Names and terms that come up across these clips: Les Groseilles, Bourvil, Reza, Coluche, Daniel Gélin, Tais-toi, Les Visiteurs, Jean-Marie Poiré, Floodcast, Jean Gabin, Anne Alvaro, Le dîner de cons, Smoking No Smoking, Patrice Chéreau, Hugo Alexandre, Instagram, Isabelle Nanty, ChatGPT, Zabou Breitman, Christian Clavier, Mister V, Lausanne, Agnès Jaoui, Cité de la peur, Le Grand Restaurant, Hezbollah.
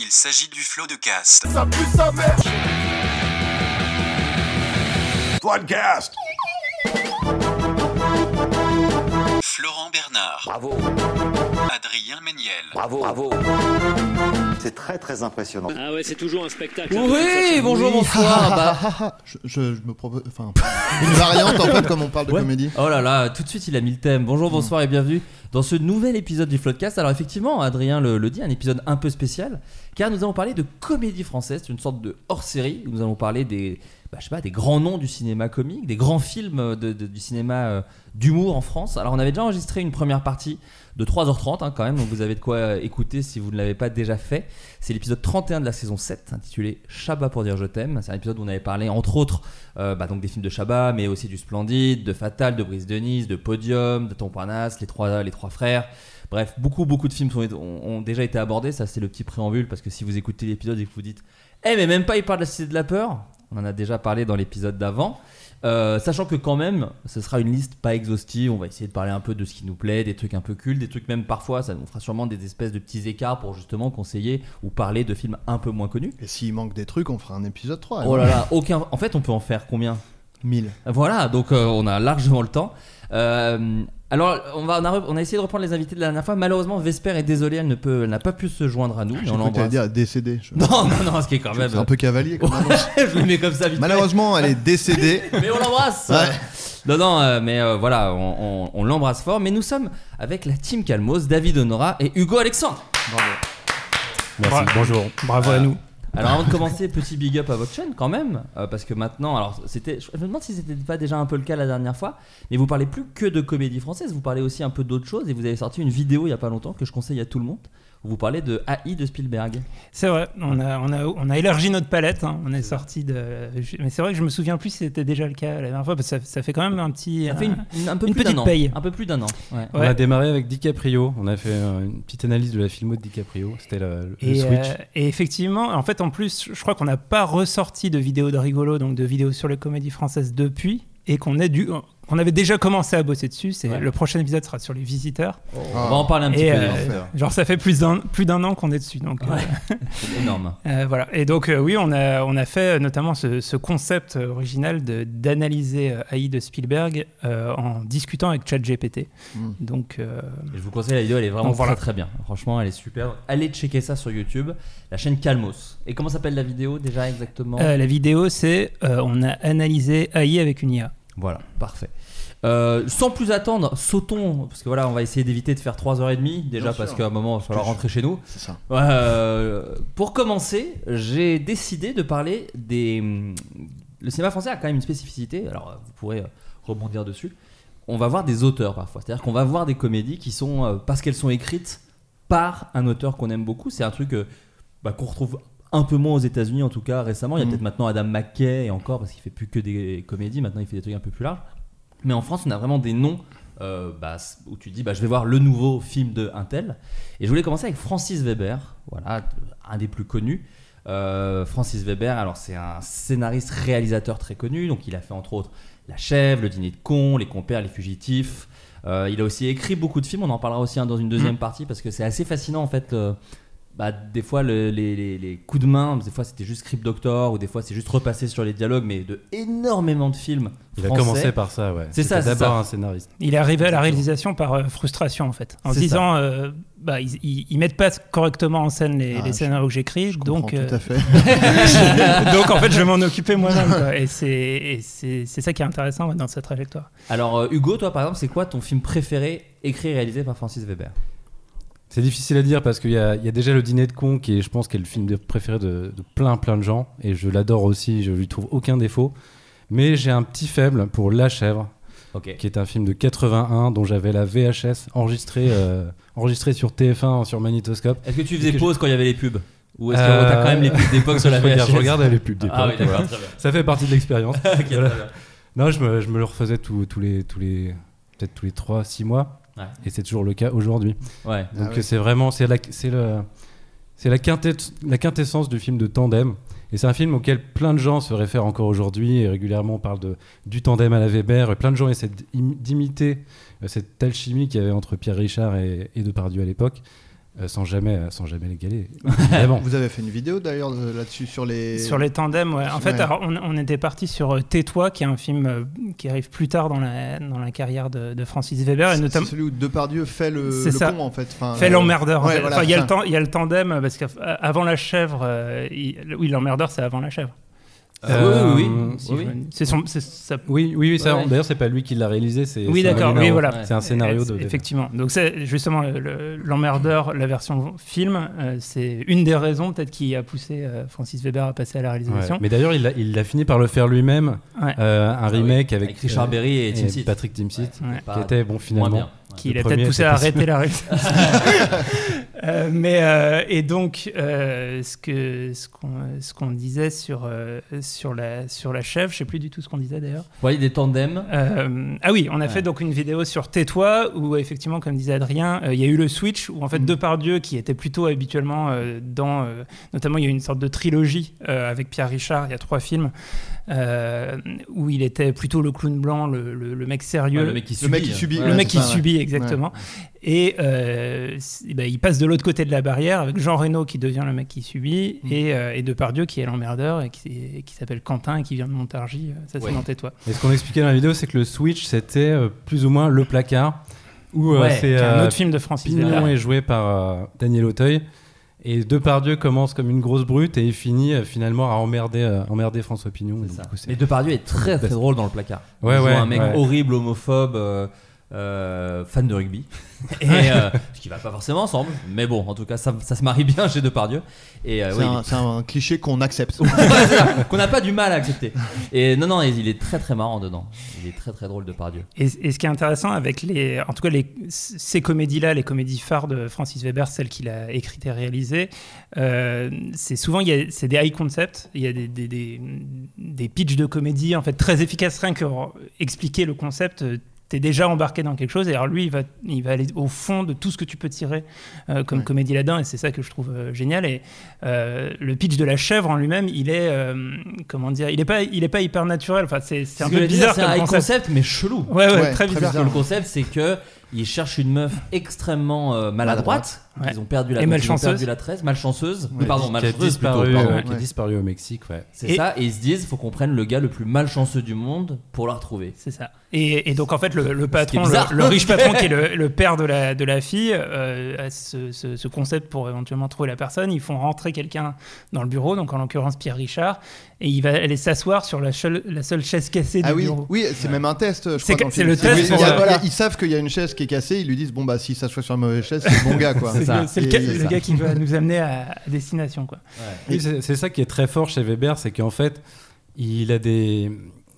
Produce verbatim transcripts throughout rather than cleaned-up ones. Il s'agit du flot de cast. Ça pue sa mère. Flot de cast. Florent Bernard. Bravo. Adrien Méniel. Bravo, bravo. C'est très très impressionnant. Ah ouais, c'est toujours un spectacle. Oui, oui bonjour, bonsoir. Bah, je, je, je me propose... Enfin, une variante en fait, comme on parle de ouais. comédie. Oh là là, tout de suite il a mis le thème. Bonjour, bonsoir et bienvenue dans ce nouvel épisode du Floodcast. Alors effectivement, Adrien le, le dit, un épisode un peu spécial, car nous allons parler de comédie française. C'est une sorte de hors-série où nous allons parler des... Bah, je sais pas, des grands noms du cinéma comique, des grands films de, de, du cinéma euh, d'humour en France. Alors on avait déjà enregistré une première partie de trois heures trente hein, quand même, donc vous avez de quoi euh, écouter si vous ne l'avez pas déjà fait. C'est l'épisode trente et un de la saison sept, intitulé « Shabba pour dire je t'aime ». C'est un épisode où on avait parlé entre autres euh, bah, donc des films de Shabba, mais aussi du Splendide, de Fatal, de Brise de Nice, de Podium, de Montparnasse, les trois, les trois frères. Bref, beaucoup beaucoup de films sont, ont, ont déjà été abordés, ça c'est le petit préambule, parce que si vous écoutez l'épisode et que vous dites « Eh mais même pas, il parle de la Cité de la Peur !» On en a déjà parlé dans l'épisode d'avant. Euh, sachant que quand même, ce sera une liste pas exhaustive. On va essayer de parler un peu de ce qui nous plaît, des trucs un peu cultes, des trucs même parfois, ça, on fera sûrement des espèces de petits écarts pour justement conseiller ou parler de films un peu moins connus. Et s'il manque des trucs, on fera un épisode trois. Oh là là, aucun... En fait, on peut en faire combien ? mille. Voilà, donc euh, on a largement le temps. Euh... Alors, on, va, on, a, on a essayé de reprendre les invités de la dernière fois. Malheureusement, Vesper est désolée, elle, ne peut, elle n'a pas pu se joindre à nous. Je crois que tu allais dire décédée. Je... Non, non, non, ce qui est quand je même. C'est un peu cavalier quand même. Je le mets comme ça vite. Malheureusement, elle est décédée. Mais on l'embrasse. Ouais. Non, non, mais euh, voilà, on, on, on l'embrasse fort. Mais nous sommes avec la team Calmos, David Honora et Hugo Alexandre. Bravo. Merci. Bra- Bonjour. Bravo euh, à nous. Alors avant de commencer, petit big up à votre chaîne quand même, euh, parce que maintenant, alors c'était, je me demande si c'était pas déjà un peu le cas la dernière fois, mais vous parlez plus que de comédie française, vous parlez aussi un peu d'autres choses, et vous avez sorti une vidéo il y a pas longtemps que je conseille à tout le monde. Vous parlez de A I de Spielberg. C'est vrai, on a, on a, on a élargi notre palette, hein. On est sorti de... Je, mais c'est vrai que je me souviens plus si c'était déjà le cas la dernière fois, parce que ça, ça fait quand même un petit... Ça fait une, une, un peu une plus petite d'un paye. An. Un peu plus d'un an. Ouais. Ouais. On a démarré avec DiCaprio, on a fait une petite analyse de la filmo de DiCaprio, c'était le, et, le switch. Euh, et effectivement, en fait en plus, je crois qu'on n'a pas ressorti de vidéos de rigolo, donc de vidéos sur les comédies françaises depuis, et qu'on est dû... On avait déjà commencé à bosser dessus. C'est ouais. Le prochain épisode sera sur les visiteurs. Oh. On va en parler un petit et peu. Euh, genre ça fait plus d'un plus d'un an qu'on est dessus, donc. Ouais. Euh, c'est énorme. Euh, voilà. Et donc euh, oui, on a on a fait notamment ce, ce concept original de d'analyser A I de Spielberg euh, en discutant avec ChatGPT. Mm. Donc. Euh, je vous conseille la vidéo, elle est vraiment voilà. très très bien. Franchement, elle est super. Allez checker ça sur YouTube, la chaîne Calmos. Et comment s'appelle la vidéo déjà exactement ? euh, La vidéo, c'est euh, on a analysé A I avec une I A. Voilà, parfait. Euh, sans plus attendre, sautons, parce que voilà, on va essayer d'éviter de faire trois heures trente déjà, bien parce sûr. Qu'à un moment, il va falloir rentrer chez nous. C'est ça. Euh, pour commencer, j'ai décidé de parler des. Le cinéma français a quand même une spécificité, alors vous pourrez rebondir dessus. On va voir des auteurs parfois, c'est-à-dire qu'on va voir des comédies qui sont, parce qu'elles sont écrites par un auteur qu'on aime beaucoup, c'est un truc bah, qu'on retrouve. Un peu moins aux États-Unis en tout cas récemment. Il y a mmh. peut-être maintenant Adam McKay et encore parce qu'il fait plus que des comédies. Maintenant il fait des trucs un peu plus larges. Mais en France on a vraiment des noms euh, bah, où tu dis bah je vais voir le nouveau film de un tel. Et je voulais commencer avec Francis Veber, voilà un des plus connus. Euh, Francis Veber, alors c'est un scénariste réalisateur très connu. Donc il a fait entre autres La chèvre, Le dîner de cons, Les compères, Les fugitifs. Euh, il a aussi écrit beaucoup de films. On en parlera aussi hein, dans une deuxième mmh. partie parce que c'est assez fascinant en fait. Euh, bah, des fois le, les, les, les coups de main, des fois c'était juste script doctor, ou des fois c'est juste repasser sur les dialogues, mais de énormément de films il français. A commencé par ça, ouais. C'est c'était ça, c'est d'abord ça. Un scénariste. Il est arrivé à la réalisation par euh, frustration en fait, en c'est se disant euh, bah ils, ils, ils mettent pas correctement en scène les, ah, les scénarios que j'écris, je donc euh... tout à fait. Donc en fait je vais m'en occuper moi-même quoi. Et, c'est, et c'est c'est ça qui est intéressant ouais, dans cette trajectoire. Alors euh, Hugo, toi par exemple, c'est quoi ton film préféré écrit et réalisé par Francis Veber? C'est difficile à dire parce qu'il y a, il y a déjà Le dîner de cons qui est, je pense, qui est le film préféré de, de plein plein de gens, et je l'adore aussi, je lui trouve aucun défaut, mais j'ai un petit faible pour La chèvre, okay. Qui est un film de quatre-vingt-un dont j'avais la V H S enregistrée, euh, enregistrée sur T F un sur magnétoscope. Est-ce que tu faisais pause je... quand il y avait les pubs, ou est-ce que euh... t'as quand même les pubs d'époque sur la V H S? Je regardais les pubs d'époque. Ah, oui, voilà. Ça fait partie de l'expérience. Okay, voilà. Non, je me, je me le refaisais tous, tous les, tous les, peut-être tous les trois six mois. Ouais. Et c'est toujours le cas aujourd'hui. Ouais. Donc ah ouais. c'est vraiment c'est la c'est le c'est la, quintette, la quintessence du film de tandem, et c'est un film auquel plein de gens se réfèrent encore aujourd'hui, et régulièrement on parle de du tandem à la Weber, et plein de gens essaient d'imiter cette alchimie qu'il y avait entre Pierre Richard et, et Depardieu à l'époque. Euh, sans jamais, sans jamais l'égaler. Vous avez fait une vidéo d'ailleurs là-dessus sur les sur les tandems. Ouais. En fait, ouais. Alors, on, on était parti sur Tais-toi, qui est un film euh, qui arrive plus tard dans la dans la carrière de, de Francis Veber, et c'est, notamment c'est celui où Depardieu fait le, le con en fait, enfin, fait euh... l'emmerdeur. Ouais, en fait. Voilà, enfin, il y a le temps, il y a le tandem parce qu'avant La chèvre, euh, il, oui, l'emmerdeur c'est avant La chèvre. Euh, oui, oui, oui. Si oui. Me... C'est son, c'est sa... oui, oui, oui, ça. Ouais. D'ailleurs, c'est pas lui qui l'a réalisé. C'est, oui, c'est d'accord. Oui, voilà. C'est un scénario de. Effectivement. Donc, c'est justement le, le, l'emmerdeur, la version film. Euh, c'est une des raisons peut-être qui a poussé euh, Francis Veber à passer à la réalisation. Ouais. Mais d'ailleurs, il a, il a fini par le faire lui-même. Ouais. Euh, un remake ah, oui. avec, avec Richard euh, Berry et, et Patrick Timsit, ouais. ouais. qui était bon finalement. Ouais. Qui le l'a peut-être poussé à arrêter la réalisation. Euh, mais euh, et donc euh, ce que ce qu'on ce qu'on disait sur euh, sur la sur la chèvre, je sais plus du tout ce qu'on disait d'ailleurs. Oui, des tandems. Euh, ah oui, on a ouais. fait donc une vidéo sur Tais-toi où effectivement, comme disait Adrien, il euh, y a eu le switch où en fait mm. Depardieu, qui était plutôt habituellement euh, dans euh, notamment il y a eu une sorte de trilogie euh, avec Pierre Richard, il y a trois films euh, où il était plutôt le clown blanc, le le, le mec sérieux, ouais, le mec qui subit, le mec qui subit, ouais, le mec qui subit exactement. Ouais. Et, euh, et ben, il passe de l'autre côté de la barrière avec Jean Reno qui devient le mec qui subit mmh. et, euh, et Depardieu qui est l'emmerdeur et qui, et qui s'appelle Quentin et qui vient de Montargis. Ça c'est ouais. dans Tais-toi. Et ce qu'on expliquait dans la vidéo, c'est que le switch c'était euh, plus ou moins Le placard où euh, ouais, c'est euh, un autre film de Francis Veber. Pignon est joué par euh, Daniel Auteuil, et Depardieu commence comme une grosse brute et il finit euh, finalement à emmerder, euh, emmerder François Pignon. C'est donc, c'est... Et Depardieu est très très drôle dans Le placard. Ouais, il joue ouais, un mec ouais. horrible, homophobe. Euh... Euh, fan de rugby et euh, ce qui va pas forcément ensemble, mais bon, en tout cas ça, ça se marie bien chez Depardieu et euh, c'est, ouais, un, est... c'est un cliché qu'on accepte qu'on n'a pas du mal à accepter, et non non il est très très marrant dedans, il est très très drôle Depardieu. Et, et ce qui est intéressant avec les, en tout cas les, ces comédies là, les comédies phares de Francis Veber, celles qu'il a écrites et réalisées, euh, c'est souvent il y a, c'est des high concepts, il y a des, des, des, des pitchs de comédie en fait très efficaces, rien que expliquer le concept t'es déjà embarqué dans quelque chose, et alors lui il va, il va aller au fond de tout ce que tu peux tirer euh, comme ouais. comédie là-dedans, et c'est ça que je trouve euh, génial. Et euh, le pitch de La chèvre en lui-même, il est euh, comment dire, il est pas, il est pas hyper naturel, enfin c'est, c'est un peu bizarre, bizarre c'est un concept mais chelou, ouais, ouais, ouais, très, très bizarre, bizarre. Le concept c'est que ils cherchent une meuf extrêmement euh, maladroite. Ouais. Ils ont perdu la et ils ont perdu la treize, malchanceuse. Ouais. Pardon, malchanceuse plutôt. Pardon, euh, qui ouais. est disparue au Mexique. Ouais. C'est et ça. Et ils se disent, faut qu'on prenne le gars le plus malchanceux du monde pour la retrouver. C'est ça. Et, et donc en fait, le, le patron, le, le riche patron qui est le, le père de la de la fille, euh, a ce, ce, ce concept pour éventuellement trouver la personne. Ils font rentrer quelqu'un dans le bureau, donc en l'occurrence Pierre Richard, et il va aller s'asseoir sur la, cheul, la seule chaise cassée du ah oui, bureau. Oui, c'est ouais. même un test. Je c'est crois, c'est, c'est le test. Ils savent qu'il y a une chaise qui est cassée. Ils lui disent, bon bah si s'assoit sur une mauvaise chaise, c'est le bon gars quoi. Ça. C'est, le, c'est, le, c'est le gars qui va nous amener à destination, quoi. Ouais. Et c'est, c'est ça qui est très fort chez Weber, c'est qu'en fait, il a des,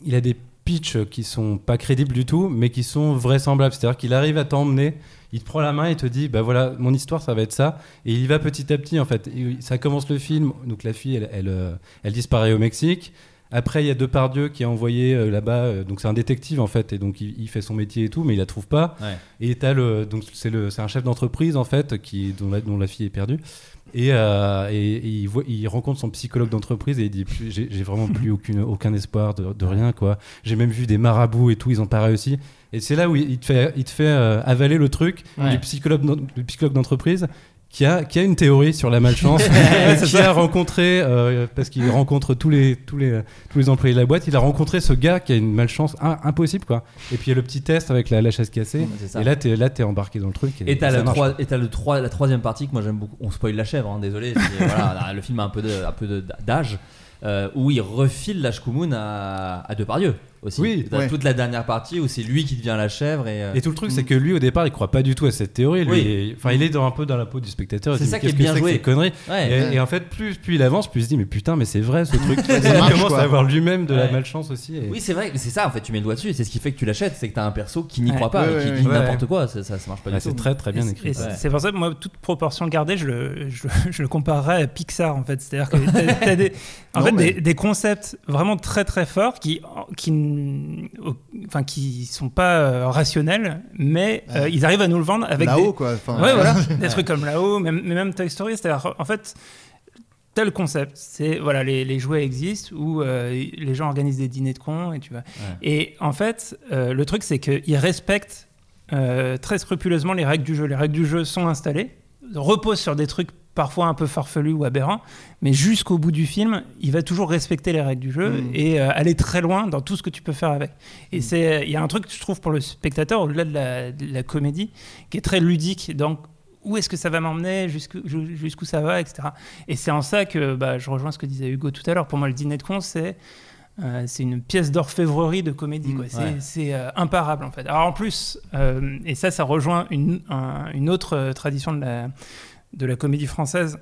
il a des pitchs qui sont pas crédibles du tout, mais qui sont vraisemblables. C'est-à-dire qu'il arrive à t'emmener, il te prend la main et te dit, bah voilà, mon histoire, ça va être ça. Et il y va petit à petit, en fait. Et ça commence le film, donc la fille, elle, elle, elle, elle disparaît au Mexique. Après, il y a Depardieu qui est envoyé euh, là-bas, euh, donc c'est un détective en fait, et donc il, il fait son métier et tout, mais il la trouve pas. Ouais. Et t'as le, donc c'est le, c'est un chef d'entreprise en fait qui dont la, dont la fille est perdue, et, euh, et, et il, voit, il rencontre son psychologue d'entreprise et il dit j'ai, j'ai vraiment plus aucune, aucun espoir de, de rien quoi. J'ai même vu des marabouts et tout, ils ont pas réussi. Et c'est là où il, il te fait, il te fait euh, avaler le truc ouais. du psychologue, du psychologue d'entreprise. Qui a, qui a une théorie sur la malchance, qui a rencontré, euh, parce qu'il rencontre tous les, tous, les, tous les employés de la boîte, il a rencontré ce gars qui a une malchance un, impossible, quoi. Et puis il y a le petit test avec la, la chaise cassée, mmh, et là t'es, là t'es embarqué dans le truc. Et, et t'as, la, trois, et t'as le trois, la troisième partie que moi j'aime beaucoup, on spoil La Chèvre, hein, désolé, voilà, le film a un peu, de, un peu de, d'âge, euh, où il refile la Shkoumoun à, à Depardieu. Aussi. Oui, ouais. Toute la dernière partie où c'est lui qui devient la chèvre et, euh... et tout le truc, mmh. c'est que lui au départ il croit pas du tout à cette théorie. Lui, oui. Enfin, il est dans, un peu dans la peau du spectateur. C'est il dit, ça qui est bien joué. C'est connerie. Ouais, et, ouais. et en fait, plus, plus il avance, plus il se dit mais putain, mais c'est vrai ce truc. Il commence quoi. à avoir lui-même de ouais. la malchance aussi. Et... Oui, c'est vrai. C'est ça en fait. Tu mets le doigt dessus. Et c'est ce qui fait que tu l'achètes, c'est que t'as un perso qui n'y ouais. croit pas, ouais, et qui ouais, dit ouais. n'importe quoi. Ça, ça, ça marche pas ouais, du tout. C'est très très bien écrit. C'est pour ça que moi, toute proportion gardée, je le je le comparerais à Pixar en fait. C'est-à-dire que t'as des en fait des concepts vraiment très très forts qui qui enfin qui sont pas rationnels mais ouais. euh, ils arrivent à nous le vendre avec là-haut, des quoi. Enfin, ouais, voilà. des trucs comme là-haut, mais même Toy Story, c'est-à-dire en fait tel concept, c'est voilà les, les jouets existent où euh, les gens organisent des dîners de cons et tu vois. Ouais. Et en fait euh, le truc c'est qu'ils respectent euh, très scrupuleusement les règles du jeu. Les règles du jeu sont installées, reposent sur des trucs parfois un peu farfelu ou aberrant, mais jusqu'au bout du film, il va toujours respecter les règles du jeu mmh. et euh, aller très loin dans tout ce que tu peux faire avec. Et mmh. c'est, il y a un truc que je trouve pour le spectateur, au-delà de la, de la comédie, qui est très ludique dans où est-ce que ça va m'emmener, jusqu'où, jusqu'où ça va, et cetera. Et c'est en ça que bah, je rejoins ce que disait Hugo tout à l'heure. Pour moi, le dîner de cons, c'est, euh, c'est une pièce d'orfèvrerie de comédie. Mmh, quoi. C'est, ouais. c'est euh, imparable, en fait. Alors en plus, euh, et ça, ça rejoint une, un, une autre tradition de la... de la comédie française,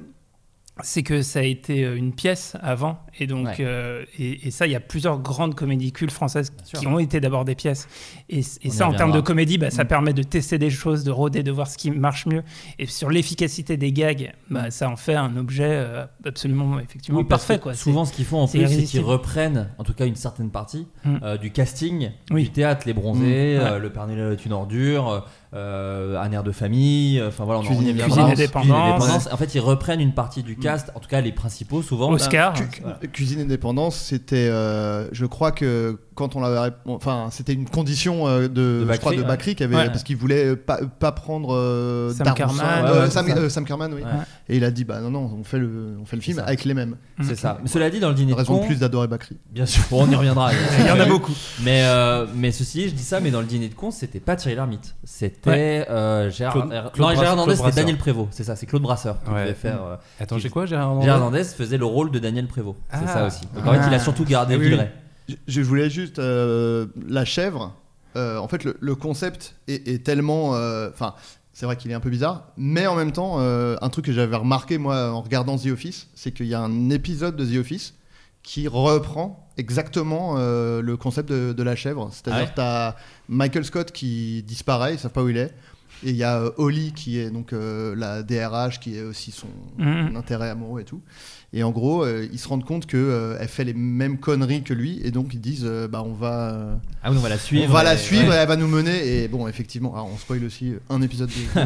c'est que ça a été une pièce avant, et donc ouais. euh, et, et ça, il y a plusieurs grandes comédicules françaises Bien qui sûr. ont été d'abord des pièces, et, et ça en termes de comédie, bah, mmh. ça permet de tester des choses, de rôder, de voir ce qui marche mieux, et sur l'efficacité des gags, bah, ça en fait un objet euh, absolument effectivement oui, parfait quoi. Souvent c'est, ce qu'ils font en plus, c'est qu'ils reprennent en tout cas une certaine partie mmh. euh, du casting oui. du théâtre, Les Bronzés, mmh. ouais. euh, Le Père Noël est une ordure, euh, Euh, Un air de famille, enfin voilà, on Cuisine, en revient Cuisine et Dépendances. En fait, ils reprennent une partie du cast, en tout cas les principaux souvent. Oscar. Cu- voilà. Cuisine et Dépendances, c'était, euh, je crois que quand on l'avait, enfin, c'était une condition de, de Bacri, je crois, de ouais. Bacri qui avait, ouais. parce qu'il voulait pas, pas prendre euh, Sam Carman, euh, ouais, Sam, euh, Sam Carman, oui. Ouais. Et il a dit, bah non non, on fait le, on fait le film ça. avec les mêmes. C'est okay. ça. Mais cela dit, dans le dîner de cons, raison de plus d'adorer Bacri. Bien sûr, on y reviendra. Il y en a beaucoup. Mais mais ceci dit, je dis ça, mais dans le dîner de cons, c'était pas Thierry Lhermitte, c'était Ouais. Euh, Gérard, Claude, Claude non, Brasseur, Gérard Hernandez, c'était Daniel Prévost, c'est ça, c'est Claude Brasseur qui devait faire. Euh, Attends, j'ai quoi, Gérard Hernandez Gérard Hernandez faisait le rôle de Daniel Prévost, ah. c'est ça aussi. Donc ah. en fait, il a surtout gardé oui, Villeray. Oui. Je voulais juste euh, La Chèvre. Euh, en fait, le, le concept est, est tellement, enfin, euh, c'est vrai qu'il est un peu bizarre, mais en même temps, euh, un truc que j'avais remarqué moi en regardant The Office, c'est qu'il y a un épisode de The Office qui reprend exactement euh, le concept de, de La Chèvre, c'est-à-dire que ah ouais. t'as Michael Scott qui disparaît, ils savent pas où il est, et il y a euh, Holly qui est donc euh, la D R H qui est aussi son mmh. intérêt amoureux et tout, et en gros euh, ils se rendent compte que euh, elle fait les mêmes conneries que lui, et donc ils disent euh, bah on va euh, ah oui, on va la suivre, on va ouais, la suivre ouais. et elle va nous mener, et bon effectivement, alors on spoil aussi un épisode de...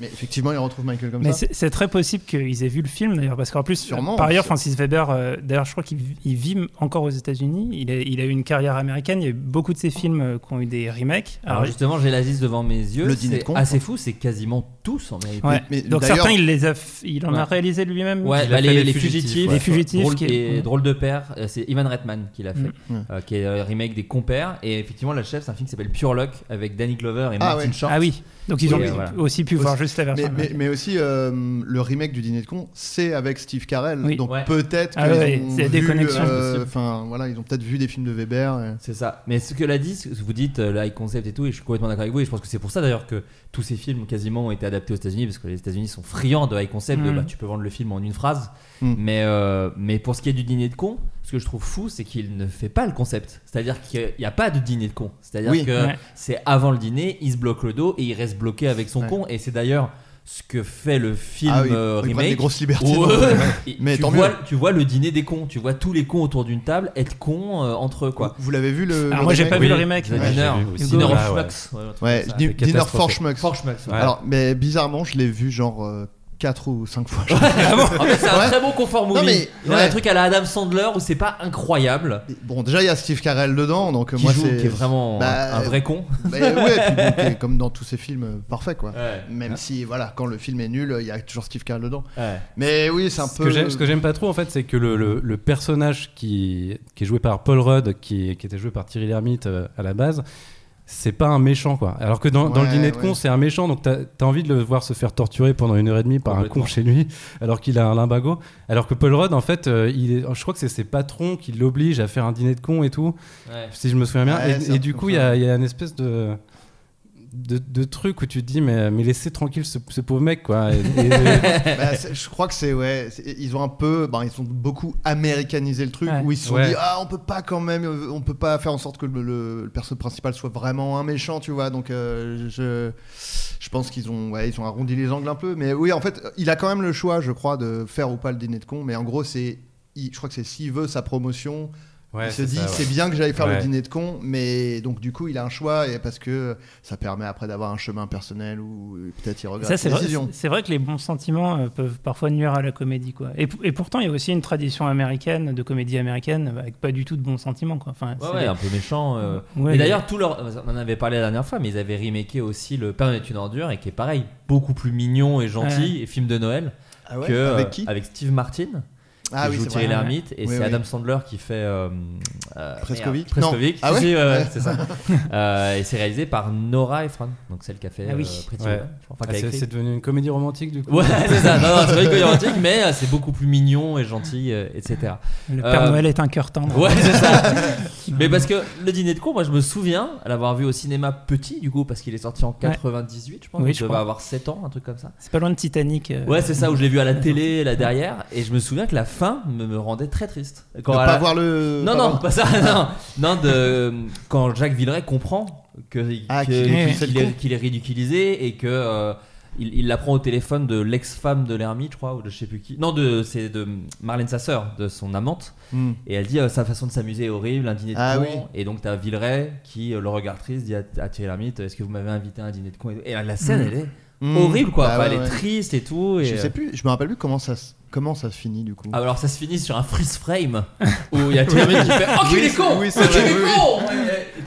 mais effectivement ils retrouvent Michael comme mais ça mais c'est, c'est très possible qu'ils aient vu le film d'ailleurs, parce qu'en plus Sûrement, euh, par ailleurs Francis Veber euh, d'ailleurs je crois qu'il il vit encore aux États-Unis, il a, il a eu une carrière américaine, il y a eu beaucoup de ses films euh, qui ont eu des remakes, alors, alors justement j'ai la liste devant mes yeux, le dîner de cons, assez fou, c'est quasiment tous en vérité ouais. mais, donc d'ailleurs... certains il, les a, il en ouais. a réalisé lui-même ouais, bah, les, les fugitifs Les ouais, fugitifs, drôle, qui est... et Drôle de père, c'est Ivan Reitman qui l'a fait, mmh. euh, qui est euh, remake des compères. Et effectivement, La Chèvre, c'est un film qui s'appelle Pure Luck avec Danny Glover et ah, Martin ouais. Short. Ah oui, donc ils ont oui, voilà. aussi pu aussi, voir juste la version. Mais, mais, mais aussi euh, le remake du Dîner de cons, c'est avec Steve Carell. Oui. Donc ouais. peut-être ah, ouais, c'est vu, des connexions. Enfin euh, voilà, ils ont peut-être vu des films de Weber. Et... C'est ça. Mais ce que l'a dit, ce que vous dites, euh, le high concept et tout, et je suis complètement d'accord avec vous. Et je pense que c'est pour ça d'ailleurs que tous ces films quasiment ont été adaptés aux États-Unis, parce que les États-Unis sont friands de high concept. Mmh. De, bah, tu peux vendre le film en une phrase. Mmh. Mais, euh, mais pour ce qui est du dîner de cons, ce que je trouve fou, c'est qu'il ne fait pas le concept. C'est-à-dire qu'il n'y a pas de dîner de cons. C'est-à-dire oui, que ouais. c'est avant le dîner, il se bloque le dos et il reste bloqué avec son ouais. con. Et c'est d'ailleurs ce que fait le film ah, oui. remake. Il prend des grosses libertés. Où, euh, mais tu, vois, tu vois le dîner des cons. Tu vois tous les cons autour d'une table être cons euh, entre eux. Quoi. Vous, vous l'avez vu le, ah, le moi, remake. J'ai pas oui. vu le remake. Ouais, Dinner, vu, Dinner ah, for Schmucks. Ouais, ouais. Ouais, Dinner for Schmucks. For Schmucks ouais. Alors, mais bizarrement, je l'ai vu genre. Euh, quatre ou cinq fois. Ouais, vraiment. En fait, c'est un ouais. très bon confort movie. Non, mais, il y a ouais. un truc à la Adam Sandler où c'est pas incroyable. Bon, déjà il y a Steve Carell dedans, donc qui moi joue, c'est qui est vraiment bah, un vrai con. Bah, ouais, puis, bon, qui est, comme dans tous ces films, parfait quoi. Ouais. Même ouais. si voilà, quand le film est nul, il y a toujours Steve Carell dedans. Ouais. Mais oui, c'est un ce peu. Que j'aime, ce que j'aime pas trop en fait, c'est que le, le, le personnage qui qui est joué par Paul Rudd, qui qui était joué par Thierry Lhermitte euh, à la base. C'est pas un méchant quoi. Alors que dans, ouais, dans le dîner de cons, ouais. c'est un méchant, donc t'as, t'as envie de le voir se faire torturer pendant une heure et demie par un con chez lui, alors qu'il a un limbago. Alors que Paul Rudd, en fait, euh, il est, je crois que c'est ses patrons qui l'obligent à faire un dîner de cons et tout, ouais. si je me souviens bien. Ouais, et et du coup, il y a, y a une espèce de. De, de trucs où tu te dis mais, mais laissez tranquille ce, ce pauvre mec quoi. Et, et... bah, je crois que c'est ouais c'est, ils ont un peu bah, ils ont beaucoup américanisé le truc ouais. où ils se sont ouais. dit ah on peut pas quand même on peut pas faire en sorte que le, le, le perso principal soit vraiment un méchant tu vois donc euh, je je pense qu'ils ont ouais ils ont arrondi les angles un peu mais oui en fait il a quand même le choix je crois de faire ou pas le dîner de cons mais en gros c'est il, je crois que c'est s'il veut sa promotion ouais, il se dit ça, ouais. c'est bien que j'aille faire ouais. le dîner de cons mais donc du coup il a un choix et parce que ça permet après d'avoir un chemin personnel où peut-être il regrette ses décisions. C'est vrai que les bons sentiments euh, peuvent parfois nuire à la comédie quoi. Et, et pourtant il y a aussi une tradition américaine de comédie américaine avec pas du tout de bons sentiments quoi. Enfin, ouais, c'est ouais, des... un peu méchant. Euh... Ouais, et d'ailleurs ouais. tout leur... on en avait parlé la dernière fois mais ils avaient remaké aussi Le Père est une ordure et qui est pareil beaucoup plus mignon et gentil ouais. et film de Noël ah ouais, que avec, qui avec Steve Martin. Ah oui, joue Thierry Lhermitte ouais. et oui, c'est oui. Adam Sandler qui fait euh, euh, Prescovic. Prescovic. Ah ouais si, euh, ouais. c'est ça. euh, et c'est réalisé par Nora Ephron, donc celle qui a fait ah oui. euh, Pretty Woman. Ouais. Enfin, ah, c'est, c'est devenu une comédie romantique du coup. Ouais, c'est ça. Non, non, c'est pas une comédie romantique, mais euh, c'est beaucoup plus mignon et gentil, euh, et cetera. Le Père euh, Noël est un cœur tendre. Ouais, c'est ça. Mais parce que le dîner de cons, moi je me souviens l'avoir vu au cinéma petit du coup parce qu'il est sorti en quatre-vingt-dix-huit, ouais. je pense. Oui, je devais avoir sept ans, un truc comme ça. C'est pas loin de Titanic. Euh, ouais, c'est ça où je l'ai vu à la télé là derrière et je me souviens que la fin me, me rendait très triste. Quand de pas la... voir le. Non, pas non, voir... pas ça. Non, non de... quand Jacques Villeray comprend que, ah, que, qu'il, est, qu'il, est, qu'il est ridiculisé et que euh, il, il l'apprend au téléphone de l'ex-femme de l'ermite, je crois, ou de je sais plus qui. Non, de, c'est de Marlène, sa sœur, de son amante. Mm. Et elle dit euh, sa façon de s'amuser est horrible, un dîner de ah, cons. Oui. Et donc t'as Villeray qui, le regard triste, dit à, à Thierry Lhermitte, est-ce que vous m'avez invité à un dîner de cons? Et la scène, mm. elle est. Mmh, horrible quoi, bah, enfin, ouais, elle est triste et tout. Et... Je sais plus, je me rappelle plus comment ça se, comment ça se finit du coup. Ah, alors ça se finit sur un freeze frame où il y a tout le monde qui fait oh, qu'il est con! Oui, c'est oh, qu'il est con!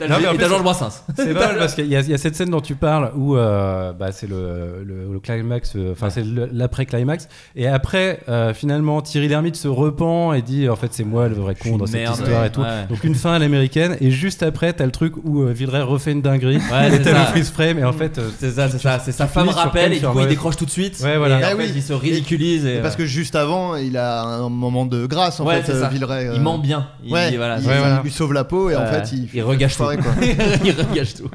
Et t'as Georges Brassens. C'est mal parce qu'il y a, y a cette scène dont tu parles où euh, bah, c'est le, le, le climax, enfin euh, c'est le, l'après-climax. Et après, euh, finalement, Thierry Lhermitte se repent et dit en fait c'est moi le vrai con dans cette merde, histoire ouais, et tout. Ouais. Donc une fin à l'américaine et juste après, t'as le truc où euh, Villeray refait une dinguerie ouais, et t'as ça. Le freeze frame et en fait. C'est ça, c'est ça, c'est sa femme. Rappel et du coup il décroche tout de suite ouais, voilà. et bah en oui. fait, il se ridiculise et, et parce que juste avant il a un moment de grâce en ouais, fait Villeray euh... il ment bien il, ouais, voilà, il, ouais, voilà. il lui sauve la peau et euh, en fait il, il regâche tout quoi. il regâche tout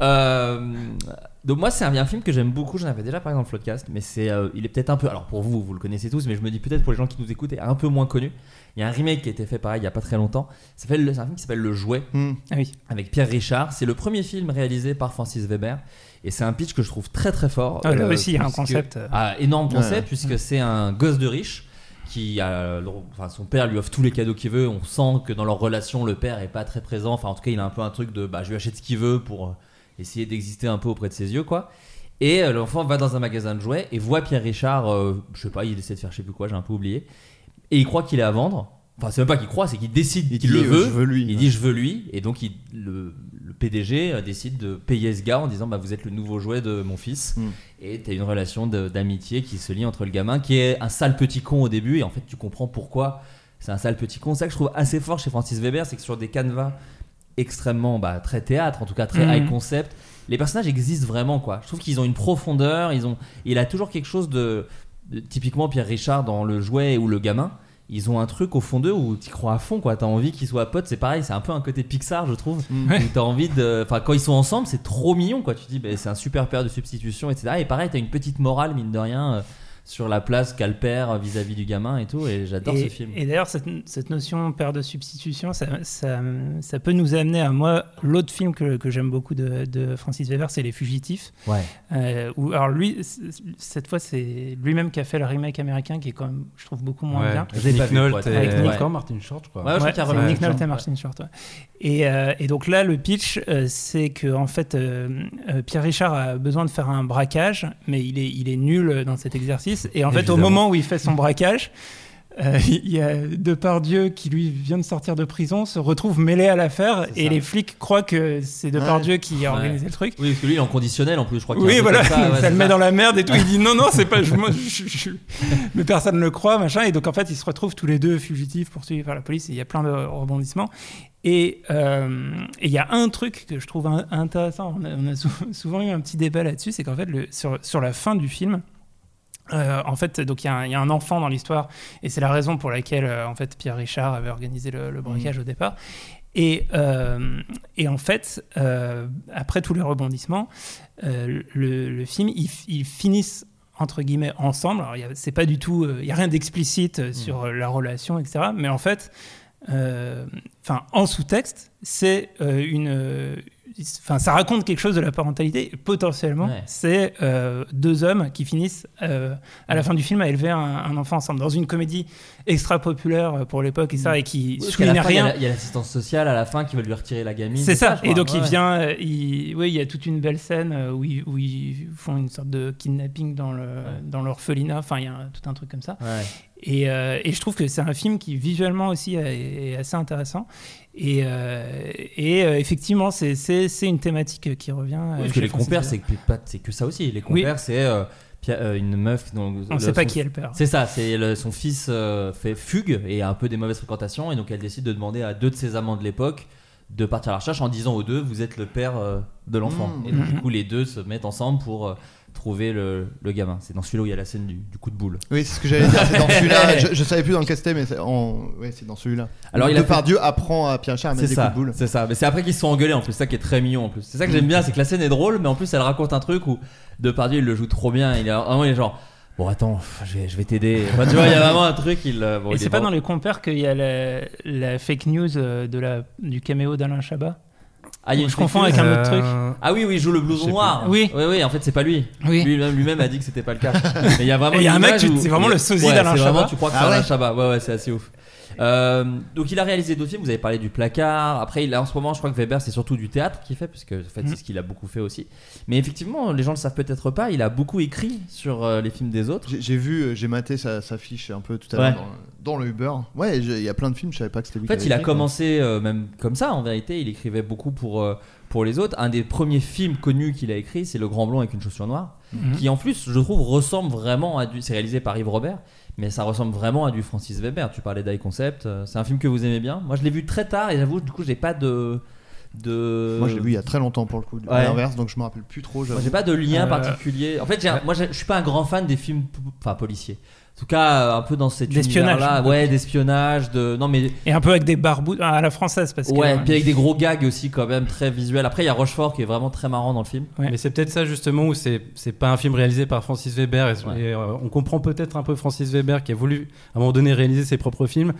euh, donc moi c'est un, un film que j'aime beaucoup, j'en avais déjà parlé dans le podcast mais c'est, euh, il est peut-être un peu, alors pour vous vous le connaissez tous mais je me dis peut-être pour les gens qui nous écoutent est un peu moins connu. Il y a un remake qui a été fait pareil il y a pas très longtemps, c'est un film qui s'appelle Le Jouet mmh. ah oui. avec Pierre Richard, c'est le premier film réalisé par Francis Veber. Et c'est un pitch que je trouve très très fort. Ah, là euh, aussi, il y a un concept. Ah, énorme concept, ouais, ouais. puisque ouais. c'est un gosse de riche qui a. Enfin, son père lui offre tous les cadeaux qu'il veut. On sent que dans leur relation, le père est pas très présent. Enfin, en tout cas, il a un peu un truc de bah, je lui achète ce qu'il veut pour essayer d'exister un peu auprès de ses yeux, quoi. Et euh, l'enfant va dans un magasin de jouets et voit Pierre Richard, euh, je sais pas, il essaie de faire je sais plus quoi, j'ai un peu oublié. Et il croit qu'il est à vendre. Enfin, c'est même pas qu'il croit, c'est qu'il décide qu'il le veut. Je veux lui, il ouais. dit je veux lui. Et donc, il, le, le P D G décide de payer ce gars en disant bah, vous êtes le nouveau jouet de mon fils. Mm. Et t'as une relation de, d'amitié qui se lie entre le gamin, qui est un sale petit con au début. Et en fait, tu comprends pourquoi c'est un sale petit con. C'est ça que je trouve assez fort chez Francis Veber, c'est que sur des canevas extrêmement bah, très théâtre, en tout cas très mm. high concept, les personnages existent vraiment, quoi. Je trouve qu'ils ont une profondeur. Ils ont, il a toujours quelque chose de, de. Typiquement, Pierre Richard dans Le Jouet ou Le Gamin. Ils ont un truc au fond d'eux où t'y crois à fond, quoi. T'as envie qu'ils soient potes, c'est pareil, c'est un peu un côté Pixar, je trouve. Mmh. Où t'as envie de. Enfin, quand ils sont ensemble, c'est trop mignon, quoi. Tu te dis, bah, c'est un super père de substitution, et cetera. Et pareil, t'as une petite morale, mine de rien, euh, sur la place qu'a le père vis-à-vis du gamin et tout. Et j'adore et, ce film. Et d'ailleurs, cette, cette notion père de substitution, ça, ça, ça peut nous amener à moi. L'autre film que, que j'aime beaucoup de, de Francis Weber, c'est Les Fugitifs. Ouais. Euh, où, alors, lui, cette fois, c'est lui-même qui a fait le remake américain qui est quand même, je trouve, beaucoup moins ouais. bien. Avec Nick Nolte et avec Nick ouais. Martin Short, je crois. Ouais, je ouais, crois ouais, Nick Nolte et Martin ouais. Short. Ouais. Et, euh, et donc là, le pitch, euh, c'est que en fait, euh, Pierre Richard a besoin de faire un braquage, mais il est, il est nul dans cet exercice. fils. Et en fait, évidemment, au moment où il fait son braquage, euh, il y a Depardieu qui, lui, vient de sortir de prison, se retrouve mêlé à l'affaire, et les flics croient que c'est Depardieu ouais. qui a organisé ouais. le truc. Oui, parce que lui, il est en conditionnel en plus, je crois. Oui, voilà, ça, ouais, ça, ça le met dans la merde et tout. Il dit non, non, c'est pas. Je, moi, je, je, mais personne ne le croit, machin. Et donc, en fait, ils se retrouvent tous les deux fugitifs, poursuivis par la police, et il y a plein de rebondissements. Et il euh, y a un truc que je trouve un, intéressant, on a, on a souvent eu un petit débat là-dessus, c'est qu'en fait, le, sur, sur la fin du film, euh, en fait, donc il y, y a un enfant dans l'histoire, et c'est la raison pour laquelle euh, en fait, Pierre Richard avait organisé le, le braquage mmh. au départ. Et, euh, et en fait, euh, après tous les rebondissements, euh, le, le film, ils, ils finissent entre guillemets ensemble. Alors, y a, c'est pas du tout, il n'y a rien d'explicite mmh. sur la relation, et cetera. Mais en fait, Euh, en sous-texte, c'est euh, une, enfin, euh, ça raconte quelque chose de la parentalité. Potentiellement, ouais. c'est euh, deux hommes qui finissent euh, à ouais. la fin du film à élever un, un enfant ensemble dans une comédie extra populaire pour l'époque et ça ouais. et qui oui, souligne rien. Il y, y a l'assistance sociale à la fin qui veut lui retirer la gamine. C'est ça. ça et donc ouais, il ouais. vient. Euh, il, oui, il y a toute une belle scène où ils, où ils font une sorte de kidnapping dans le ouais. dans l'orphelinat. Enfin, il y a un, tout un truc comme ça. Ouais. Et, euh, et je trouve que c'est un film qui visuellement aussi est assez intéressant et, euh, et euh, effectivement c'est, c'est, c'est une thématique qui revient. Oui, parce que les compères c'est, c'est que ça aussi. Les compères oui. c'est euh, une meuf dont on ne sait pas son, qui elle perd. C'est ça, c'est le, son fils euh, fait fugue et a un peu des mauvaises fréquentations et donc elle décide de demander à deux de ses amants de l'époque de partir à la recherche en disant aux deux vous êtes le père euh, de l'enfant. Mmh. Et donc mmh. du coup les deux se mettent ensemble pour euh, trouver le, le gamin. C'est dans celui-là où il y a la scène du, du coup de boule. Oui, c'est ce que j'allais dire. C'est dans celui-là. Je, je savais plus dans lequel c'était, mais c'est, en... ouais, c'est dans celui-là. Alors, Depardieu fait... apprend à Pierre Richard à mettre des coups de boule. C'est ça. Mais c'est après qu'ils se sont engueulés en plus. C'est ça qui est très mignon en plus. C'est ça que j'aime bien, c'est que la scène est drôle, mais en plus elle raconte un truc où Depardieu il le joue trop bien. Il est vraiment il est genre. Bon attends, je vais, je vais t'aider. Enfin, tu vois, il y a vraiment un truc. Il, bon, et il c'est pas dans les compères qu'il y a la, la fake news de la, du caméo d'Alain Shabba. Ah, il je confonds avec un autre truc. Euh... Ah oui, oui, il joue le blouson noir. Oui. oui, oui, en fait, c'est pas lui. Oui. Lui-même, lui-même a dit que c'était pas le cas. Mais il y a vraiment. Il y a un mec, où... c'est vraiment le sosie ouais, d'Alain Chabat. Vraiment, tu crois que ah, c'est Alain ouais. Chabat. Ouais, ouais, c'est assez ouf. Euh, donc, il a réalisé d'autres films. Vous avez parlé du placard. Après, il a, en ce moment, je crois que Weber, c'est surtout du théâtre qu'il fait, parce que en fait, mm. c'est ce qu'il a beaucoup fait aussi. Mais effectivement, les gens le savent peut-être pas. Il a beaucoup écrit sur euh, les films des autres. J'ai, j'ai vu, j'ai maté sa, sa fiche un peu tout à ouais. l'heure. Dans le Uber. Ouais, il y a plein de films, je savais pas que c'était lui. En fait, il a commencé euh, même comme ça, en vérité. Il écrivait beaucoup pour, euh, pour les autres. Un des premiers films connus qu'il a écrit, c'est Le Grand Blond avec une chaussure noire, mm-hmm. qui en plus, je trouve, ressemble vraiment à du. C'est réalisé par Yves Robert, mais ça ressemble vraiment à du Francis Veber. Tu parlais d'High Concept. C'est un film que vous aimez bien. Moi, je l'ai vu très tard et j'avoue, du coup, j'ai pas de. De... Moi je l'ai vu il y a très longtemps pour le coup, à ouais. l'inverse, donc je me rappelle plus trop. J'avoue. Moi j'ai pas de lien euh... particulier. En fait, j'ai un... moi j'ai... je suis pas un grand fan des films, p... enfin policiers. En tout cas, un peu dans cet univers-là, ouais, d'espionnage, de non mais et un peu avec des barbouilles à la française parce que ouais, puis avec des gros gags aussi quand même très visuels. Après il y a Rochefort qui est vraiment très marrant dans le film. Ouais. Mais c'est peut-être ça justement où c'est c'est pas un film réalisé par Francis Weber et, ouais. et euh, on comprend peut-être un peu Francis Weber qui a voulu à un moment donné réaliser ses propres films,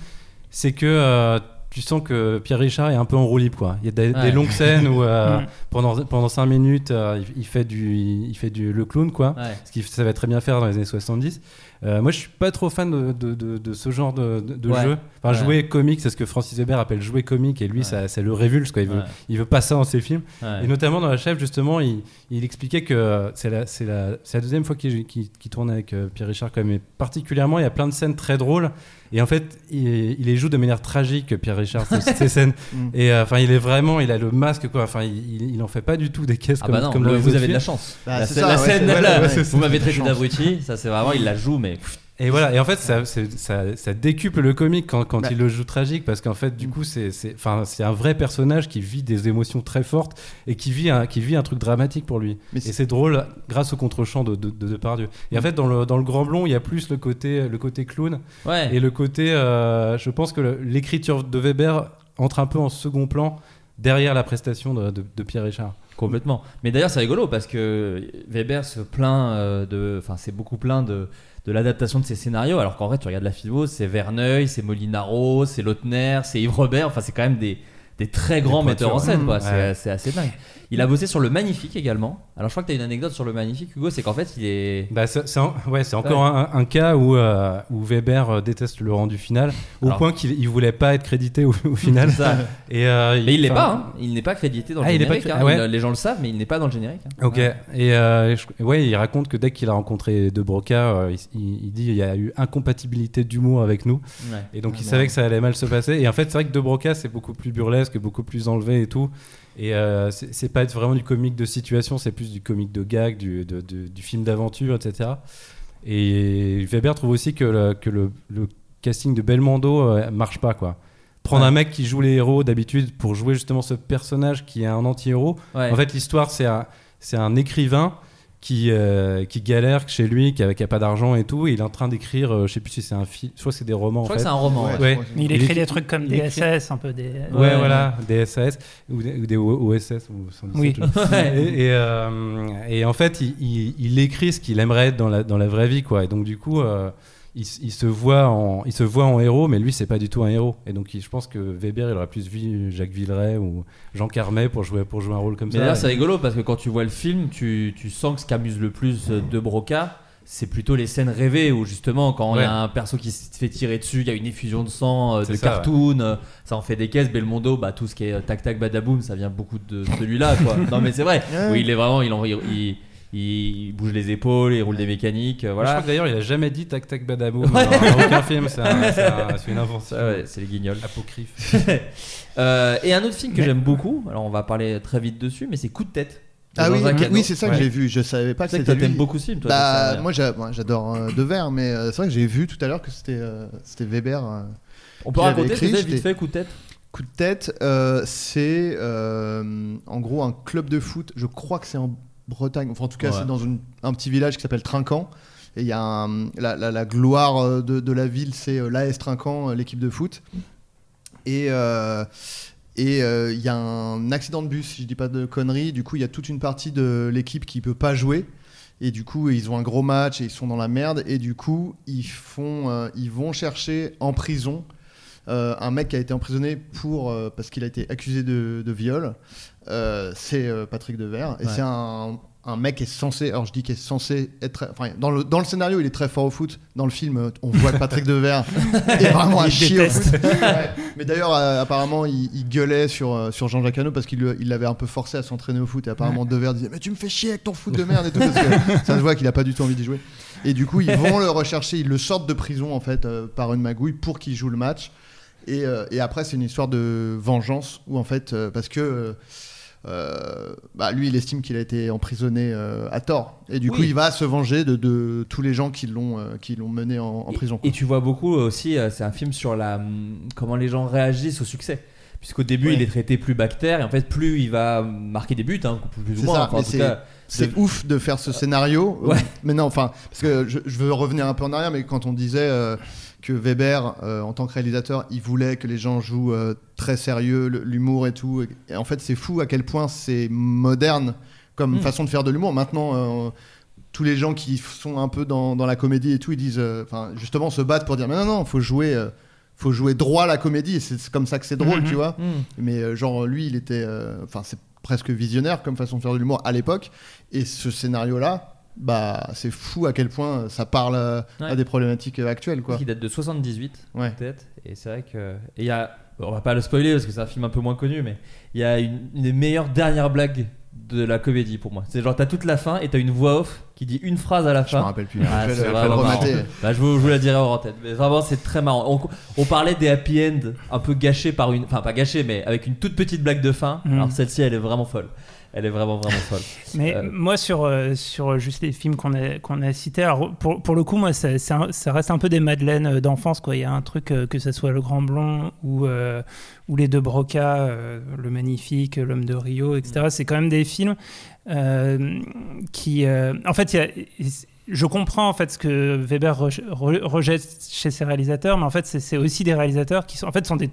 c'est que euh, tu sens que Pierre Richard est un peu en roue libre, quoi. Il y a des, ouais. des longues scènes où euh, pendant pendant cinq minutes euh, il, il fait du il fait du le clown, quoi. Ouais. Ce qu'il savait très bien faire dans les années soixante-dix. Euh, moi, je suis pas trop fan de de, de, de ce genre de, de ouais. jeu. Enfin, ouais. jouer comique, c'est ce que Francis Weber appelle jouer comique, et lui, ouais. ça, ça le révulse, quoi. Il veut ouais. il veut pas ça dans ses films. Ouais. Et notamment dans La Chèvre, justement, il il expliquait que c'est la c'est la c'est la deuxième fois qu'il qu'il, qu'il tourne avec euh, Pierre Richard, quand même. Mais particulièrement, il y a plein de scènes très drôles. Et en fait, il, il les joue de manière tragique, Pierre Richard, ces, ces scènes. Et enfin, euh, il est vraiment, il a le masque, quoi. Enfin, il, il en fait pas du tout des caisses ah bah comme, non, comme le, vous avez films. De la chance. Bah, la, c'est ça, la ouais, scène, c'est, là, ouais, vous c'est, m'avez traité d'abruti. Ça, c'est vraiment, il la joue, mais. Et voilà. Et en fait, ça, c'est, ça, ça décuple le comique quand, quand bah. il le joue tragique, parce qu'en fait, du coup, c'est, c'est, enfin, c'est un vrai personnage qui vit des émotions très fortes et qui vit un, qui vit un truc dramatique pour lui. Mais c'est... Et c'est drôle grâce au contre-champ de, de, de Depardieu. Et en fait, dans le, dans le Grand Blond, il y a plus le côté, le côté clown ouais. et le côté. Euh, je pense que le, l'écriture de Weber entre un peu en second plan derrière la prestation de, de, de Pierre Richard. Complètement. Mais d'ailleurs, c'est rigolo parce que Weber se plaint de, enfin, c'est beaucoup plein de. de l'adaptation de ces scénarios, alors qu'en vrai tu regardes la filmo, c'est Verneuil, c'est Molinaro, c'est Lautner, c'est Yves Robert, enfin c'est quand même des, des très grands des metteurs en scène, quoi. Mmh, c'est, ouais. c'est assez dingue. Il a bossé sur Le Magnifique également. Alors je crois que tu as une anecdote sur Le Magnifique, Hugo, c'est qu'en fait il est... Bah, c'est, c'est, en, ouais, c'est encore un, un cas où, euh, où Weber déteste le rendu final, au Alors, point qu'il ne voulait pas être crédité au, au final. Et, euh, il, mais il l'est pas, hein. Il n'est pas crédité dans le ah, générique. Pas... Hein. Ah, ouais. il, les gens le savent, mais il n'est pas dans le générique. Hein. Ok, ouais. Et euh, je, ouais, il raconte que dès qu'il a rencontré De Broca, euh, il, il, il dit qu'il y a eu incompatibilité d'humour avec nous. Ouais. Et donc ah, il bon. savait que ça allait mal se passer. Et en fait c'est vrai que De Broca c'est beaucoup plus burlesque, beaucoup plus enlevé et tout. Et euh, c'est, c'est pas vraiment du comique de situation, c'est plus du comique de gag, du, de, de, du film d'aventure, et cetera. Et Weber trouve aussi que le, que le, le casting de Belmondo marche pas, quoi. Prendre ouais. un mec qui joue les héros d'habitude pour jouer justement ce personnage qui est un anti-héros. Ouais. En fait, l'histoire, c'est un, c'est un écrivain qui, euh, qui galère chez lui, qui n'a pas d'argent et tout, et il est en train d'écrire, euh, je sais plus si c'est un film, soit c'est des romans. Je crois en fait. que c'est un roman. Ouais. Ouais. Il écrit des trucs comme des S A S, un peu des. Ouais, ouais, voilà, des S A S ou des, ou des O S S. Ou oui. et, et, euh, et en fait, il, il, il écrit ce qu'il aimerait être dans la, dans la vraie vie, quoi. Et donc du coup, euh, il, il se voit en, il se voit en héros, mais lui, c'est pas du tout un héros. Et donc, il, je pense que Weber, il aurait plus vu Jacques Villeray ou Jean Carmet pour jouer, pour jouer un rôle comme mais ça. Mais là, c'est rigolo parce que quand tu vois le film, tu, tu sens que ce qu'amuse le plus De Broca, c'est plutôt les scènes rêvées où justement quand il ouais. y a un perso qui se fait tirer dessus, il y a une effusion de sang, euh, de ça, cartoon, ouais. euh, ça en fait des caisses. Belmondo, bah, tout ce qui est euh, tac tac badaboum, ça vient beaucoup de celui-là, quoi. Non mais c'est vrai, oui, il est vraiment, il en il, il, il bouge les épaules, il roule ouais. des mécaniques, euh, voilà. Je crois que d'ailleurs il a jamais dit tac tac badaboum ouais. dans aucun film, c'est, un, c'est, un, c'est une invention. Ouais, c'est les guignols. Apocryphe. euh, et un autre film que mais... j'aime beaucoup, alors on va parler très vite dessus, mais c'est Coup de tête. Ah oui, oui, c'est ça que ouais. j'ai vu. Je savais pas c'est que, que c'était. T'aimes beaucoup ce film, toi. Bah, moi, j'a... moi, j'adore euh, Devers, mais euh, c'est vrai que j'ai vu tout à l'heure que c'était euh, c'était Weber. Euh, On peut raconter écrit, c'était vite fait Coup de tête. Coup de tête, euh, c'est euh, en gros un club de foot. Je crois que c'est en Bretagne. Enfin, en tout cas, ouais. c'est dans une, un petit village qui s'appelle Trinquant. Et il y a un, la, la, la gloire de, de la ville, c'est l'A S Trinquant, l'équipe de foot. Et euh, Et il euh, y a un accident de bus, si je dis pas de conneries. Du coup, il y a toute une partie de l'équipe qui peut pas jouer. Et du coup, ils ont un gros match et ils sont dans la merde. Et du coup, ils font, euh, ils vont chercher en prison euh, un mec qui a été emprisonné pour euh, parce qu'il a été accusé de, de viol. Euh, c'est euh, Patrick Devers. Et ouais. c'est un, un mec qui est censé. Alors je dis qu'il est censé être. Enfin, dans le dans le scénario, il est très fort au foot. Dans le film, on voit que Patrick Devers est vraiment un chier au foot. Ouais. Mais d'ailleurs, euh, apparemment, il, il gueulait sur, euh, sur Jean-Jacques Hano parce qu'il il l'avait un peu forcé à s'entraîner au foot. Et apparemment, Devers disait « Mais tu me fais chier avec ton foot de merde et tout !» Parce que ça se voit qu'il a pas du tout envie d'y jouer. Et du coup, ils vont le rechercher. Ils le sortent de prison, en fait, euh, par une magouille pour qu'il joue le match. Et, euh, et après, c'est une histoire de vengeance où, en fait, euh, parce que... Euh, Euh, bah lui il estime qu'il a été emprisonné euh, à tort et du oui. coup il va se venger de, de tous les gens qui l'ont, euh, qui l'ont mené en, en prison, quoi. Et tu vois beaucoup aussi euh, c'est un film sur la, comment les gens réagissent au succès, puisqu'au début oui. il est traité plus bactère et en fait plus il va marquer des buts, hein, plus ou moins, enfin, en tout cas, c'est de... ouf de faire ce scénario ouais. mais non, enfin, parce que je, je veux revenir un peu en arrière, mais quand on disait euh, que Weber, euh, en tant que réalisateur, il voulait que les gens jouent euh, très sérieux, le, l'humour et tout. Et, et en fait, c'est fou à quel point c'est moderne comme mmh. façon de faire de l'humour. Maintenant, euh, tous les gens qui sont un peu dans, dans la comédie et tout, ils disent, enfin, euh, justement, se battent pour dire, mais non, non, faut jouer, euh, faut jouer droit la comédie. Et c'est, c'est comme ça que c'est drôle, mmh. tu vois. Mmh. Mais euh, genre lui, il était, enfin, euh, c'est presque visionnaire comme façon de faire de l'humour à l'époque. Et ce scénario-là. Bah, c'est fou à quel point ça parle euh, ouais. à des problématiques euh, actuelles, quoi. Qui date de soixante-dix-huit ouais. peut-être. Et c'est vrai que il y a, bon, on va pas le spoiler parce que c'est un film un peu moins connu, mais il y a une, une des meilleures dernières blagues de la comédie pour moi. C'est genre t'as toute la fin et t'as une voix off qui dit une phrase à la fin. Je me rappelle plus. Ah, je vais le remater. Bah, je vous, je vous la dirai en tête. Mais vraiment c'est très marrant. On, on parlait des happy end un peu gâchés par une, enfin pas gâchés, mais avec une toute petite blague de fin. Mmh. Alors celle-ci elle est vraiment folle. Elle est vraiment, vraiment folle. Mais euh... moi, sur, euh, sur juste les films qu'on a, qu'on a cités, alors pour, pour le coup, moi, ça, ça, ça reste un peu des madeleines d'enfance, quoi. Il y a un truc, euh, que ce soit Le Grand Blond ou, euh, ou Les deux Broca, euh, Le Magnifique, L'Homme de Rio, et cetera. Mmh. C'est quand même des films euh, qui... Euh, en fait, il y a... Je comprends en fait ce que Weber re- re- rejette chez ses réalisateurs, mais en fait c'est, c'est aussi des réalisateurs qui sont en fait sont des,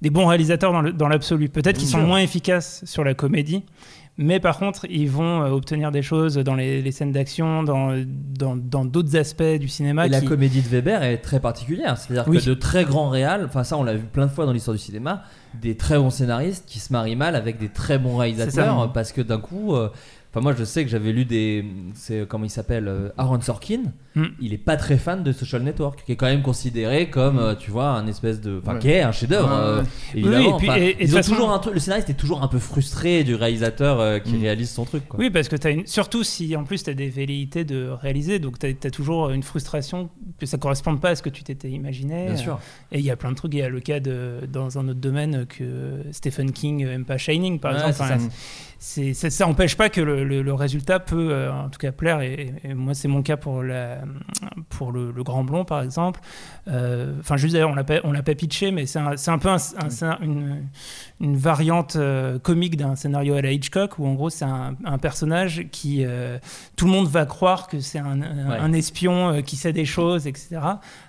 des bons réalisateurs dans, le, dans l'absolu. Peut-être qu'ils sont moins efficaces sur la comédie, Mais par contre, ils vont obtenir des choses dans les, les scènes d'action, dans, dans, dans d'autres aspects du cinéma. Et qui... la comédie de Weber est très particulière. C'est-à-dire oui. que de très grands réals, enfin ça on l'a vu plein de fois dans l'histoire du cinéma, des très bons scénaristes qui se marient mal avec des très bons réalisateurs ça, parce que d'un coup... Euh, Enfin, moi, je sais que j'avais lu des. C'est, comment il s'appelle euh, Aaron Sorkin. Mm. Il est pas très fan de Social Network, qui est quand même considéré comme, mm. euh, tu vois, un espèce de. Enfin, ouais. qui est un chef-d'œuvre. Euh, ouais. Oui, et puis. Enfin, et, et ils ont façon... toujours un truc. Le scénariste est toujours un peu frustré du réalisateur euh, qui mm. réalise son truc, quoi. Oui, parce que t'as une. Surtout si, en plus, t'as des velléités de réaliser. Donc, t'as, t'as toujours une frustration que ça corresponde pas à ce que tu t'étais imaginé. Bien euh, sûr. Et il y a plein de trucs. Il y a le cas de. Dans un autre domaine que Stephen King aime pas, Shining, par ouais, exemple. C'est enfin, ça. C'est... C'est, ça, ça empêche pas que le, le, le résultat peut euh, en tout cas plaire et, et moi c'est mon cas pour, la, pour le, le Grand Blond par exemple enfin euh, juste d'ailleurs on l'a pas, on l'a pas pitché mais c'est un, c'est un peu un, un, c'est un, une, une variante euh, comique d'un scénario à la Hitchcock où en gros c'est un, un personnage qui euh, tout le monde va croire que c'est un, un, ouais. un espion euh, qui sait des choses etc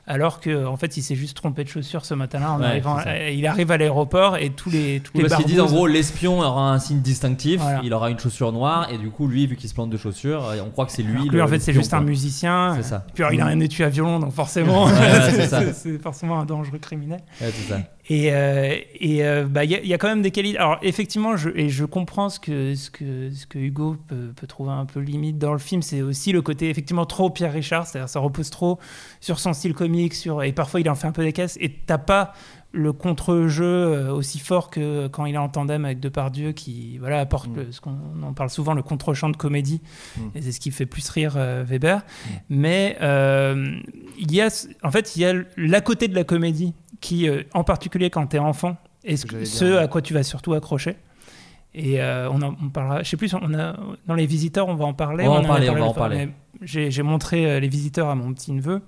alors qu'en en fait il s'est juste trompé de chaussures ce matin-là en ouais, arrivant, il arrive à l'aéroport et tous les tous les oui, parce qu'ils disent en gros l'espion aura un signe distinctif. Voilà. Il aura une chaussure noire et du coup lui vu qu'il se plante de chaussures on croit que c'est lui, lui le, en fait c'est juste un musicien c'est ça. Puis alors, il a un étui à violon donc forcément ouais, c'est, c'est, ça. C'est, c'est forcément un dangereux criminel ouais, c'est ça. Et euh, et euh, bah il y, y a quand même des qualités alors effectivement je et je comprends ce que ce que ce que Hugo peut, peut trouver un peu limite dans le film c'est aussi le côté effectivement trop Pierre Richard c'est-à-dire ça repose trop sur son style comique sur et parfois il en fait un peu des caisses et t'as pas le contre-jeu aussi fort que quand il est en tandem avec Depardieu qui voilà, apporte mmh. le, ce qu'on en parle souvent, le contre-champ de comédie. Mmh. Et c'est ce qui fait plus rire euh, Weber. Mmh. Mais euh, il y a, en fait, il y a l'à côté de la comédie qui, euh, en particulier quand t'es enfant, est ce, que ce dire, à ouais. quoi tu vas surtout accrocher. Et euh, on en on parlera, je sais plus, on a, dans Les Visiteurs, on va en parler. On va on en, en parler, on va en parler. J'ai, j'ai montré Les Visiteurs à mon petit-neveu.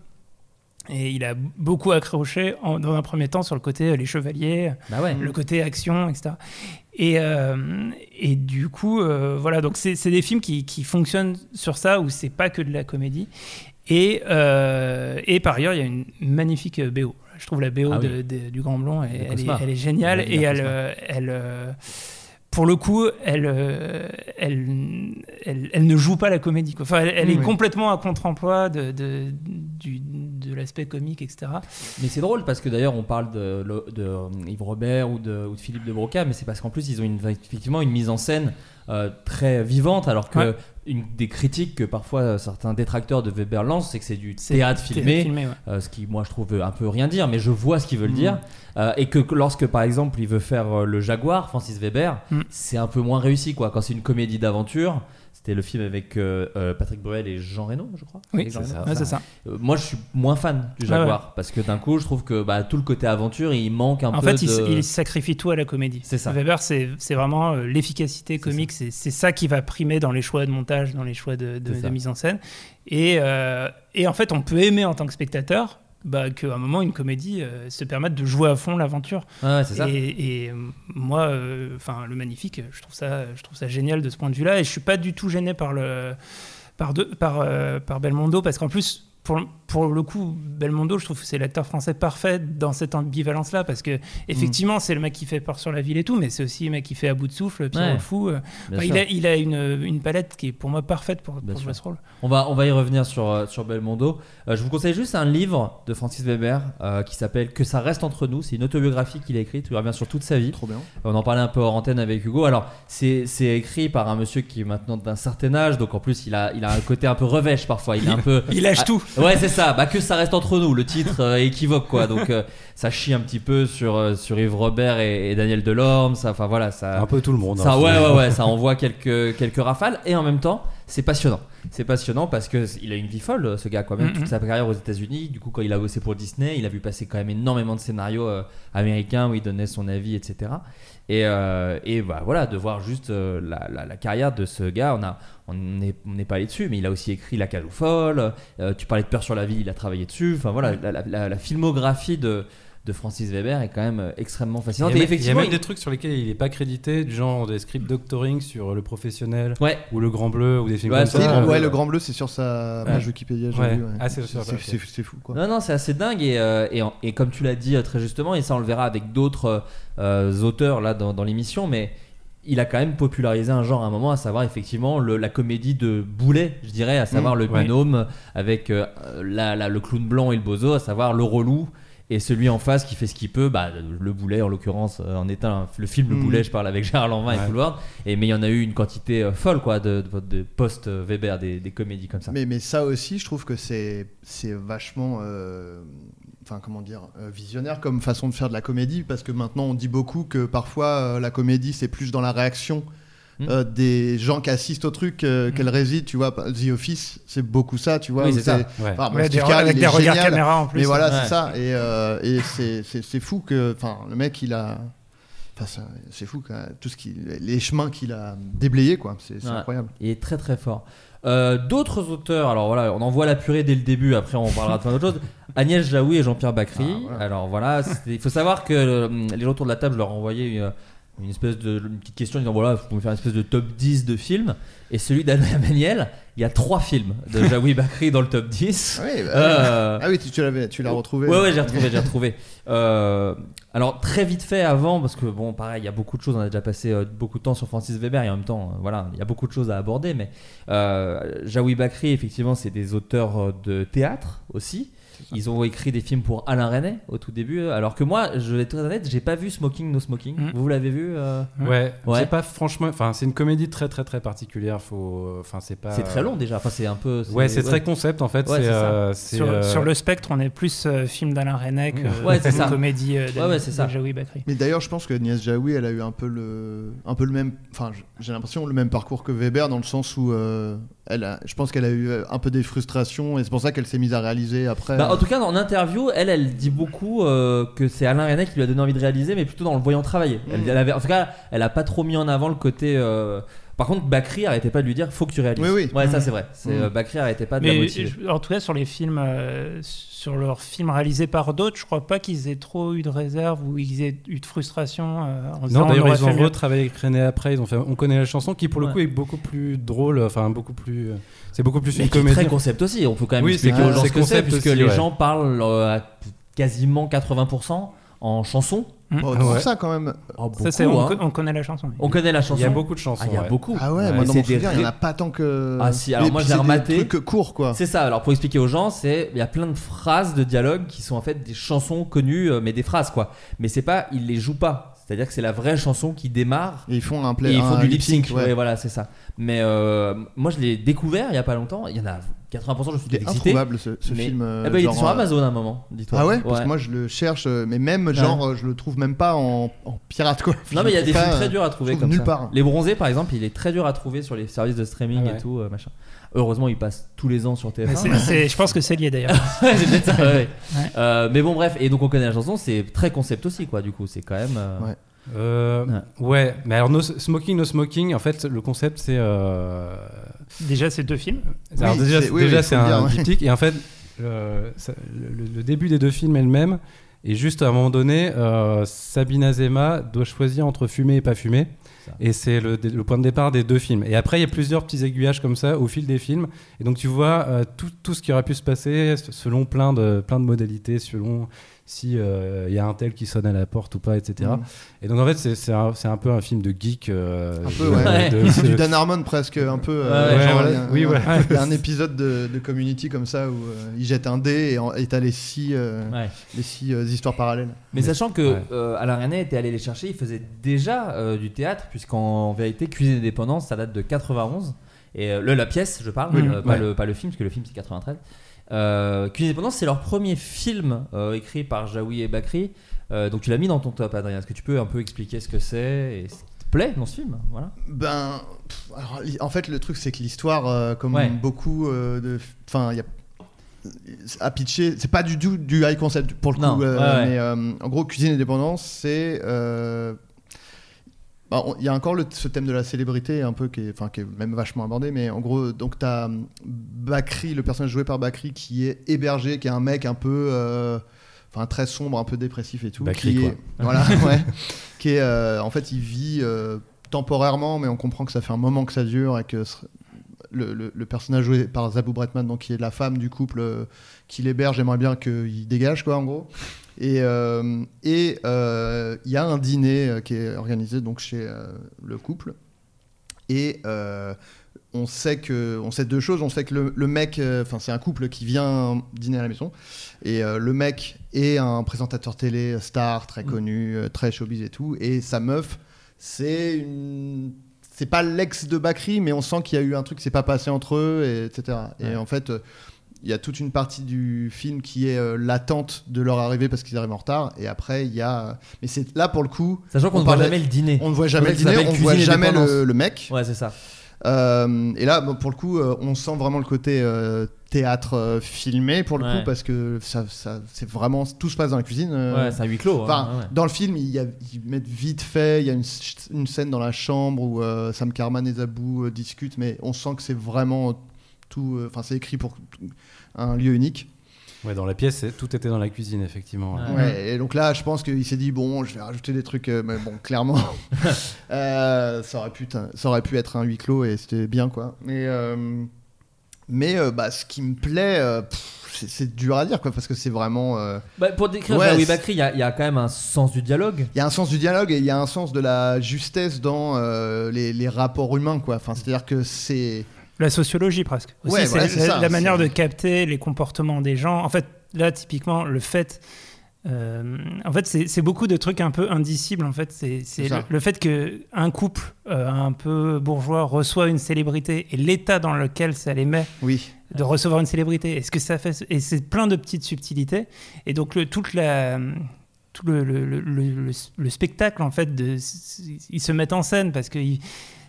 Et il a beaucoup accroché, en, dans un premier temps, sur le côté euh, les chevaliers, bah ouais. le côté action, et cetera. Et, euh, et du coup, euh, voilà, donc c'est, c'est des films qui, qui fonctionnent sur ça, où c'est pas que de la comédie. Et, euh, et par ailleurs, il y a une magnifique B O. Je trouve la B O ah de, oui. de, du Grand Blond, elle, elle, est, elle est géniale. Elle est et elle... Euh, elle euh, pour le coup, elle, euh, elle, elle, elle ne joue pas la comédie. Quoi. Enfin, elle, elle mmh, est oui. complètement à contre-emploi de, de, du, de l'aspect comique, et cetera. Mais c'est drôle parce que d'ailleurs, on parle de, de, de Yves Robert ou de, ou de Philippe de Broca, mais c'est parce qu'en plus, ils ont une, effectivement une mise en scène euh, très vivante, alors que ouais. une des critiques que parfois certains détracteurs de Weber lancent, c'est que c'est du c'est théâtre filmé, filmé ouais. euh, ce qui, moi, je trouve veut un peu rien dire, mais je vois ce qu'ils veulent mmh. dire. Euh, et que lorsque, par exemple, il veut faire euh, le Jaguar, Francis Veber, mmh. c'est un peu moins réussi, quoi. Quand c'est une comédie d'aventure, c'était le film avec euh, euh, Patrick Bruel et Jean Reno, je crois. Oui, c'est ça, ouais, c'est ça. Euh, moi, je suis moins fan du Jaguar, ah ouais. parce que d'un coup, je trouve que bah, tout le côté aventure, il manque un en peu fait, de... En fait, il sacrifie tout à la comédie. C'est ça. Weber, c'est, c'est vraiment euh, l'efficacité comique. C'est ça. C'est, c'est ça qui va primer dans les choix de montage, dans les choix de, de, de mise en scène. Et, euh, et en fait, on peut aimer en tant que spectateur... Bah, qu'à un moment une comédie euh, se permette de jouer à fond l'aventure ah, c'est ça. Et, et moi enfin euh, le magnifique je trouve ça je trouve ça génial de ce point de vue là et je suis pas du tout gêné par le par de, par euh, par Belmondo parce qu'en plus pour pour le coup Belmondo je trouve que c'est l'acteur français parfait dans cette ambivalence là parce que effectivement mmh. c'est le mec qui fait Port sur la ville et tout mais c'est aussi le mec qui fait À bout de souffle Pierrot ouais. le fou enfin, il a il a une une palette qui est pour moi parfaite pour, pour jouer ce rôle. On va, on va y revenir sur, sur Belmondo. Euh, je vous conseille juste un livre de Francis Veber euh, qui s'appelle Que ça reste entre nous. C'est une autobiographie qu'il a écrite. Il revient sur toute sa vie. Trop bien. On en parlait un peu hors antenne avec Hugo. Alors, c'est, c'est écrit par un monsieur qui est maintenant d'un certain âge. Donc, en plus, il a, il a un côté un peu revêche parfois. Il, est un peu, il lâche ah, tout. Ouais, c'est ça. Bah, que ça reste entre nous. Le titre euh, équivoque, quoi. Donc, euh, ça chie un petit peu sur, euh, sur Yves Robert et, et Daniel Delorme. Ça, enfin, voilà. Ça, un peu tout le monde. Ça, hein, ouais, ouais, ouais. Ça envoie quelques, quelques rafales. Et en même temps, c'est passionnant. C'est passionnant parce qu'il a une vie folle, ce gars, quand même. Mm-hmm. Toute sa carrière aux États-Unis, du coup, quand il a bossé pour Disney, il a vu passer quand même énormément de scénarios euh, américains où il donnait son avis, et cetera. Et, euh, et bah, voilà, de voir juste euh, la, la, la carrière de ce gars, on a, on n'est on pas allé dessus, mais il a aussi écrit La cage aux folles. Euh, tu parlais de Peur sur la ville, il a travaillé dessus. Enfin, voilà, la, la, la, la filmographie de. de Francis Weber est quand même extrêmement fascinant. Et effectivement, il y a même des trucs sur lesquels il n'est pas crédité, du genre des scripts doctoring sur Le Professionnel ouais. ou Le Grand Bleu ou des films ouais, comme ça. Ouais, Le Grand Bleu, c'est sur sa page ouais. Wikipédia. J'ai ouais. vu, ouais. Ah, c'est, c'est, c'est, c'est, c'est, c'est fou, quoi. Non, non, c'est assez dingue et, euh, et, et comme tu l'as dit très justement, et ça on le verra avec d'autres euh, auteurs là dans, dans l'émission, mais il a quand même popularisé un genre à un moment, à savoir effectivement le, la comédie de Boulet, je dirais, à savoir mmh, le binôme ouais. avec euh, la, la, le clown blanc et le bozo, à savoir le relou et celui en face qui fait ce qu'il peut, bah, le Boulet en l'occurrence, euh, en étant le film Le mmh. Boulet, je parle avec Gérard Lanvin ouais. et Foulard, et mais il y en a eu une quantité euh, folle quoi, de, de, de post-Weber, des, des comédies comme ça. Mais, mais ça aussi, je trouve que c'est, c'est vachement... Euh... Enfin, comment dire, euh, visionnaire comme façon de faire de la comédie, parce que maintenant on dit beaucoup que parfois euh, la comédie c'est plus dans la réaction euh, mmh. des gens qui assistent au truc euh, mmh. qu'elle réside, tu vois. The Office, c'est beaucoup ça, tu vois. Oui, c'est ça. Ouais. Enfin, ouais, des, avec des regards génial, caméra en plus. Mais voilà, ouais. c'est ça. Et, euh, et c'est, c'est, c'est fou que, enfin, le mec il a. Enfin, c'est fou, quoi. Tout ce qui, les chemins qu'il a déblayés, quoi. C'est, c'est ouais. incroyable. Il est très très fort. Euh, d'autres auteurs, alors voilà, on en voit la purée dès le début. Après, on parlera de plein d'autres choses. Agnès Jaoui et Jean-Pierre Bacri. Ah, voilà. Alors voilà, il faut savoir que euh, les gens autour de la table, je leur envoyais une, une espèce de une petite question, disant voilà, vous pouvez me faire une espèce de top dix de films. Et celui d'Adrien Méniel, il y a trois films de Jaoui Bacri dans le top dix. Oui, bah, euh, ah oui, tu, tu l'avais, tu l'as retrouvé. Ouais, ouais, j'ai retrouvé, j'ai retrouvé. Euh, alors très vite fait avant, parce que bon, pareil, il y a beaucoup de choses. On a déjà passé euh, beaucoup de temps sur Francis Veber et en même temps, euh, voilà, il y a beaucoup de choses à aborder. Mais euh, Jaoui Bacri, effectivement, c'est des auteurs de théâtre aussi. Ils ont écrit des films pour Alain Resnais au tout début, alors que moi, je vais être très honnête, j'ai pas vu Smoking No Smoking. Mmh. Vous l'avez vu euh... ouais. ouais. C'est pas franchement, enfin, c'est une comédie très très très particulière. Faut, enfin, c'est pas. C'est très long déjà. Enfin, c'est un peu. C'est... Ouais, c'est ouais. très concept en fait. Ouais, c'est, c'est euh, c'est sur, euh... sur le spectre, on est plus euh, film d'Alain Resnais que mmh. ouais, c'est ça. comédie euh, de, ouais, ouais, c'est de, ça. de Jaoui Bacri. Mais d'ailleurs, je pense que Agnès Jaoui, elle a eu un peu le, un peu le même, enfin, j'ai l'impression le même parcours que Weber dans le sens où. Euh... Elle a, je pense qu'elle a eu un peu des frustrations et c'est pour ça qu'elle s'est mise à réaliser après. Bah, en tout cas, en interview, elle, elle dit beaucoup euh, que c'est Alain Resnais qui lui a donné envie de réaliser, mais plutôt dans le voyant travailler. Mmh. Elle, elle avait, en tout cas, elle a pas trop mis en avant le côté. Euh... Par contre, Bacri arrêtait pas de lui dire faut que tu réalises. Oui, oui. Ouais, mmh. ça c'est vrai. C'est, mmh. Bacri arrêtait pas de mais, la motiver. En tout cas, sur les films, euh, sur leurs films réalisés par d'autres, je crois pas qu'ils aient trop eu de réserve ou ils aient eu de frustration. Euh, en non, disant, d'ailleurs, on ils ont retravaillé avec René après. Ils ont fait On connaît la chanson, qui pour le ouais. coup est beaucoup plus drôle, enfin beaucoup plus. Euh, c'est beaucoup plus mais une comédie. Très concept aussi. On peut quand même oui, expliquer aux gens ce que c'est, puisque aussi, les ouais. gens parlent euh, à quasiment quatre-vingts pour cent en chansons. Mmh. Oh, ouais. Ça quand même. Oh, beaucoup, ça, c'est, on, hein. on connaît la chanson. On connaît la chanson. Il y a beaucoup de chansons. Ah, il y a ouais. beaucoup. Ah ouais. ouais. Moi, dans mon souvenir, il y en a pas tant que. Ah si. Alors mais moi, j'ai rematé. Des trucs courts, quoi. C'est ça. Alors pour expliquer aux gens, c'est il y a plein de phrases de dialogue qui sont en fait des chansons connues, mais des phrases quoi. Mais c'est pas, ils les jouent pas. C'est-à-dire que c'est la vraie chanson qui démarre. Et ils font un play. Et ils font du lip sync. Ouais. Ouais, voilà, c'est ça. Mais euh, moi, je l'ai découvert il y a pas longtemps. Il y en a. quatre-vingts pour cent je suis excité. C'est improbable ce, ce mais, film. Euh, ah bah, il était sur Amazon à un moment, dis-toi. Ah ouais, ouais. Parce que moi je le cherche, mais même genre ouais. je le trouve même pas en, en pirate quoi. Non mais il y a des pas, films très durs à trouver comme ça. Part. Les Bronzés par exemple, il est très dur à trouver sur les services de streaming ah ouais. et tout euh, machin. Heureusement il passe tous les ans sur T F un. C'est, c'est, je pense que c'est lié d'ailleurs. C'est peut-être ça. Ouais. Ouais. Euh, mais bon bref, et donc on connaît la chanson, c'est très concept aussi quoi. Du coup c'est quand même. Euh... Ouais. Euh, ouais. ouais, mais alors no, Smoking No Smoking, en fait le concept c'est euh... déjà c'est deux films. Alors oui, déjà c'est, oui, déjà, oui, c'est un dire, diptyque ouais. et en fait euh, ça, le, le début des deux films est le même et juste à un moment donné euh, Sabine Azema doit choisir entre fumer et pas fumer ça. Et c'est le, le point de départ des deux films et après il y a plusieurs petits aiguillages comme ça au fil des films et donc tu vois euh, tout, tout ce qui aurait pu se passer selon plein de, plein de modalités selon si il euh, y a un tel qui sonne à la porte ou pas, et cetera. Mmh. Et donc en fait c'est c'est un, c'est un peu un film de geek. Euh, un peu ouais. De, c'est du Dan Harmon presque un peu. Euh, ouais, genre, ouais, un, oui un, ouais. Il y a un épisode de, de Community comme ça où euh, il jette un dé et, en, et t'as les six euh, ouais. les six euh, histoires parallèles. Mais, mais sachant que ouais. euh, Alain Resnais était allé les chercher, il faisait déjà euh, du théâtre puisqu'en vérité Cuisine et Dépendances ça date de quatre-vingt-onze et euh, le, la pièce je parle oui, euh, ouais. pas le pas le film parce que le film c'est quatre-vingt-treize. Euh, Cuisine et Dépendances, c'est leur premier film euh, écrit par Jaoui et Bacri. Euh, donc tu l'as mis dans ton top, Adrien. Est-ce que tu peux un peu expliquer ce que c'est et ce qui te plaît dans ce film voilà. Ben, pff, alors, en fait, le truc c'est que l'histoire, euh, comme ouais. beaucoup, euh, de, enfin, il y a à pitcher, c'est pas du du, du high concept pour le non, coup. Euh, ouais, ouais. Mais euh, en gros, Cuisine et Dépendances, c'est euh, bah, on, y a encore le, ce thème de la célébrité un peu qui est, enfin, qui est même vachement abordé mais en gros donc t'as Bacri le personnage joué par Bacri qui est hébergé qui est un mec un peu euh, enfin très sombre un peu dépressif et tout Bacri qui quoi est, voilà ouais qui est euh, en fait il vit euh, temporairement mais on comprend que ça fait un moment que ça dure et que le, le, le personnage joué par Zabou Breitman, donc qui est la femme du couple euh, qui l'héberge, j'aimerais bien qu'il dégage, quoi, en gros. Et il euh, et, euh, y a un dîner qui est organisé donc, chez euh, le couple. Et euh, on, sait que, on sait deux choses. On sait que le, le mec, enfin euh, c'est un couple qui vient dîner à la maison. Et euh, le mec est un présentateur télé star, très connu, mmh. très showbiz et tout. Et sa meuf, c'est une... c'est pas l'ex de Bacri, mais on sent qu'il y a eu un truc qui s'est pas passé entre eux, et, etc. Ouais. Et en fait, il y a toute une partie du film qui est euh, l'attente de leur arrivée parce qu'ils arrivent en retard. Et après, il y a. Mais c'est là pour le coup. Sachant qu'on ne voit jamais le dîner. On ne voit jamais le dîner, on ne voit jamais le, le mec. Ouais, c'est ça. Euh, et là, bon, pour le coup, euh, on sent vraiment le côté euh, théâtre euh, filmé, pour le ouais. coup, parce que ça, ça, c'est vraiment. Tout se passe dans la cuisine. Euh, ouais, c'est à huis clos. Enfin, hein, ouais. Dans le film, ils il mettent vite fait. Il y a une, une scène dans la chambre où euh, Sam Carman et Zabou euh, discutent, mais on sent que c'est vraiment. Tout, enfin, euh, c'est écrit pour un lieu unique. Ouais, dans la pièce, tout était dans la cuisine, effectivement. Ah, ouais. Ouais, et donc là, je pense qu'il s'est dit bon, je vais rajouter des trucs, euh, mais bon, clairement, euh, ça aurait pu, ça aurait pu être un huis clos et c'était bien, quoi. Mais, euh, mais, euh, bah, ce qui me plaît, euh, pff, c'est, c'est dur à dire, quoi, parce que c'est vraiment. Euh... Bah, pour décrire ouais, Jaoui Bacri, il y, y a quand même un sens du dialogue. Il y a un sens du dialogue et il y a un sens de la justesse dans euh, les, les rapports humains, quoi. Enfin, c'est-à-dire que c'est la sociologie presque. Aussi, ouais, c'est, ouais, c'est la, ça, la manière c'est... de capter les comportements des gens. En fait, là, typiquement, le fait... Euh, en fait, c'est, c'est beaucoup de trucs un peu indicibles. En fait, c'est, c'est, c'est le, le fait qu'un couple euh, un peu bourgeois reçoit une célébrité et l'état dans lequel ça les met oui. de recevoir une célébrité. Est-ce que ça fait... Et c'est plein de petites subtilités. Et donc, le, toute la... Tout le, le, le, le, le spectacle, en fait, de, ils se mettent en scène parce que... Ils,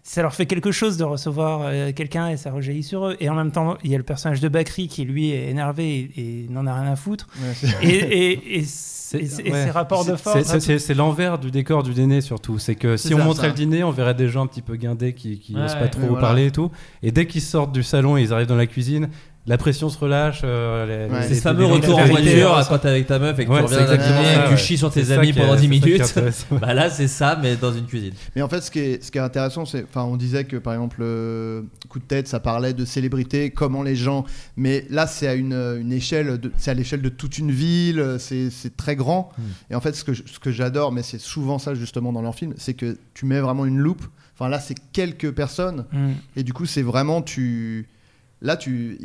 ça leur fait quelque chose de recevoir euh, quelqu'un et ça rejaillit sur eux. Et en même temps, il y a le personnage de Bacri qui, lui, est énervé et, et n'en a rien à foutre. Ouais, et, et, et, c'est, et, c'est, ouais. et ses rapports c'est, de force... C'est, c'est, c'est, c'est l'envers du décor du dîner, surtout. C'est que si c'est on ça, montrait ça. Le dîner, on verrait des gens un petit peu guindés qui, qui ouais, n'osent pas trop voilà. parler et tout. Et dès qu'ils sortent du salon et ils arrivent dans la cuisine... La pression se relâche. Euh, les, ouais, les, c'est fameux retour en voiture quand t'es avec ta meuf et que ouais, tu reviens exactement et que tu chies sur tes c'est amis pendant dix minutes. Bah là, c'est ça, mais dans une cuisine. Mais en fait, ce qui est, ce qui est intéressant, c'est. Enfin, on disait que par exemple, euh, Coup de tête, ça parlait de célébrité, comment les gens. Mais là, c'est à une, une échelle. De, c'est à l'échelle de toute une ville, c'est, c'est très grand. Hum. Et en fait, ce que, je, ce que j'adore, mais c'est souvent ça justement dans leurs films, c'est que tu mets vraiment une loupe. Enfin, là, c'est quelques personnes. Hum. Et du coup, c'est vraiment. Tu. Là, tu,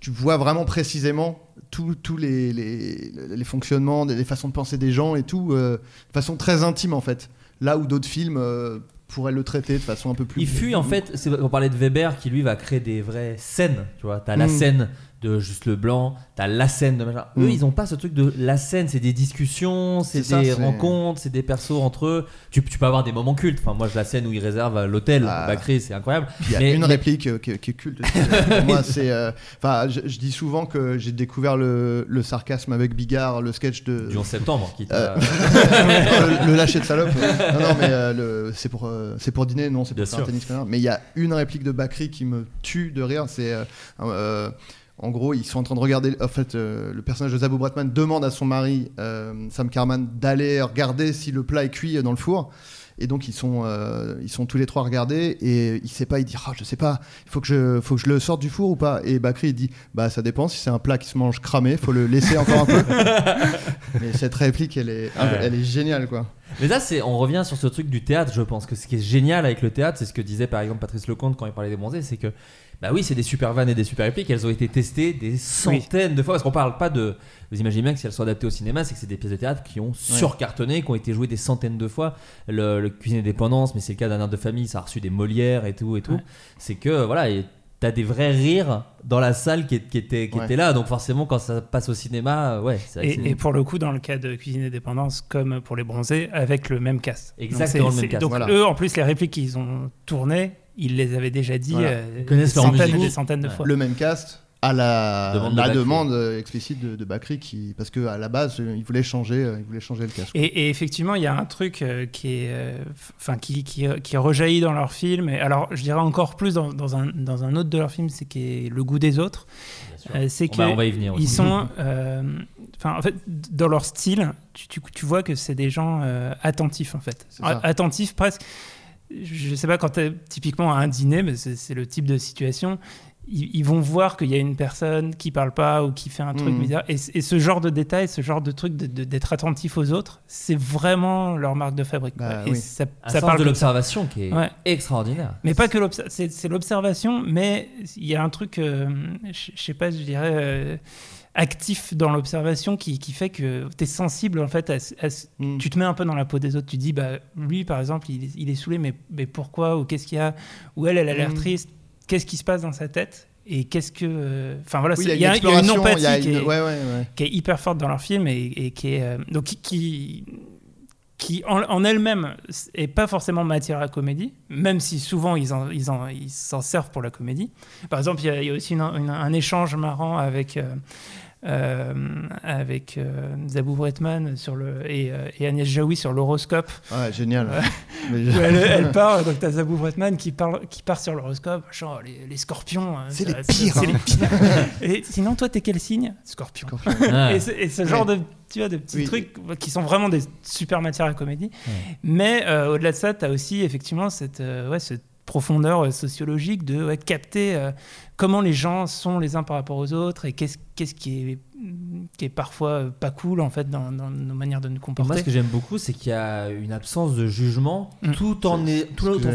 tu vois vraiment précisément tous les, les, les fonctionnements, les façons de penser des gens et tout, euh, de façon très intime en fait. Là où d'autres films euh, pourraient le traiter de façon un peu plus... Il fut en fait, c'est, on parlait de Weber qui lui va créer des vraies scènes, tu vois. T'as mmh. la scène de juste le blanc, t'as la scène de machin. Eux, mmh. ils ont pas ce truc de la scène, c'est des discussions, c'est, c'est des ça, c'est... rencontres, c'est des persos entre eux. Tu, tu peux avoir des moments cultes. Enfin, moi, la scène où ils réservent l'hôtel, ah. Bacri, c'est incroyable. Il y a mais, une mais... réplique euh, qui, qui est culte. Pour moi, c'est. Enfin, euh, je, je dis souvent que j'ai découvert le, le sarcasme avec Bigard, le sketch de. Du onze septembre, qui euh... le, le lâcher de salope. Euh. Non, non, mais euh, le, c'est pour euh, c'est pour dîner, non, c'est pour faire un tennis. Mais il y a une réplique de Bacri qui me tue de rire. C'est. Euh, euh, En gros, ils sont en train de regarder. En fait, euh, le personnage de Zabou Breitman demande à son mari, euh, Sam Carman, d'aller regarder si le plat est cuit dans le four. Et donc, ils sont, euh, ils sont tous les trois regardés. Et il ne sait pas, il dit oh, je ne sais pas, il faut, faut que je le sorte du four ou pas. Et Bacri, il dit bah, ça dépend, si c'est un plat qui se mange cramé, il faut le laisser encore un peu. Mais cette réplique, elle est, elle est géniale, quoi. Mais là, c'est, on revient sur ce truc du théâtre, je pense. Que ce qui est génial avec le théâtre, c'est ce que disait par exemple Patrice Lecomte quand il parlait des bronzés, c'est que. Bah oui, c'est des super vannes et des super répliques. Elles ont été testées des centaines oui. de fois. Parce qu'on parle pas de. Vous imaginez bien que si elles sont adaptées au cinéma, c'est que c'est des pièces de théâtre qui ont surcartonné, ouais. qui ont été jouées des centaines de fois. Le, le Cuisine et Dépendances, mais c'est le cas d'Un air de famille, ça a reçu des Molières et tout et tout. Ouais. C'est que voilà, et t'as des vrais rires dans la salle qui, qui, était, qui ouais. était là. Donc forcément, quand ça passe au cinéma, ouais. C'est et, c'est... et pour le coup, dans le cas de Cuisine et Dépendances, comme pour les bronzés, avec le même cast. Exactement donc, le même cast. Donc voilà. Eux, en plus, les répliques qu'ils ont tournées. Ils les avaient déjà dit voilà. euh, des, centaines et des centaines de ouais. fois. Le même cast à la demande, la de demande explicite de, de Bacri, qui, parce qu'à la base, il voulait changer, il voulait changer le cast. Et, et effectivement, il y a un truc qui, est, euh, qui, qui, qui rejaillit dans leur film. Et alors, je dirais encore plus dans, dans, un, dans un autre de leurs films, c'est qui est Le goût des autres. Euh, c'est on, que va, on va y venir aussi. Ils sont, euh, en fait, dans leur style, tu, tu, tu vois que c'est des gens euh, attentifs, en fait. Attentifs presque. je sais pas, quand t'es typiquement à un dîner, mais c'est, c'est le type de situation, ils, ils vont voir qu'il y a une personne qui parle pas ou qui fait un truc mmh. bizarre. Et, et ce genre de détails, ce genre de truc de, de, d'être attentif aux autres, c'est vraiment leur marque de fabrique. Bah, et oui. ça, un ça sens parle de l'observation qui est ouais. extraordinaire. Mais pas que l'observation, c'est, c'est l'observation, mais il y a un truc, euh, je sais pas, je dirais... Euh, actif dans l'observation qui, qui fait que t'es sensible en fait à, à, mm. tu te mets un peu dans la peau des autres, tu dis bah lui par exemple il, il est saoulé mais, mais pourquoi, ou qu'est-ce qu'il y a, ou elle elle a l'air mm. triste, qu'est-ce qui se passe dans sa tête et qu'est-ce que enfin euh, voilà, il oui, y, y, y a une empathie a une... Qui, est, ouais, ouais, ouais. qui est hyper forte dans leur film et, et qui est euh, donc qui, qui qui en, en elle-même est pas forcément matière à comédie, même si souvent ils, en, ils, en, ils s'en servent pour la comédie. Par exemple, il y, y a aussi une, une, un échange marrant avec, euh, euh, avec euh, Zabou Breitman sur le, et, euh, et Agnès Jaoui sur l'horoscope. Ouais, génial. Euh, Mais je... elle, elle part, donc t'as Zabou Breitman qui, parle, qui part sur l'horoscope, genre les, les scorpions. C'est ça, les pires. C'est, hein. c'est les pires. Et sinon, toi, t'es quel signe ? Scorpion. Scorpion. Ah. Et, et ce genre ouais. de... tu vois, des petits oui. trucs qui sont vraiment des super matières à comédie. Oui. Mais euh, au-delà de ça, tu as aussi effectivement cette, euh, ouais, cette profondeur euh, sociologique de ouais, capter euh, comment les gens sont les uns par rapport aux autres et qu'est-ce, qu'est-ce qui, est, qui est parfois pas cool en fait, dans, dans nos manières de nous comporter. Et moi, ce que j'aime beaucoup, c'est qu'il y a une absence de jugement mmh. tout en ne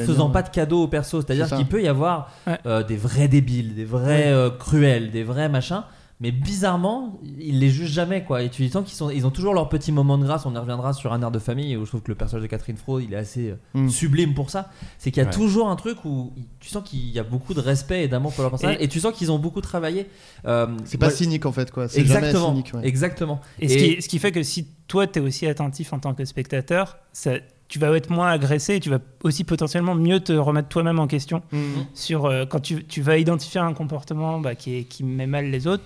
faisant ouais. pas de cadeau au perso. C'est-à-dire c'est qu'il peut y avoir ouais. euh, des vrais débiles, des vrais ouais. euh, cruels, des vrais machins. Mais bizarrement, ils les jugent jamais, quoi. Et tu dis tant qu'ils sont, ils ont toujours leur petit moment de grâce. On y reviendra sur Un air de famille où je trouve que le personnage de Catherine Fro, il est assez mmh. sublime pour ça. C'est qu'il y a ouais. toujours un truc où tu sens qu'il y a beaucoup de respect et d'amour pour leur personnage, et, et tu sens qu'ils ont beaucoup travaillé. Euh, c'est pas ouais, cynique en fait, quoi. C'est exactement, jamais cynique. Ouais. Exactement. Et, et ce, qui, ce qui fait que si toi t'es aussi attentif en tant que spectateur, ça. Tu vas être moins agressé et tu vas aussi potentiellement mieux te remettre toi-même en question mmh. sur euh, quand tu, tu vas identifier un comportement bah, qui, est, qui met mal les autres.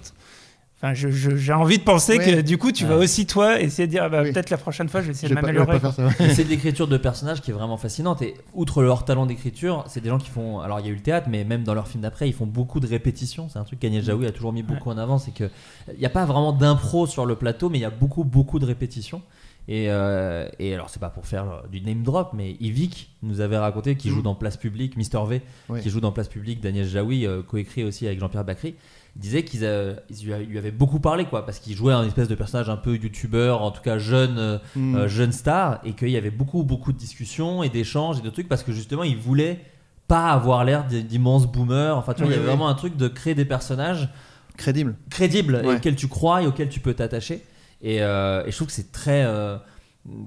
Enfin, je, je, j'ai envie de penser oui. que du coup, tu ouais. vas aussi toi essayer de dire bah, oui. peut-être la prochaine fois, je vais essayer je de m'améliorer. Pas, ouais. C'est de l'écriture de personnages qui est vraiment fascinante. Et outre leur talent d'écriture, c'est des gens qui font. Alors, il y a eu le théâtre, mais même dans leurs films d'après, ils font beaucoup de répétitions. C'est un truc qu'Agnès Jaoui a toujours mis beaucoup ouais. en avant. C'est qu'il n'y a pas vraiment d'impro sur le plateau, mais il y a beaucoup, beaucoup de répétitions. Et, euh, et alors c'est pas pour faire du name drop, mais Yvick nous avait raconté qu'il joue mmh. dans Place Publique, Mister V oui. qui joue dans Place Publique d'Agnès Jaoui, euh, coécrit aussi avec Jean-Pierre Bacri, disait qu'ils euh, lui avaient beaucoup parlé, quoi, parce qu'il jouait un espèce de personnage un peu youtubeur, en tout cas jeune, mmh. euh, jeune star, et qu'il y avait beaucoup beaucoup de discussions et d'échanges et de trucs parce que justement il voulait pas avoir l'air d'immense boomer. Enfin tu vois, oui, il y avait oui. vraiment un truc de créer des personnages crédibles, crédibles ouais. auxquels tu crois et auxquels tu peux t'attacher. Et, euh, et je trouve que c'est très, euh,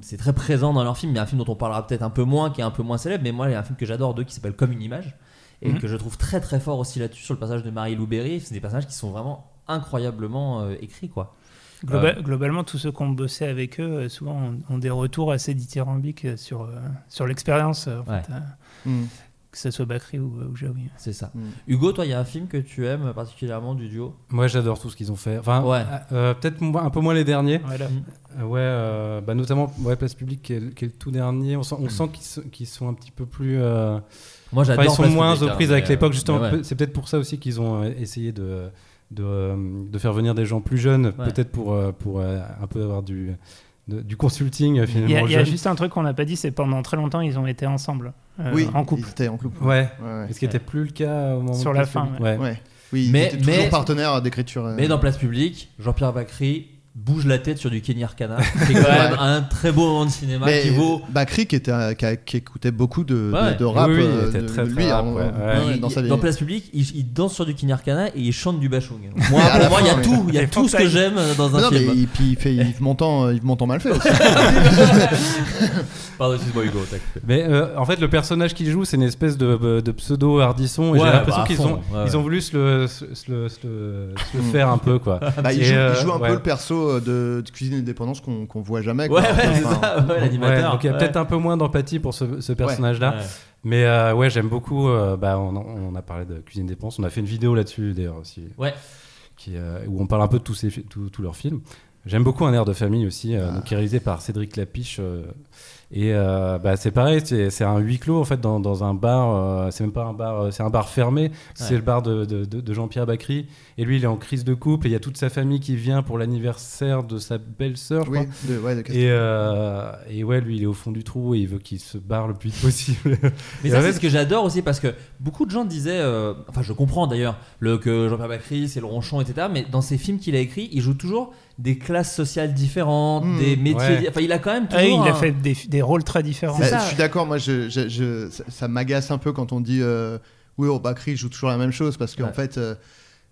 c'est très présent dans leur film. Il y a un film dont on parlera peut-être un peu moins, qui est un peu moins célèbre, mais moi il y a un film que j'adore d'eux qui s'appelle Comme une image, et mm-hmm. que je trouve très très fort aussi là-dessus, sur le passage de Marie-Lou Berry. C'est des personnages qui sont vraiment incroyablement euh, écrits, quoi. Global, euh, globalement tous ceux qui ont bossé avec eux souvent ont, ont des retours assez dithyrambiques sur, euh, sur l'expérience en ouais. fait, euh, mm. que ce soit Bacri ou, ou Jaoui. C'est ça. Mm. Hugo, toi, il y a un film que tu aimes particulièrement du duo ? Moi, j'adore tout ce qu'ils ont fait. Enfin, ouais. euh, peut-être un peu moins les derniers. Ouais, là. Mm. Euh, ouais euh, bah, notamment ouais, Place Publique, qui est, qui est le tout dernier. On sent, on mm. sent qu'ils, sont, qu'ils sont un petit peu plus. Euh... Moi, j'adore. Enfin, ils sont moins aux prises avec euh, l'époque, justement. Ouais. C'est peut-être pour ça aussi qu'ils ont essayé de, de, de faire venir des gens plus jeunes, ouais. peut-être pour, pour un peu avoir du. De, du consulting finalement. Il y, y a juste un truc qu'on n'a pas dit, c'est pendant très longtemps ils ont été ensemble, euh, oui, en couple. Ils étaient en couple. Ouais. ouais, ouais. Ce qui n'était ouais. plus le cas au moment sur la fin. Ouais. Ouais. Ouais. Oui, ils mais, étaient toujours mais, partenaires d'écriture. Euh... Mais dans Place Publique, Jean-Pierre Bacri bouge la tête sur du Keny Arkana. C'est quand même un très beau moment de cinéma mais qui vaut. Bacri qui, était, qui, a, qui écoutait beaucoup de, ouais. de, de rap. Oui, oui, il était de, très, de, très lui, rap. Ouais. Ouais. Il, dans, sa... dans Place Publique, il, il danse sur du Keny Arkana et il chante du Bachung. Moi, pour moi, il y a tout, il y a tout ce que j'aime dans un non, film. Et puis il fait Yves Montand, Yves Montand mal fait aussi. Pardon, excuse-moi Hugo. T'as coupé. Mais euh, en fait, le personnage qu'il joue, c'est une espèce de, de pseudo Hardisson. Ouais, et j'ai l'impression bah, qu'ils ont, ouais, ouais. ils ont voulu se le, se, se, se, se le faire un peu, quoi. Il joue un peu le perso. De, de Cuisine et Dépendances qu'on, qu'on voit jamais, quoi. Ouais, ouais, enfin, c'est ça, ouais, l'animateur. Ouais, donc il y a ouais. peut-être un peu moins d'empathie pour ce, ce personnage-là. Ouais, ouais. Mais euh, ouais, j'aime beaucoup. Euh, bah, on, on a parlé de Cuisine et Dépendances. On a fait une vidéo là-dessus d'ailleurs aussi. Ouais. Qui, euh, où on parle un peu de tous, ces, tout, tous leurs films. J'aime beaucoup Un air de famille aussi, euh, ah. donc, qui est réalisé par Cédric Lapiche. Euh, et euh, bah, c'est pareil, c'est, c'est un huis clos en fait, dans, dans un bar. Euh, c'est même pas un bar, euh, c'est un bar fermé. Ouais. C'est le bar de, de, de, de Jean-Pierre Bacri. Et lui, il est en crise de couple. Et il y a toute sa famille qui vient pour l'anniversaire de sa belle-sœur. Oui, de, ouais, de et, euh, et ouais, lui, il est au fond du trou et il veut qu'il se barre le plus possible. Mais et ça, c'est ce que j'adore aussi parce que beaucoup de gens disaient, euh, enfin, je comprends d'ailleurs le, que Jean-Pierre Bacri, c'est le ronchon, et cetera. Mais dans ses films qu'il a écrits, il joue toujours des classes sociales différentes, mmh, des métiers. Ouais. Di- enfin, il a quand même toujours. Ouais, il a un... fait des, des rôles très différents. Bah, je suis d'accord. Moi, je, je, je, ça, ça m'agace un peu quand on dit euh, oui, oh, Bacri joue toujours la même chose parce qu'en ouais. en fait, euh,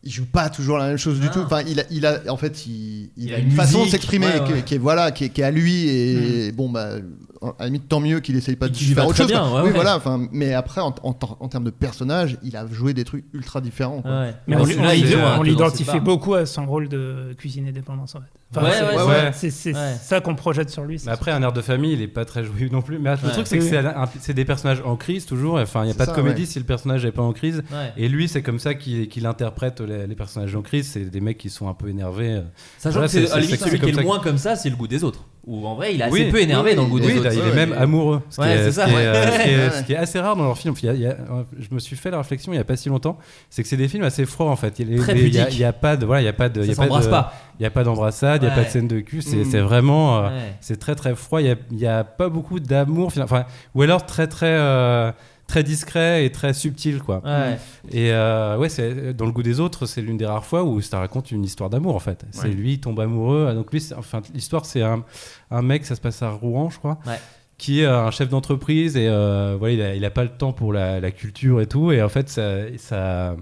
il joue pas toujours la même chose ah. du tout. Enfin, il a, il a, en fait, il, il, il a une, une façon de s'exprimer ouais, ouais. Qui, qui est voilà, qui, qui est à lui et mmh. bon bah, à la limite tant mieux qu'il essaye pas de faire autre chose. Bien, ouais, oui, ouais. voilà. Enfin, mais après, en, en, en termes de personnage, il a joué des trucs ultra différents. Quoi. Ouais. Mais on, on, on, on l'identifiait beaucoup à son rôle de Cuisine et Dépendances en fait. Enfin, ouais, c'est, ouais, ouais, ouais. c'est, c'est ouais. ça qu'on projette sur lui. Mais après, Un air de famille, il est pas très joué non plus. Mais le ouais. truc, c'est que oui. c'est, un, c'est des personnages en crise toujours. Enfin, il y a c'est pas ça, de comédie ouais. si le personnage est pas en crise. Ouais. Et lui, c'est comme ça qu'il, qu'il interprète les, les personnages en crise. C'est des mecs qui sont un peu énervés. Sachant que c'est, c'est, c'est celui qui est le moins comme ça, c'est Le goût des autres. Où en vrai, il est assez oui, peu énervé oui, dans Le goût oui, des autres. Il est même amoureux. Ce qui est assez rare dans leurs films. Je me suis fait la réflexion il y a pas si longtemps. C'est que c'est des films assez froids en fait. Il y a pas de, voilà, il y a pas de, ça s'embrasse pas. Il n'y a pas d'embrassade, il ouais. n'y a pas de scène de cul, c'est, mmh. c'est vraiment. Euh, ouais. C'est très très froid, il n'y a, a pas beaucoup d'amour, enfin, ou alors très très, euh, très discret et très subtil, quoi. Ouais. Et euh, ouais, c'est, dans Le goût des autres, c'est l'une des rares fois où ça raconte une histoire d'amour, en fait. Ouais. C'est lui, il tombe amoureux. Donc lui, c'est, enfin, l'histoire, c'est un, un mec, ça se passe à Rouen, je crois. Ouais. Qui est un chef d'entreprise et euh, voilà, il a, il a pas le temps pour la, la culture et tout, et en fait, ça. ça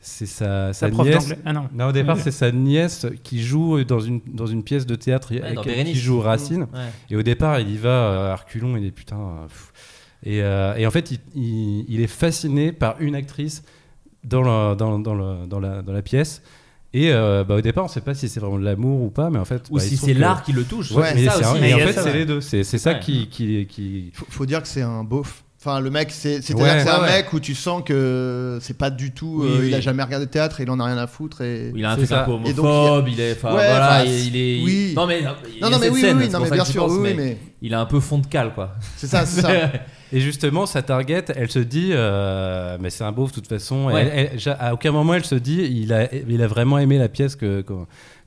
c'est sa, sa nièce. Ah non. Non, au départ, oui. c'est sa nièce qui joue dans une, dans une pièce de théâtre ouais, qui, qui joue Racine. Mmh. Ouais. Et au départ, il y va euh, à reculons, il est putain. Euh, et, euh, et en fait, il, il, il est fasciné par une actrice dans, le, dans, dans, le, dans, la, dans la pièce. Et euh, bah, au départ, on ne sait pas si c'est vraiment de l'amour ou pas, mais en fait. Ou bah, si c'est que... l'art qui le touche. Ouais, mais ça c'est aussi. Mais en fait, ça, c'est ouais. les deux. C'est, c'est ça ouais. qui. qui, qui... Faut, faut dire que c'est un beauf. Enfin, le mec, c'est, c'est-à-dire ouais, que c'est ouais, un ouais. mec où tu sens que c'est pas du tout. Oui, euh, oui. Il a jamais regardé de théâtre, et il en a rien à foutre. Et... Il a un truc un peu homophobe, il est. Enfin, ouais, voilà, il est. Oui. Non, mais. Non, non, mais oui, scène, oui, non, mais bien sûr, penses, oui, mais. Il a un peu fond de cale, quoi. C'est ça, c'est ça. Et justement, sa target, elle se dit, euh, mais c'est un beauf de toute façon. Ouais. Elle, elle, à aucun moment, elle se dit, il a, il a vraiment aimé la pièce que. que...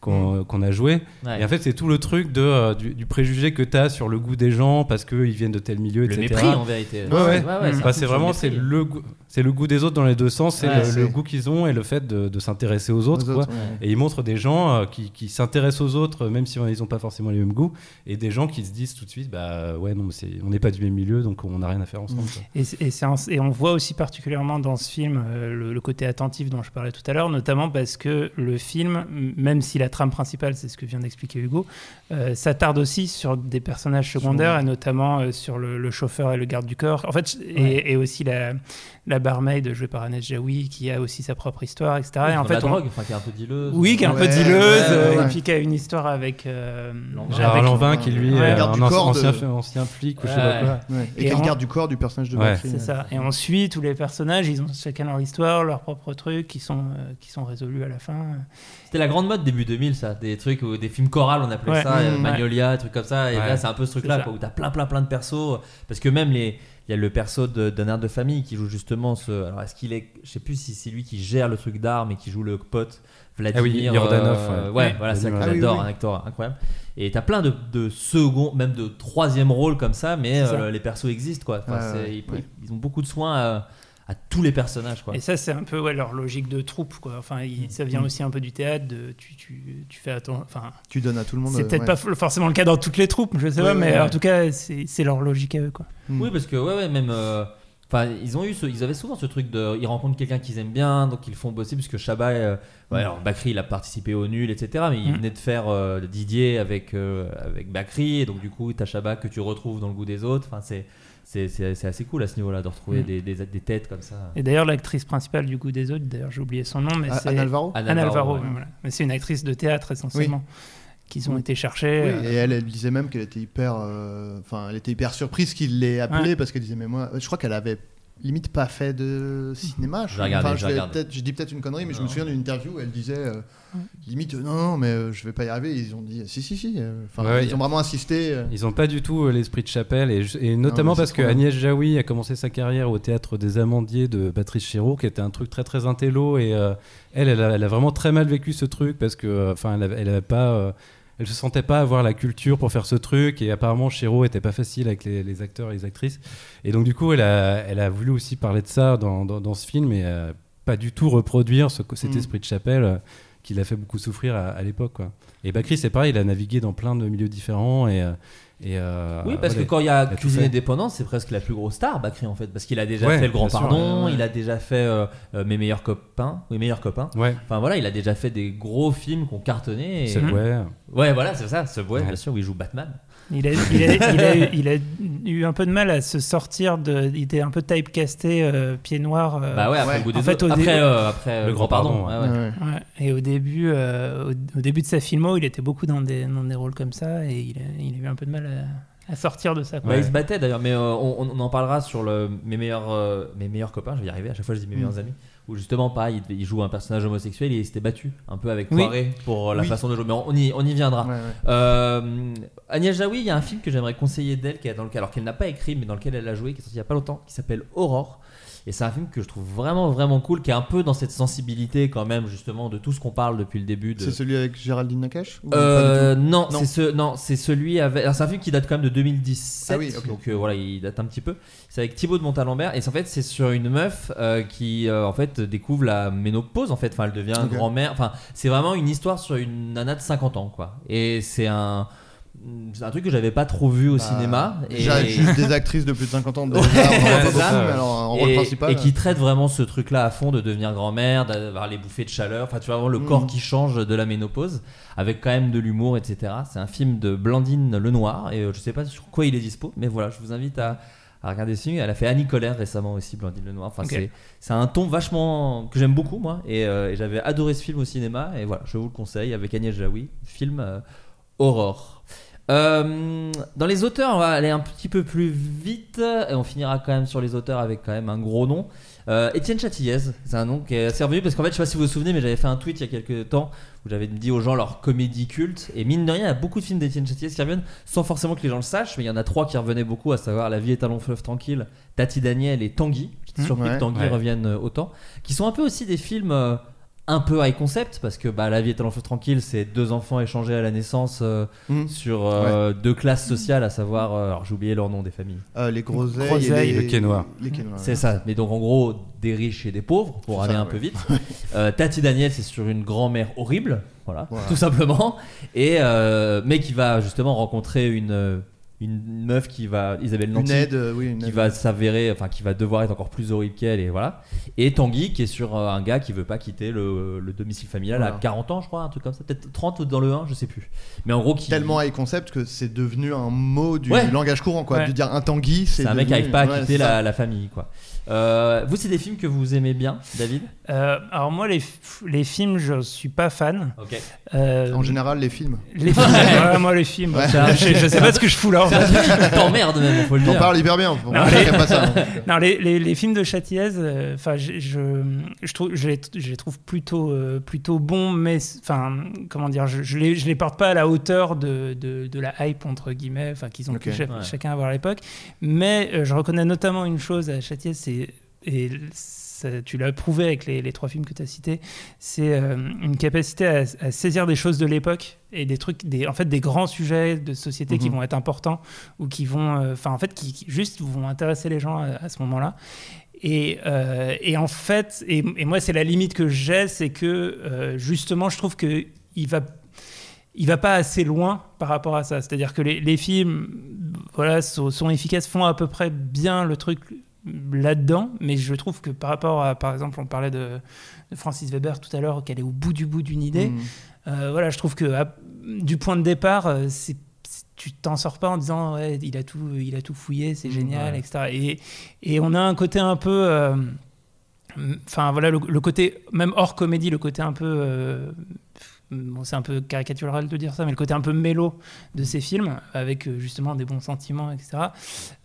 Qu'on, qu'on a joué ouais. et en fait c'est tout le truc de, euh, du, du préjugé que t'as sur le goût des gens parce qu'ils viennent de tel milieu, le et cetera. Mépris en vérité ouais, ouais. Ouais, ouais, mmh. c'est, bah, c'est vraiment c'est le, goût, c'est le goût des autres dans les deux sens, c'est, ouais, le, c'est... le goût qu'ils ont et le fait de, de s'intéresser aux autres, aux quoi. autres ouais. Et ils montrent des gens euh, qui, qui s'intéressent aux autres même si ils n'ont pas forcément les mêmes goûts, et des gens qui se disent tout de suite bah ouais non mais c'est, on n'est pas du même milieu donc on n'a rien à faire ensemble. Mmh. et, c'est, et, c'est un, et on voit aussi particulièrement dans ce film euh, le, le côté attentif dont je parlais tout à l'heure, notamment parce que le film, même si la trame principale, c'est ce que vient d'expliquer Hugo, euh, s'attarde aussi sur des personnages secondaires, et notamment euh, sur le, le chauffeur et le garde du corps. En fait, et, ouais. et aussi la, la barmaid jouée par Agnès Jaoui, qui a aussi sa propre histoire, et cetera. Oui, et en fait, la on... drogue, enfin, qui est un peu dileuse. Oui, qui est un ouais, peu dileuse, ouais, euh, ouais. et puis qui a une histoire avec euh, Gérard Lanvin, qui lui ouais, est un ancien, de... ancien flic, ou ouais. je sais pas quoi. Ouais. Et, et qui on... est le garde du corps du personnage de ouais. Bacri. C'est ça. Et on suit tous les personnages, ils ont chacun leur histoire, leurs propres trucs, qui sont, euh, qui sont résolus à la fin. C'était la grande mode début deux mille, ça, des trucs où, des films chorales, on appelait ouais, ça, mmh, Magnolia, ouais. trucs comme ça. Et ouais. là, c'est un peu ce truc-là, quoi, où t'as plein, plein, plein de persos. Parce que même les, il y a le perso de, d'un air de famille qui joue justement ce. Alors, est-ce qu'il est, je sais plus si c'est lui qui gère le truc d'art, mais qui joue le pote Vladimir. Ah oui, Yordanov. Euh, ouais, ouais, voilà, Vladimir. C'est ça que j'adore, ah oui, oui. un acteur incroyable. Et t'as plein de, de second, même de troisième rôle comme ça, mais ça. Euh, les persos existent, quoi. Enfin, euh, c'est, ils, ouais. ils ont beaucoup de soins. À, à tous les personnages, quoi. Et ça, c'est un peu ouais, leur logique de troupe, quoi. Enfin, il, mmh. ça vient aussi un peu du théâtre. De, tu, tu, tu fais attendre. Enfin, tu donnes à tout le monde. C'est euh, peut-être ouais. pas forcément le cas dans toutes les troupes, je sais ouais, pas, ouais, mais ouais. en tout cas, c'est, c'est leur logique à eux, quoi. Mmh. Oui, parce que ouais, ouais, même. Euh, Enfin, ils ont eu, ce, ils avaient souvent ce truc de, ils rencontrent quelqu'un qu'ils aiment bien, donc ils le font bosser, puisque Shabba, euh, ouais, alors Bacri, il a participé au nul, et cetera. Mais il venait de faire euh, Didier avec euh, avec Bacri, et donc du coup, t'as Shabba que tu retrouves dans Le goût des autres. Enfin, c'est c'est c'est, c'est assez cool à ce niveau-là de retrouver mmh. des, des des têtes comme ça. Et d'ailleurs, l'actrice principale du Goût des autres, d'ailleurs, j'ai oublié son nom, mais à, c'est Anne Alvaro. Anne Alvaro, ouais. voilà. Mais c'est une actrice de théâtre essentiellement. Oui. Qu'ils ont été cherchés. Oui, et elle, elle disait même qu'elle était hyper, enfin, euh, elle était hyper surprise qu'il l'ait appelée ouais. parce qu'elle disait mais moi, je crois qu'elle avait limite pas fait de cinéma. Je, je, regardé, enfin, je, je, peut-être, je dis peut-être une connerie, mais non. Je me souviens d'une interview où elle disait euh, limite non, non, mais euh, je vais pas y arriver. Ils ont dit si, si, si. Enfin, ouais, ils y ont y vraiment insisté. Euh... Ils ont pas du tout euh, l'esprit de Chapelle, et, et notamment non, parce que Agnès Jaoui a commencé sa carrière au théâtre des Amandiers de Patrice Chéreau, qui était un truc très très intello, et euh, elle, elle a, elle a vraiment très mal vécu ce truc parce que, enfin, euh, elle, elle avait pas. Euh, Elle se sentait pas avoir la culture pour faire ce truc, et apparemment Chéreau était pas facile avec les, les acteurs et les actrices, et donc du coup elle a, elle a voulu aussi parler de ça dans, dans, dans ce film, et euh, pas du tout reproduire ce, cet esprit de Chapelle euh, qui l'a fait beaucoup souffrir à, à l'époque, quoi. Et Bacri c'est pareil, il a navigué dans plein de milieux différents, et, et euh, oui, parce voilà, que quand il y a, il a Cuisine et Dépendances, c'est presque la plus grosse star Bacri en fait, parce qu'il a déjà ouais, fait Le Grand Pardon, sûr, ouais. Il a déjà fait euh, euh, Mes meilleurs copains, oui, meilleurs copains. Ouais. Enfin voilà, il a déjà fait des gros films qu'on cartonnait. Et... C'est ouais. Ouais, voilà, c'est ça, ce ouais, bien sûr, où il joue Batman. Il a, il, a, il, a eu, il a eu un peu de mal à se sortir de. Il était un peu typecasté, euh, pied noir. Euh, bah ouais, après ouais. Le goût des autres. Après, début, euh, après Le Grand Pardon. pardon. Ouais, ouais. Ouais. Ouais. Et au début, euh, au, au début de sa filmo, il était beaucoup dans des, dans des rôles comme ça, et il a, il a eu un peu de mal à, à sortir de ça. Quoi. Bah, il se battait d'ailleurs, mais euh, on, on en parlera sur le, mes, meilleurs, euh, mes meilleurs copains, je vais y arriver, à chaque fois je dis mes mmh. meilleurs amis. Où justement, pareil, il joue un personnage homosexuel et il s'était battu un peu avec Poiré oui. pour la oui. façon de jouer. Mais on y, on y viendra. Ouais, ouais. Euh, Agnès Jaoui, il y a un film que j'aimerais conseiller d'elle, qui est dans lequel, alors qu'elle n'a pas écrit, mais dans lequel elle a joué, qui est sorti il n'y a pas longtemps, qui s'appelle Aurore. Et c'est un film que je trouve vraiment, vraiment cool, qui est un peu dans cette sensibilité, quand même, justement, de tout ce qu'on parle depuis le début. De... C'est celui avec Géraldine Nakache euh, non, non. C'est ce, non, c'est celui avec. Alors, c'est un film qui date quand même de deux mille dix-sept. Ah oui, okay. Donc euh, voilà, il date un petit peu. C'est avec Thibaut de Montalembert. Et en fait, c'est sur une meuf euh, qui, euh, en fait, découvre la ménopause, en fait. Enfin, elle devient okay. grand-mère. Enfin, c'est vraiment une histoire sur une nana de cinquante ans, quoi. Et c'est un. C'est un truc que j'avais pas trop vu au bah, cinéma. J'avais juste des actrices de plus de cinquante ans de ouais, c'est ça. Film, alors, en rôle et, principal. Et qui traitent vraiment ce truc-là à fond, de devenir grand-mère, d'avoir les bouffées de chaleur, enfin tu vois, vraiment le mmh. corps qui change de la ménopause, avec quand même de l'humour, et cetera. C'est un film de Blandine Lenoir, et je sais pas sur quoi il est dispo, mais voilà, je vous invite à, à regarder ce film. Elle a fait Annie Colère récemment aussi, Blandine Lenoir. Enfin, okay. c'est, c'est un ton vachement que j'aime beaucoup, moi, et, euh, et j'avais adoré ce film au cinéma, et voilà, je vous le conseille, avec Agnès Jaoui, film euh, Aurore. Euh, dans les auteurs, on va aller un petit peu plus vite, et on finira quand même sur les auteurs avec quand même un gros nom. Euh, Étienne Chatillez, c'est un nom qui est assez revenu parce qu'en fait, je sais pas si vous vous souvenez, mais j'avais fait un tweet il y a quelques temps où j'avais dit aux gens leur comédie culte. Et mine de rien, il y a beaucoup de films d'Étienne Chatillez qui reviennent sans forcément que les gens le sachent, mais il y en a trois qui revenaient beaucoup, à savoir La vie est un long fleuve tranquille, Tatie Danielle et Tanguy. J'étais mmh, surpris ouais, que Tanguy ouais. revienne autant, qui sont un peu aussi des films. Euh, un peu high concept parce que bah, La vie est un long fleuve tranquille, c'est deux enfants échangés à la naissance euh, mmh. sur euh, ouais. deux classes sociales, à savoir euh, alors j'ai oublié leur nom des familles, euh, les groseilles, groseilles et les... le quénois, c'est ouais. ça, mais donc en gros des riches et des pauvres pour c'est aller ça, un ouais. peu vite. euh, Tatie Danielle, c'est sur une grand-mère horrible, voilà, voilà. tout simplement, et euh, mais qui va justement rencontrer une une meuf qui va Isabelle Nanty, une aide, euh, oui, une qui aide. va s'avérer, enfin qui va devoir être encore plus horrible qu'elle, et voilà. Et Tanguy, qui est sur euh, un gars qui veut pas quitter le, le domicile familial voilà. à quarante ans je crois, un truc comme ça, peut-être trente ou dans le un, je sais plus, mais en gros qui... tellement high concept que c'est devenu un mot du, ouais. du langage courant, quoi, ouais. de dire un Tanguy, c'est, c'est un devenu... mec qui arrive pas à ouais, quitter la, la famille, quoi. Euh, vous, c'est des films que vous aimez bien, David ? euh, Alors moi, les, les films, je suis pas fan. Okay. Euh, en général, les films. Les films. Ouais, moi, les films. Ouais. Un, je, je sais pas ce que je fous là. T'emmerdes même. Faut le dire. T'en parles hyper bien. Non, les... pas ça, hein. non les, les, les films de Chatillez, enfin, euh, je, je, je trouve, je les, je les trouve plutôt, euh, plutôt bons, mais enfin, comment dire, je, je les, je les porte pas à la hauteur de, de, de la hype entre guillemets, enfin, qu'ils ont okay. pu ch- ouais. chacun avoir à l'époque. Mais euh, je reconnais notamment une chose à Chatillez, c'est Et, et ça, tu l'as prouvé avec les, les trois films que tu as cités, c'est euh, une capacité à, à saisir des choses de l'époque et des trucs, des, en fait, des grands sujets de société mmh. qui vont être importants ou qui vont, enfin, euh, en fait, qui, qui juste vont intéresser les gens à, à ce moment-là. Et, euh, et en fait, et, et moi, c'est la limite que j'ai, c'est que euh, justement, je trouve que il va il va pas assez loin par rapport à ça. C'est-à-dire que les, les films, voilà, sont, sont efficaces, font à peu près bien le truc là-dedans, mais je trouve que par rapport à, par exemple, on parlait de, de Francis Veber tout à l'heure, qu'elle est au bout du bout d'une idée. Mmh. Euh, voilà, je trouve que à, du point de départ, c'est, c'est, tu t'en sors pas en disant ouais, il a tout, il a tout fouillé, c'est mmh, génial, ouais. et cetera. Et, et on a un côté un peu, enfin euh, voilà, le, le côté même hors comédie, le côté un peu. Euh, Bon, c'est un peu caricatural de dire ça, mais le côté un peu mélo de ces films, avec justement des bons sentiments, et cetera,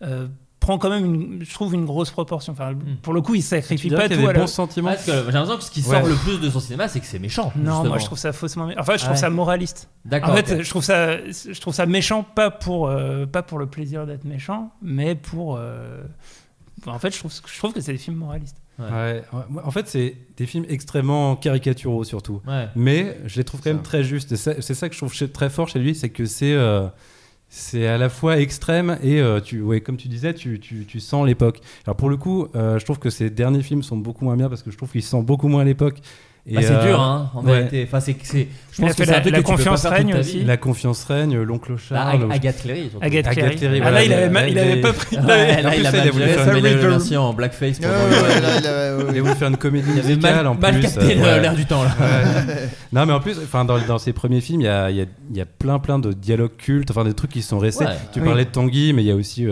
euh, prend quand même, une, je trouve, une grosse proportion. Enfin, pour le coup, il sacrifie pas tout. Des à bons le... sentiments. Parce que j'ai l'impression que ce qui sort ouais. le plus de son cinéma, c'est que c'est méchant. Non, justement. Moi je trouve ça faussement. Enfin, je trouve ouais. ça moraliste. D'accord. En fait, okay. je trouve ça, je trouve ça méchant, pas pour, euh, pas pour le plaisir d'être méchant, mais pour. Euh... En fait, je trouve, je trouve que c'est des films moralistes. Ouais. Ouais. En fait, c'est des films extrêmement caricaturaux surtout. Ouais. Mais je les trouve quand même très justes. Et c'est ça que je trouve très fort chez lui, c'est que c'est. Euh... C'est à la fois extrême et euh, tu, ouais, comme tu disais, tu, tu, tu sens l'époque. Alors pour le coup, euh, je trouve que ces derniers films sont beaucoup moins bien parce que je trouve qu'ils sentent beaucoup moins l'époque. Et bah c'est euh, dur, hein, en vérité. Ouais. Enfin, c'est, c'est, je pense que la, la que confiance règne aussi. La confiance règne, l'oncle Charles. Bah, Agathe Cléry. Agathe Cléry. Ah, là, il avait pas pris. Là, il avait une version en blackface. Il voulait faire une comédie musicale en plus. Mal capté l'air du temps, là. Non, mais en plus, dans ses premiers films, il y a plein, plein de dialogues cultes, enfin des trucs qui sont restés. Tu parlais de Tanguy, mais il y a aussi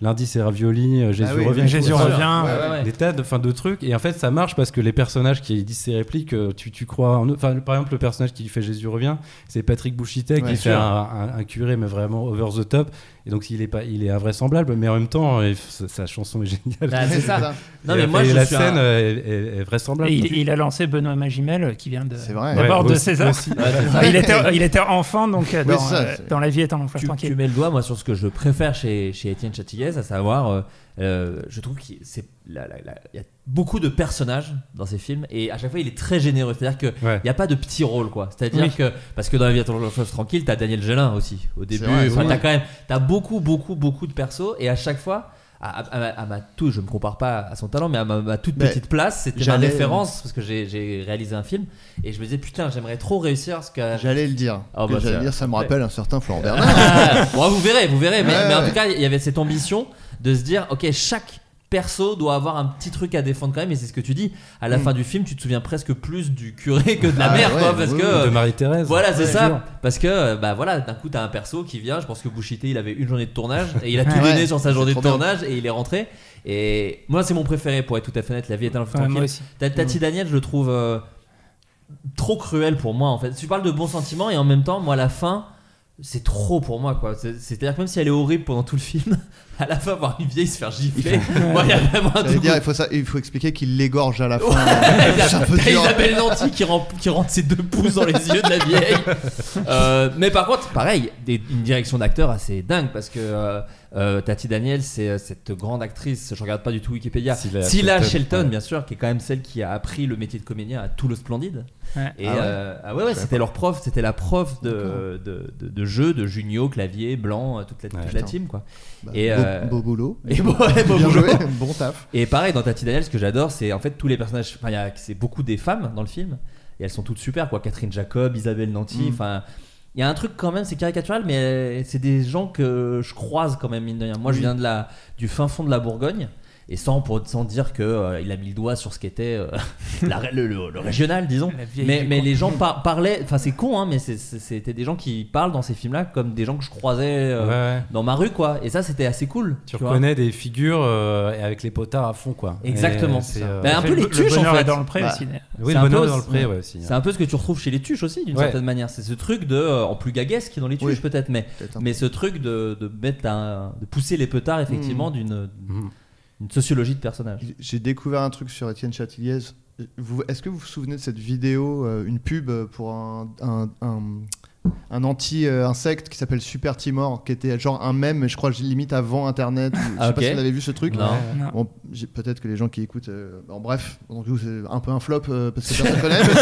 Lundi, c'est Ravioli, Jésus revient. Jésus revient. Des tas de trucs. Et en fait, ça marche parce que les personnages qui disent ces répliques, Tu, tu crois en eux. Enfin, par exemple, le personnage qui fait Jésus revient, c'est Patrick Bouchité ouais, qui fait un, un, un curé, mais vraiment over the top. Et donc, il est, pas, il est invraisemblable, mais en même temps, il, sa, sa chanson est géniale. Ah, c'est ça. Non, mais moi, je la scène un... est, est, est vraisemblable. Et il, il a lancé Benoît Magimel, qui vient de, d'abord ouais, de César. Aussi, ouais, ouais, il, était, il était enfant, donc dans, ouais, ça, euh, dans La vie est un long fleuve tranquille. Tu mets le doigt, moi, sur ce que je préfère chez, chez Étienne Chatiguez, à savoir. Euh, Euh, je trouve qu'il y a beaucoup de personnages dans ces films et à chaque fois il est très généreux, c'est-à-dire qu'il n'y ouais. a pas de petits rôles, quoi. C'est-à-dire oui. que parce que dans La vie est un long fleuve tranquille, t'as Daniel Gélin aussi au début, vrai, enfin, oui. t'as quand même t'as beaucoup beaucoup beaucoup de persos et à chaque fois à, à, à, à ma toute, je me compare pas à son talent, mais à ma, ma toute mais petite place, c'était ma référence parce que j'ai, j'ai réalisé un film et je me disais putain, j'aimerais trop réussir ce que j'allais le dire. Oh, que bah, j'allais dire, ça me rappelle ouais. un certain Florent Bernard. Ah, bon, vous verrez, vous verrez, mais, ouais, mais en tout cas il y avait cette ambition. De se dire, ok, chaque perso doit avoir un petit truc à défendre quand même, et c'est ce que tu dis. À la mmh. fin du film, tu te souviens presque plus du curé que de la ah mère, ouais, quoi, parce oui, que de Marie-Thérèse. Voilà, c'est ouais, ça. Jure. Parce que, bah voilà, d'un coup, t'as un perso qui vient. Je pense que Bouchité, il avait une journée de tournage, et il a tout ah donné ouais, sur sa journée de tournage, bien. Et il est rentré. Et moi, c'est mon préféré, pour être tout à fait honnête. La vie est un long fleuve tranquille. Moi aussi. Tatie Danielle, je le trouve euh, trop cruel pour moi, en fait. Tu parles de bons sentiments, et en même temps, moi, à la fin. C'est trop pour moi, quoi. C'est, c'est-à-dire que même si elle est horrible pendant tout le film, à la fin, voir une vieille se faire gifler, moi, il y a vraiment un truc. Il faut, ça, il faut expliquer qu'il l'égorge à la fin. Ouais, t'as Isabelle Nanty qui, rend, qui rentre ses deux pouces dans les yeux de la vieille. Euh, mais par contre, pareil, des, une direction d'acteur assez dingue parce que euh, euh, Tatie Danielle, c'est cette grande actrice, je regarde pas du tout Wikipédia, Silla, Silla Shelton, Shelton ouais. bien sûr, qui est quand même celle qui a appris le métier de comédien à tout le Splendide. Ouais. Et ah ouais, euh, ah ouais, ouais c'était leur prof, c'était la prof de, de, de, de jeu, de Junio, Clavier, Blanc, toute la, toute ouais, la team quoi. Bah, et beau, euh, beau boulot. Et beau, ouais, beau boulot. Joué, bon taf. Et pareil, dans Tatie Danielle, ce que j'adore, c'est en fait tous les personnages. Enfin, y a, c'est beaucoup des femmes dans le film et elles sont toutes super quoi. Catherine Jacob, Isabelle Nanty. Enfin, mm. il y a un truc quand même, c'est caricatural, mais c'est des gens que je croise quand même mine de rien. Moi, oui. je viens de la du fin fond de la Bourgogne. Et sans, pour, sans dire qu'il euh, a mis le doigt sur ce qu'était euh, la, le, le, le régional, disons. Mais, mais les gens par, parlaient, enfin c'est con, hein, mais c'est, c'était des gens qui parlent dans ces films-là comme des gens que je croisais euh, ouais, ouais. dans ma rue, quoi. Et ça, c'était assez cool. Tu, tu reconnais vois. Des figures euh, avec les potards à fond, quoi. Exactement. Et c'est euh, bah, un peu le, les tuches, le en fait. Dans le pré bah, aussi. Oui, le bonheur peu, dans le pré, ouais, aussi. C'est un peu ce que tu retrouves chez les tuches aussi, d'une ouais. certaine manière. C'est ce truc de, euh, en plus gaguesque qui est dans les tuches, oui. peut-être, mais, peut-être mais ce truc de, de, mettre un, de pousser les potards, effectivement, d'une. Une sociologie de personnage. J'ai découvert un truc sur Étienne Chatiguez. Vous, est-ce que vous vous souvenez de cette vidéo, euh, une pub pour un, un, un, un anti-insecte qui s'appelle Super Timor, qui était genre un mème, mais je crois limite avant Internet. Je ne sais okay. pas si vous avez vu ce truc. Non. Non. Bon, j'ai, peut-être que les gens qui écoutent... Euh, en bref, donc, c'est un peu un flop euh, parce que personne ne connaît. Mais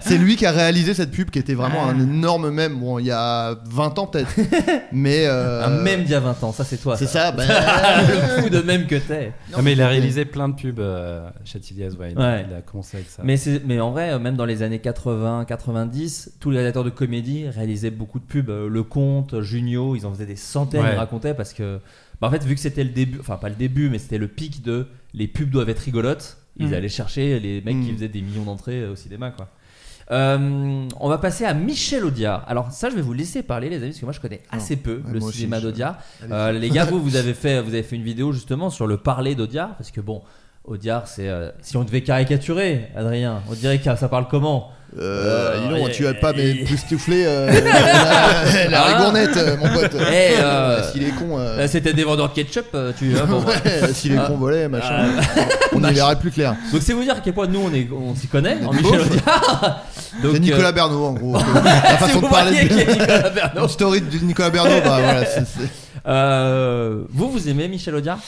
c'est, c'est lui qui a réalisé cette pub qui était vraiment un énorme mème. Bon, il y a vingt ans peut-être. Mais, euh, un mème d'il y a vingt ans, ça c'est toi. C'est ça. ça bah... Le fou de mème que t'es. Non, non, mais il a réalisé plein de pubs, euh, Chatiguez. Ouais, ouais. Il a commencé avec ça. Mais, c'est, mais en vrai, même dans les années quatre-vingts quatre-vingt-dix, tous les réalisateurs de comédie réalisaient beaucoup de pubs. Le Comte, Junio, ils en faisaient des centaines, ouais. ils racontaient parce que... Bah en fait, vu que c'était le début, enfin pas le début, mais c'était le pic de les pubs doivent être rigolotes, ils mmh. allaient chercher les mecs mmh. qui faisaient des millions d'entrées au cinéma, quoi. Euh, on va passer à Michel Audiard. Alors ça, je vais vous laisser parler, les amis, parce que moi je connais assez non. peu ouais, le cinéma aussi, d'Audiard. Je... Euh, les gars, vous, vous avez fait, vous avez fait une vidéo justement sur le parler d'Audiard, parce que bon, Audiard, c'est euh, si on devait caricaturer, Adrien, on dirait que ça parle comment ? Euh, dis donc, euh, tu as pas mes et... poustouflés euh, la, la ah. rigournette, euh, mon pote. Hey, euh, s'il est con. Euh... C'était des vendeurs de ketchup, tu vois. Bon, ouais, s'il est ah. con, volé, machin. Ah. On y verrait plus clair. Donc, c'est vous dire à quel point nous on, est, on s'y connaît. On en Michel Audiard. C'est Nicolas euh... Bernot, en gros. La façon de parler. De... Le story de Nicolas Bernot, bah voilà. C'est, c'est... Euh, vous, vous aimez Michel Audiard ?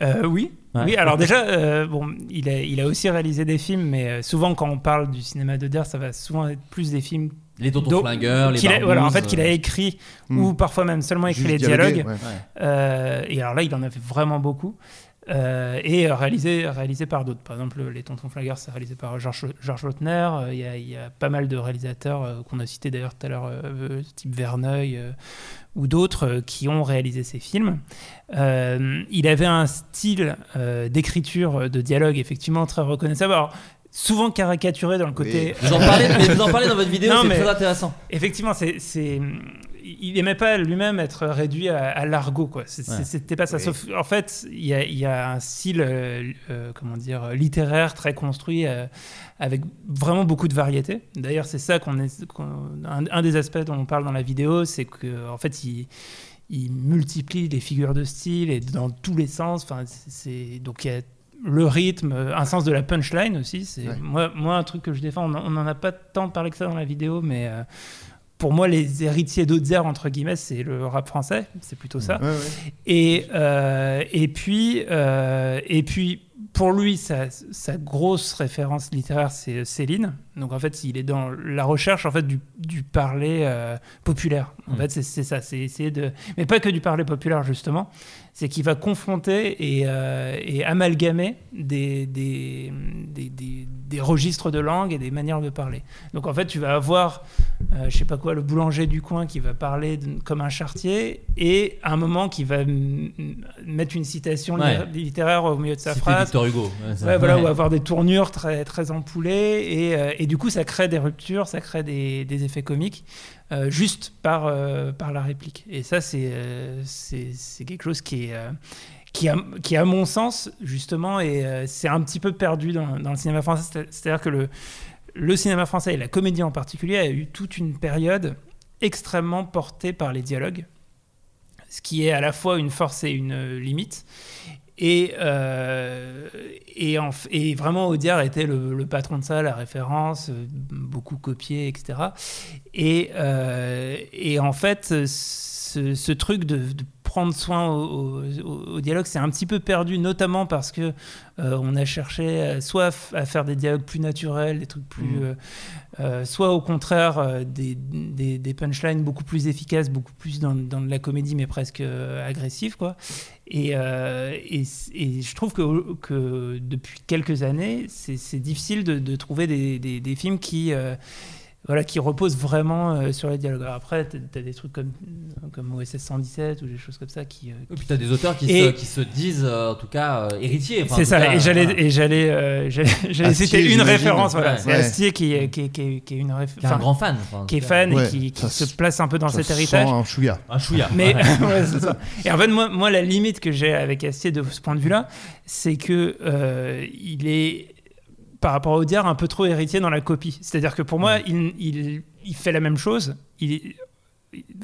euh, Oui. Ouais. Oui, alors déjà, euh, bon, il a, il a aussi réalisé des films, mais souvent quand on parle du cinéma d'Audiard, ça va souvent être plus des films. Les Tontons Flingueurs, les Barbouzes. Voilà, en fait, qu'il a écrit, hmm. ou parfois même seulement écrit juste les dialogues. Ouais. Euh, et alors là, il en a fait vraiment beaucoup. Euh, et réalisé, réalisé par d'autres. Par exemple, Les Tontons Flingueurs, c'est réalisé par Georges Lautner. Il euh, y, y a pas mal de réalisateurs euh, qu'on a cités d'ailleurs tout à l'heure, euh, type Verneuil euh, ou d'autres, euh, qui ont réalisé ces films. Euh, il avait un style euh, d'écriture, de dialogue, effectivement très reconnaissable. Alors, souvent caricaturé dans le côté... Oui. Vous, en parlez, mais vous en parlez dans votre vidéo, non, c'est très intéressant. Effectivement, c'est... c'est... il n'aimait pas lui-même être réduit à, à l'argot, quoi. C'est, ouais. C'était pas ça. Oui. Sauf, en fait, il y a, y a un style, euh, euh, comment dire, littéraire très construit, euh, avec vraiment beaucoup de variété. D'ailleurs, c'est ça qu'on est, qu'on, un, un des aspects dont on parle dans la vidéo, c'est que, en fait, il, il multiplie les figures de style et dans tous les sens. Enfin, c'est, c'est donc il y a le rythme, un sens de la punchline aussi. C'est ouais. moi, moi un truc que je défends. On n'en a pas tant parlé que ça dans la vidéo, mais euh, pour moi, les héritiers d'Audiard, entre guillemets, c'est le rap français, c'est plutôt ça. Ouais, ouais. Et, euh, et, puis, euh, et puis, pour lui, sa, sa grosse référence littéraire, c'est Céline. Donc, en fait, il est dans la recherche en fait, du, du parler euh, populaire. En mmh. fait, c'est, c'est ça, c'est essayer de... Mais pas que du parler populaire, justement. C'est qu'il va confronter et, euh, et amalgamer des, des, des, des, des registres de langue et des manières de parler. Donc, en fait, tu vas avoir... Euh, je sais pas quoi, le boulanger du coin qui va parler de, comme un charretier, et à un moment qui va m- m- mettre une citation ouais. littéraire au milieu de sa Cité phrase. Victor Hugo. Ouais, ça, ouais, voilà, ouais. Ou avoir des tournures très, très empoulées, et, euh, et du coup ça crée des ruptures, ça crée des, des effets comiques, euh, juste par, euh, par la réplique. Et ça c'est, euh, c'est, c'est quelque chose qui est... Euh, Qui à, qui, à mon sens, justement, et euh, c'est un petit peu perdu dans, dans le cinéma français. C'est-à-dire que le, le cinéma français, et la comédie en particulier, a eu toute une période extrêmement portée par les dialogues, ce qui est à la fois une force et une limite. Et, euh, et, en, et vraiment, Audiard était le, le patron de ça, la référence, beaucoup copié, et cetera. Et, euh, et en fait, ce, ce truc de, de prendre soin au, au, au dialogue, c'est un petit peu perdu, notamment parce que euh, on a cherché à, soit à faire des dialogues plus naturels, des trucs plus, mmh. euh, euh, soit au contraire euh, des, des, des punchlines beaucoup plus efficaces, beaucoup plus dans, dans de la comédie, mais presque euh, agressive, quoi. Et, euh, et, et je trouve que, que depuis quelques années, c'est, c'est difficile de, de trouver des, des, des films qui euh, Voilà, qui repose vraiment euh, sur les dialogues. Alors après, t'as, t'as des trucs comme, comme O S S cent dix-sept ou des choses comme ça qui... Euh, qui... Oui, t'as des auteurs qui, et... se, qui se disent, euh, en tout cas, euh, héritiers. Enfin, c'est ça, cas, et j'allais, voilà. et j'allais, euh, j'allais, j'allais citer une j'imagine. référence. Voilà. Ouais. C'est Astier qui est qui, qui, qui une réf... qui un grand fan. Enfin, qui est fan ouais, et qui, qui se place un peu dans cet héritage. un chouïa. Un chouïa. Mais, ouais, c'est ça. Et en fait, moi, moi, la limite que j'ai avec Astier de ce point de vue-là, c'est que euh, il est... par rapport à Audiard, un peu trop héritier dans la copie. C'est-à-dire que pour moi, ouais. il, il, il fait la même chose. Il, il,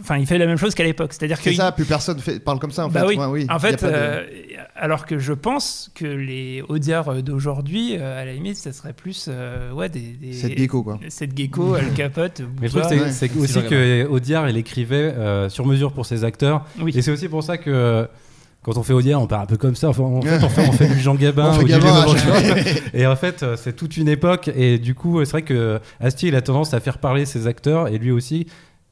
enfin, il fait la même chose qu'à l'époque. C'est-à-dire que c'est ça, il... plus personne fait, parle comme ça, en bah fait. Oui. Ouais, oui. En fait, euh, de... alors que je pense que les Audiards d'aujourd'hui, euh, à la limite, ça serait plus... Euh, ouais, des, des... Cette gecko, quoi. Cette gecko, elle capote. Mais le truc, c'est, ouais. c'est, c'est aussi que Audiard, il écrivait euh, sur mesure pour ses acteurs. Oui. Et c'est aussi pour ça que... Quand on fait Audiard, on part un peu comme ça. Enfin, en fait, on fait, on fait du Jean Gabin, ou Gabin et en fait, c'est toute une époque. Et du coup, c'est vrai que Astier, il a tendance à faire parler ses acteurs, et lui aussi,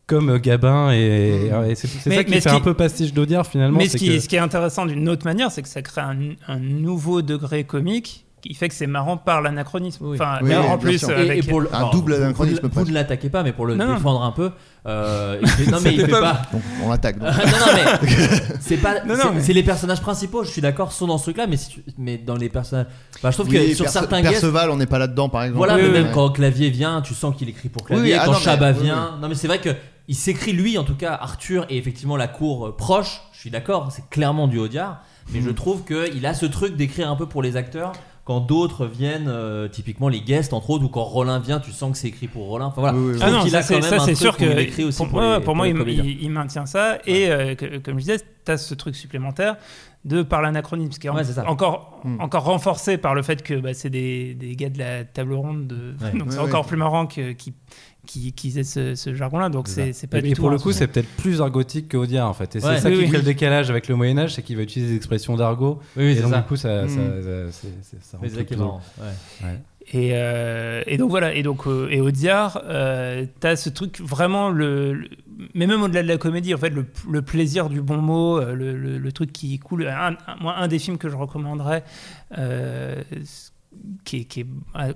comme Gabin. Et, et c'est, c'est mais, ça qui fait qui... un peu pastiche d'Audiard finalement. Mais c'est ce, qui, que... ce qui est intéressant d'une autre manière, c'est que ça crée un, un nouveau degré comique. Qui fait que c'est marrant par l'anachronisme. Oui. Enfin, oui, là, en plus, euh, avec et pour le, un alors, double anachronisme. Vous ne l'attaquez pas, mais pour le non. défendre un peu, euh, il fait, non mais il fait pas. pas... Donc, on l'attaque. Donc. non non mais c'est pas. Non, non, c'est, mais... c'est les personnages principaux. Je suis d'accord, sont dans ce truc-là, mais si tu, mais dans les personnages. Bah, je trouve oui, que sur perso- certains Perceval, guests, on n'est pas là-dedans, par exemple. Voilà, oui, mais oui, même ouais. quand Clavier vient, tu sens qu'il écrit pour Clavier. Oui, quand ah, non, Shabba mais, vient, oui. non mais c'est vrai que il s'écrit lui, en tout cas Arthur et effectivement la cour proche. Je suis d'accord, c'est clairement du Audiard, mais je trouve que il a ce truc d'écrire un peu pour les acteurs. quand d'autres viennent, euh, typiquement les guests entre autres, ou quand Rollin vient, tu sens que c'est écrit pour Rollin. Enfin voilà. Oui, oui, oui. Ah non, ça, c'est, ça c'est sûr que écrit aussi pour, pour moi, les, pour moi il, il, il maintient ça. Et ouais. euh, que, comme je disais, t'as ce truc supplémentaire de par l'anachronisme, ce qui est ouais, en, encore mm. encore renforcé par le fait que bah, c'est des, des gars de la table ronde, de... ouais. donc ouais, c'est ouais, encore ouais. plus marrant que qui qui, qui aient ce, ce jargon-là, donc c'est, c'est pas et du et tout. Et pour le coup, c'est peut-être plus argotique que Audiard, en fait. Et c'est ouais, ça oui, qui oui. fait le décalage avec le Moyen Âge, c'est qu'il va utiliser des expressions d'argot. Oui, oui, et donc ça. Du coup, ça, mmh. ça, ça, c'est, c'est, ça rend c'est tout marrant. Ouais. Ouais. Et, euh, et donc voilà. Et donc euh, et Audiard, euh, t'as ce truc vraiment le, le, mais même au-delà de la comédie, en fait, le, le plaisir du bon mot, le, le, le truc qui coule. Un, un, moi, un des films que je recommanderais. Euh, Qui est, qui est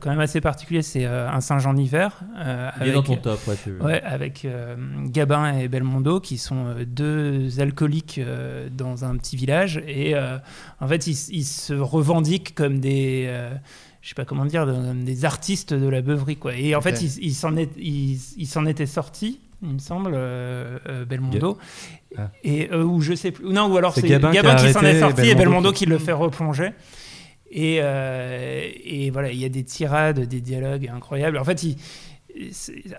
quand même assez particulier, c'est euh, Un singe en hiver. Euh, Il avec, est dans ton top, ouais. Tu veux. Ouais, avec euh, Gabin et Belmondo, qui sont euh, deux alcooliques euh, dans un petit village. Et euh, en fait, ils, ils se revendiquent comme des... Euh, je sais pas comment dire, comme des artistes de la beuverie, quoi. Et en okay. fait, ils, ils, s'en est, ils, ils s'en étaient sortis, il me semble, euh, euh, Belmondo. Yeah. Et, euh, ou, je sais plus, non, ou alors c'est, c'est Gabin, Gabin qui, qui s'en est sorti et Belmondo, et Belmondo qui... qui le fait replonger. Et, euh, et voilà, il y a des tirades, des dialogues incroyables. En fait, il,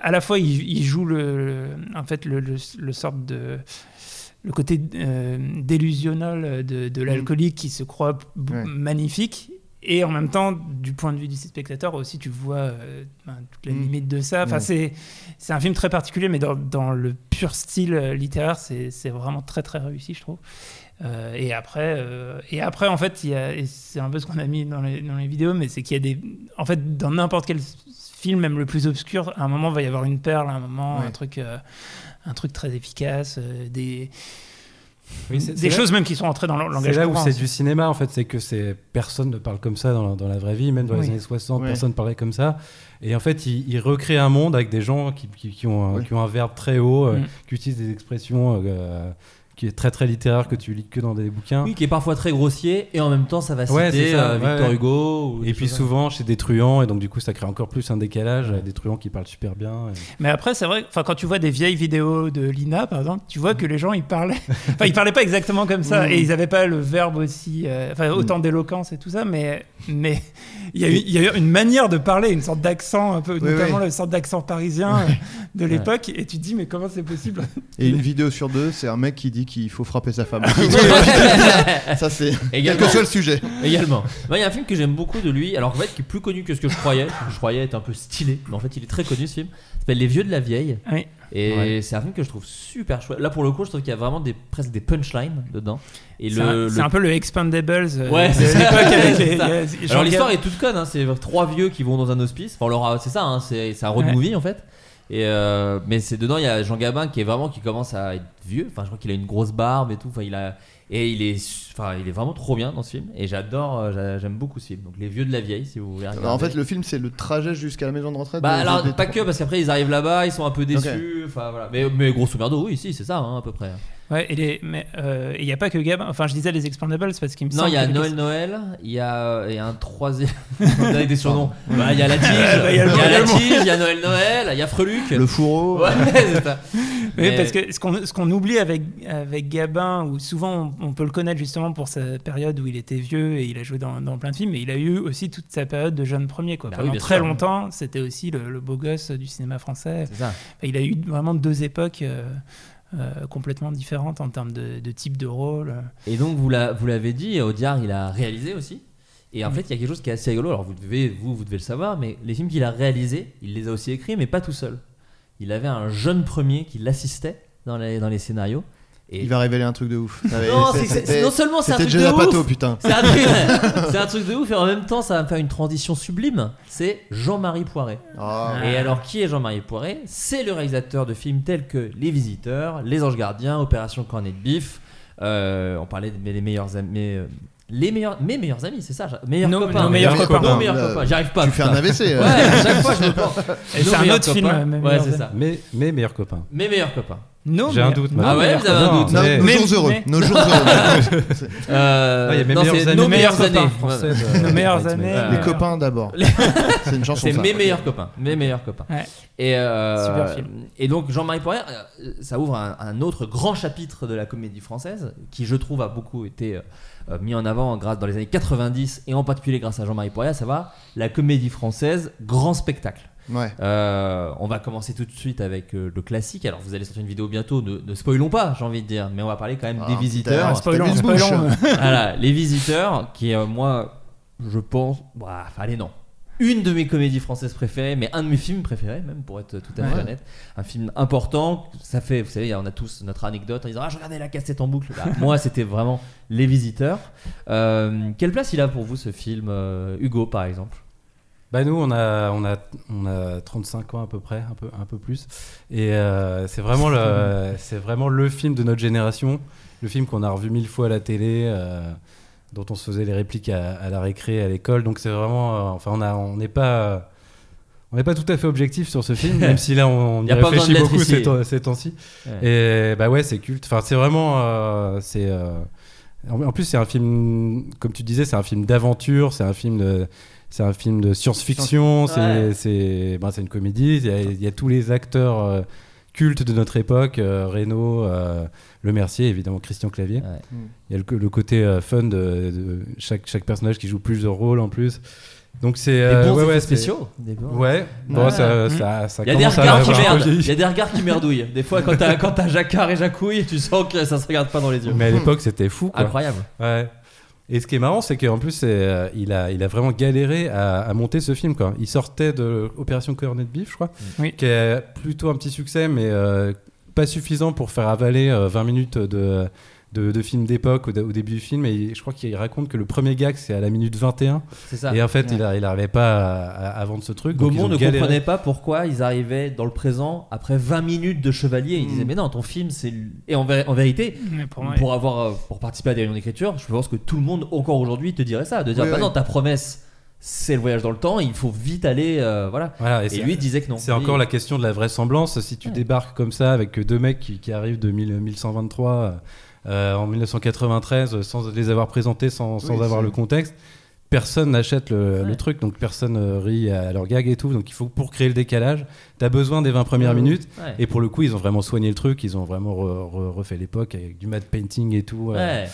à la fois, il, il joue le, en fait, le, le, le sorte de le côté euh, délusionnel de, de l'alcoolique qui se croit b- ouais. magnifique. Et en même temps, du point de vue du spectateur aussi, tu vois euh, ben, toute la limite de ça. Enfin, ouais. c'est, c'est un film très particulier, mais dans, dans le pur style littéraire, c'est, c'est vraiment très, très réussi, je trouve. Euh, et après, euh, et après, en fait, il y a, et c'est un peu ce qu'on a mis dans les, dans les vidéos, mais c'est qu'il y a des, en fait, dans n'importe quel film, même le plus obscur, à un moment, il va y avoir une perle, à un moment, ouais. un truc, euh, un truc très efficace, euh, des. Oui, c'est, des c'est choses là, même qui sont entrées dans le langage. C'est là où c'est du cinéma, en fait, c'est que c'est, personne ne parle comme ça dans, dans la vraie vie, même dans oui. les années soixante, oui. personne ne parlait comme ça. Et en fait, il, il recrée un monde avec des gens qui, qui, qui, ont, oui. qui ont un verbe très haut, mm. euh, qui utilisent des expressions euh, qui est très très littéraire que tu lis que dans des bouquins. Oui, qui est parfois très grossier et en même temps ça va ouais, citer ça, euh, Victor ouais. Hugo. Ou et puis souvent chez des truands, et donc du coup ça crée encore plus un décalage, ouais. des truands qui parlent super bien. Et... Mais après c'est vrai, quand tu vois des vieilles vidéos de l'I N A par exemple, tu vois que les gens ils parlaient, enfin ils parlaient pas exactement comme ça mmh. et ils avaient pas le verbe aussi, euh... enfin autant mmh. d'éloquence et tout ça, mais mais il y, y a eu une manière de parler, une sorte d'accent un peu, oui, notamment oui. le sorte d'accent parisien de l'époque ouais. et tu te dis mais comment c'est possible. Et une vidéo sur deux, c'est un mec qui dit qu'il faut frapper sa femme. Ça c'est également. Quel que soit le sujet. Également. Il ben, y a un film que j'aime beaucoup de lui, alors en fait qui est plus connu que ce que je croyais. Je croyais être un peu stylé, mais en fait il est très connu ce film. Il s'appelle Les Vieux de la Vieille. Oui. Et ouais. c'est un film que je trouve super chouette. Là pour le coup, je trouve qu'il y a vraiment des presque des punchlines dedans. Et c'est, le, un, le... c'est un peu le Expendables. Euh, ouais, c'est ça. Les, ça. Les, alors l'histoire est toute conne. Hein. C'est trois vieux qui vont dans un hospice. Enfin, leur, c'est ça. Hein. C'est, c'est un road ouais. movie en fait. Et euh, mais c'est dedans il y a Jean Gabin qui est vraiment qui commence à être vieux, enfin je crois qu'il a une grosse barbe et tout, enfin il a et il est enfin il est vraiment trop bien dans ce film et j'adore, j'aime beaucoup ce film, donc Les Vieux de la Vieille si vous voulez regarder. En fait le film c'est le trajet jusqu'à la maison de retraite. Bah alors pas que parce qu'après ils arrivent là-bas, ils sont un peu déçus, enfin okay. voilà, mais mais grosso merdo oui si c'est ça hein, à peu près. Ouais, et les, mais il euh, n'y a pas que Gabin. Enfin, je disais les Expendables parce qu'il me semble. Non, il y a Noël, Noël. Il y a, y a un troisième avec des surnoms. Il bah, y a la tige, il bah, y a, y a la tige, il y a Noël, Noël, il y a Freluc, le fourreau. Ouais, c'est ça. Mais... Oui, parce que ce qu'on, ce qu'on oublie avec avec Gabin, où souvent on, on peut le connaître justement pour sa période où il était vieux et il a joué dans, dans plein de films, mais il a eu aussi toute sa période de jeune premier, quoi. Bah, pendant oui, très sûr. longtemps, c'était aussi le, le beau gosse du cinéma français. C'est ça. Enfin, il a eu vraiment deux époques. Euh, Euh, complètement différente en termes de, de type de rôle. Et donc vous, la, vous l'avez dit, Audiard il a réalisé aussi. Et en oui. fait il y a quelque chose qui est assez rigolo. Alors vous devez, vous, vous devez le savoir, mais les films qu'il a réalisés, il les a aussi écrits, mais pas tout seul. Il avait un jeune premier qui l'assistait dans les, dans les scénarios. Et... Il va révéler un truc de ouf. Non, c'est, c'est, c'est, non seulement c'est un truc de Pato, ouf, putain. C'est, un truc, c'est un truc de ouf et en même temps ça va me faire une transition sublime. C'est Jean-Marie Poiré. Oh. Et alors qui est Jean-Marie Poiré ? C'est le réalisateur de films tels que Les Visiteurs, Les Anges Gardiens, Opération Cornet de Bif. Euh, on parlait de mes meilleurs amis. Les meilleurs, mes meilleurs amis, c'est ça. Meilleurs nos, copains, nos meilleurs copains, copains. Nos meilleurs copains. J'y arrive pas. Tu putain. fais un A V C. Euh. Ouais, à chaque fois je me prends. Et c'est un autre copains. film. Mes ouais, c'est ça. Mes, mes meilleurs copains. Mes meilleurs copains. Non, j'ai mais... un doute. Ah ouais, vous avez un doute. Non, mais... Nos jours heureux. Mais... Nos jours heureux. euh... ouais, mes non, c'est nos meilleures années. Français, euh... Nos meilleures années. Les copains d'abord. C'est une chanson. C'est ça. Mes meilleurs copains. Mes meilleurs copains. Ouais. Et, euh... Super film. Et donc Jean-Marie Poirier, ça ouvre un, un autre grand chapitre de la comédie française qui, je trouve, a beaucoup été euh, mis en avant grâce dans les années quatre-vingt-dix et en particulier grâce à Jean-Marie Poirier, à savoir la comédie française grand spectacle. Ouais. Euh, on va commencer tout de suite avec euh, le classique. Alors vous allez sortir une vidéo bientôt, ne, ne spoilons pas, j'ai envie de dire, mais on va parler quand même ah, des visiteurs. Spoilons, spoilons. Voilà, les visiteurs, qui euh, moi, je pense, bah, allez non, une de mes comédies françaises préférées, mais un de mes films préférés même pour être tout à fait ouais. honnête, un film important. Ça fait, vous savez, on a tous notre anecdote en disant ah je regardais la cassette en boucle. Bah, moi c'était vraiment les visiteurs. Euh, quelle place il a pour vous ce film, euh, Hugo par exemple? Bah nous on a on a on a trente-cinq ans à peu près, un peu un peu plus, et euh, c'est vraiment le c'est vraiment le film de notre génération, le film qu'on a revu mille fois à la télé, euh, dont on se faisait les répliques à, à la récré, à l'école. Donc c'est vraiment euh, enfin on a on n'est pas on n'est pas tout à fait objectif sur ce film, même si là on, on y, y réfléchit beaucoup ces, ces temps-ci. Ouais. Et bah ouais, c'est culte. Enfin c'est vraiment euh, c'est euh, en plus c'est un film, comme tu disais, c'est un film d'aventure, c'est un film de C'est un film de science-fiction, Science... ouais. c'est, c'est, ben c'est une comédie. Il y a, il y a tous les acteurs euh, cultes de notre époque, euh, Reno, euh, Le Mercier, évidemment Christian Clavier. Ouais. Mmh. Il y a le, le côté euh, fun de, de chaque, chaque personnage qui joue plusieurs rôles en plus. Donc c'est euh, des bons ouais, ouais, spéciaux. Des bons. Ouais. Bon, ouais. Ça, ça, ça. Il y a des regards qui merdent. Il y a des regards qui merdouillent. Des fois, quand t'as, quand t'as Jacquard et Jacouille, tu sens que ça se regarde pas dans les yeux. Mais à l'époque, c'était fou, quoi. Incroyable. Ouais. Et ce qui est marrant, c'est qu'en plus, c'est, euh, il, a, il a vraiment galéré à, à monter ce film, quoi. Il sortait de Opération Cornet de Beef, je crois, oui. qui est plutôt un petit succès, mais euh, pas suffisant pour faire avaler euh, vingt minutes de, de, de film d'époque au, au début du film. Et je crois qu'il raconte que le premier gag, c'est à la minute vingt et un. C'est ça. Et en fait, ouais. il n'arrivait pas à, à, à vendre ce truc. Gaumont ne galéré. comprenait pas pourquoi ils arrivaient dans le présent après vingt minutes de Chevalier. Mmh. Ils disaient, mais non, ton film, c'est. Et en, ver... en vérité, pour, pour, avoir, pour participer à des réunions d'écriture, je pense que tout le monde, encore aujourd'hui, te dirait ça. De dire, oui, bah oui. non, ta promesse, c'est le voyage dans le temps, il faut vite aller. Euh, voilà. voilà. Et, et lui, il disait que non. C'est et encore il... la question de la vraisemblance. Si tu ouais. débarques comme ça avec deux mecs qui, qui arrivent de mille cent vingt-trois. Euh, en mille neuf cent quatre-vingt-treize, sans les avoir présentés, sans, sans oui, avoir c'est... le contexte, personne n'achète le, ouais. le truc, donc personne euh, rit à leur gag et tout. Donc il faut, pour créer le décalage, t'as besoin des vingt premières minutes. Ouais. Et pour le coup, ils ont vraiment soigné le truc, ils ont vraiment re, re, refait l'époque avec du matte painting et tout. Euh, ouais.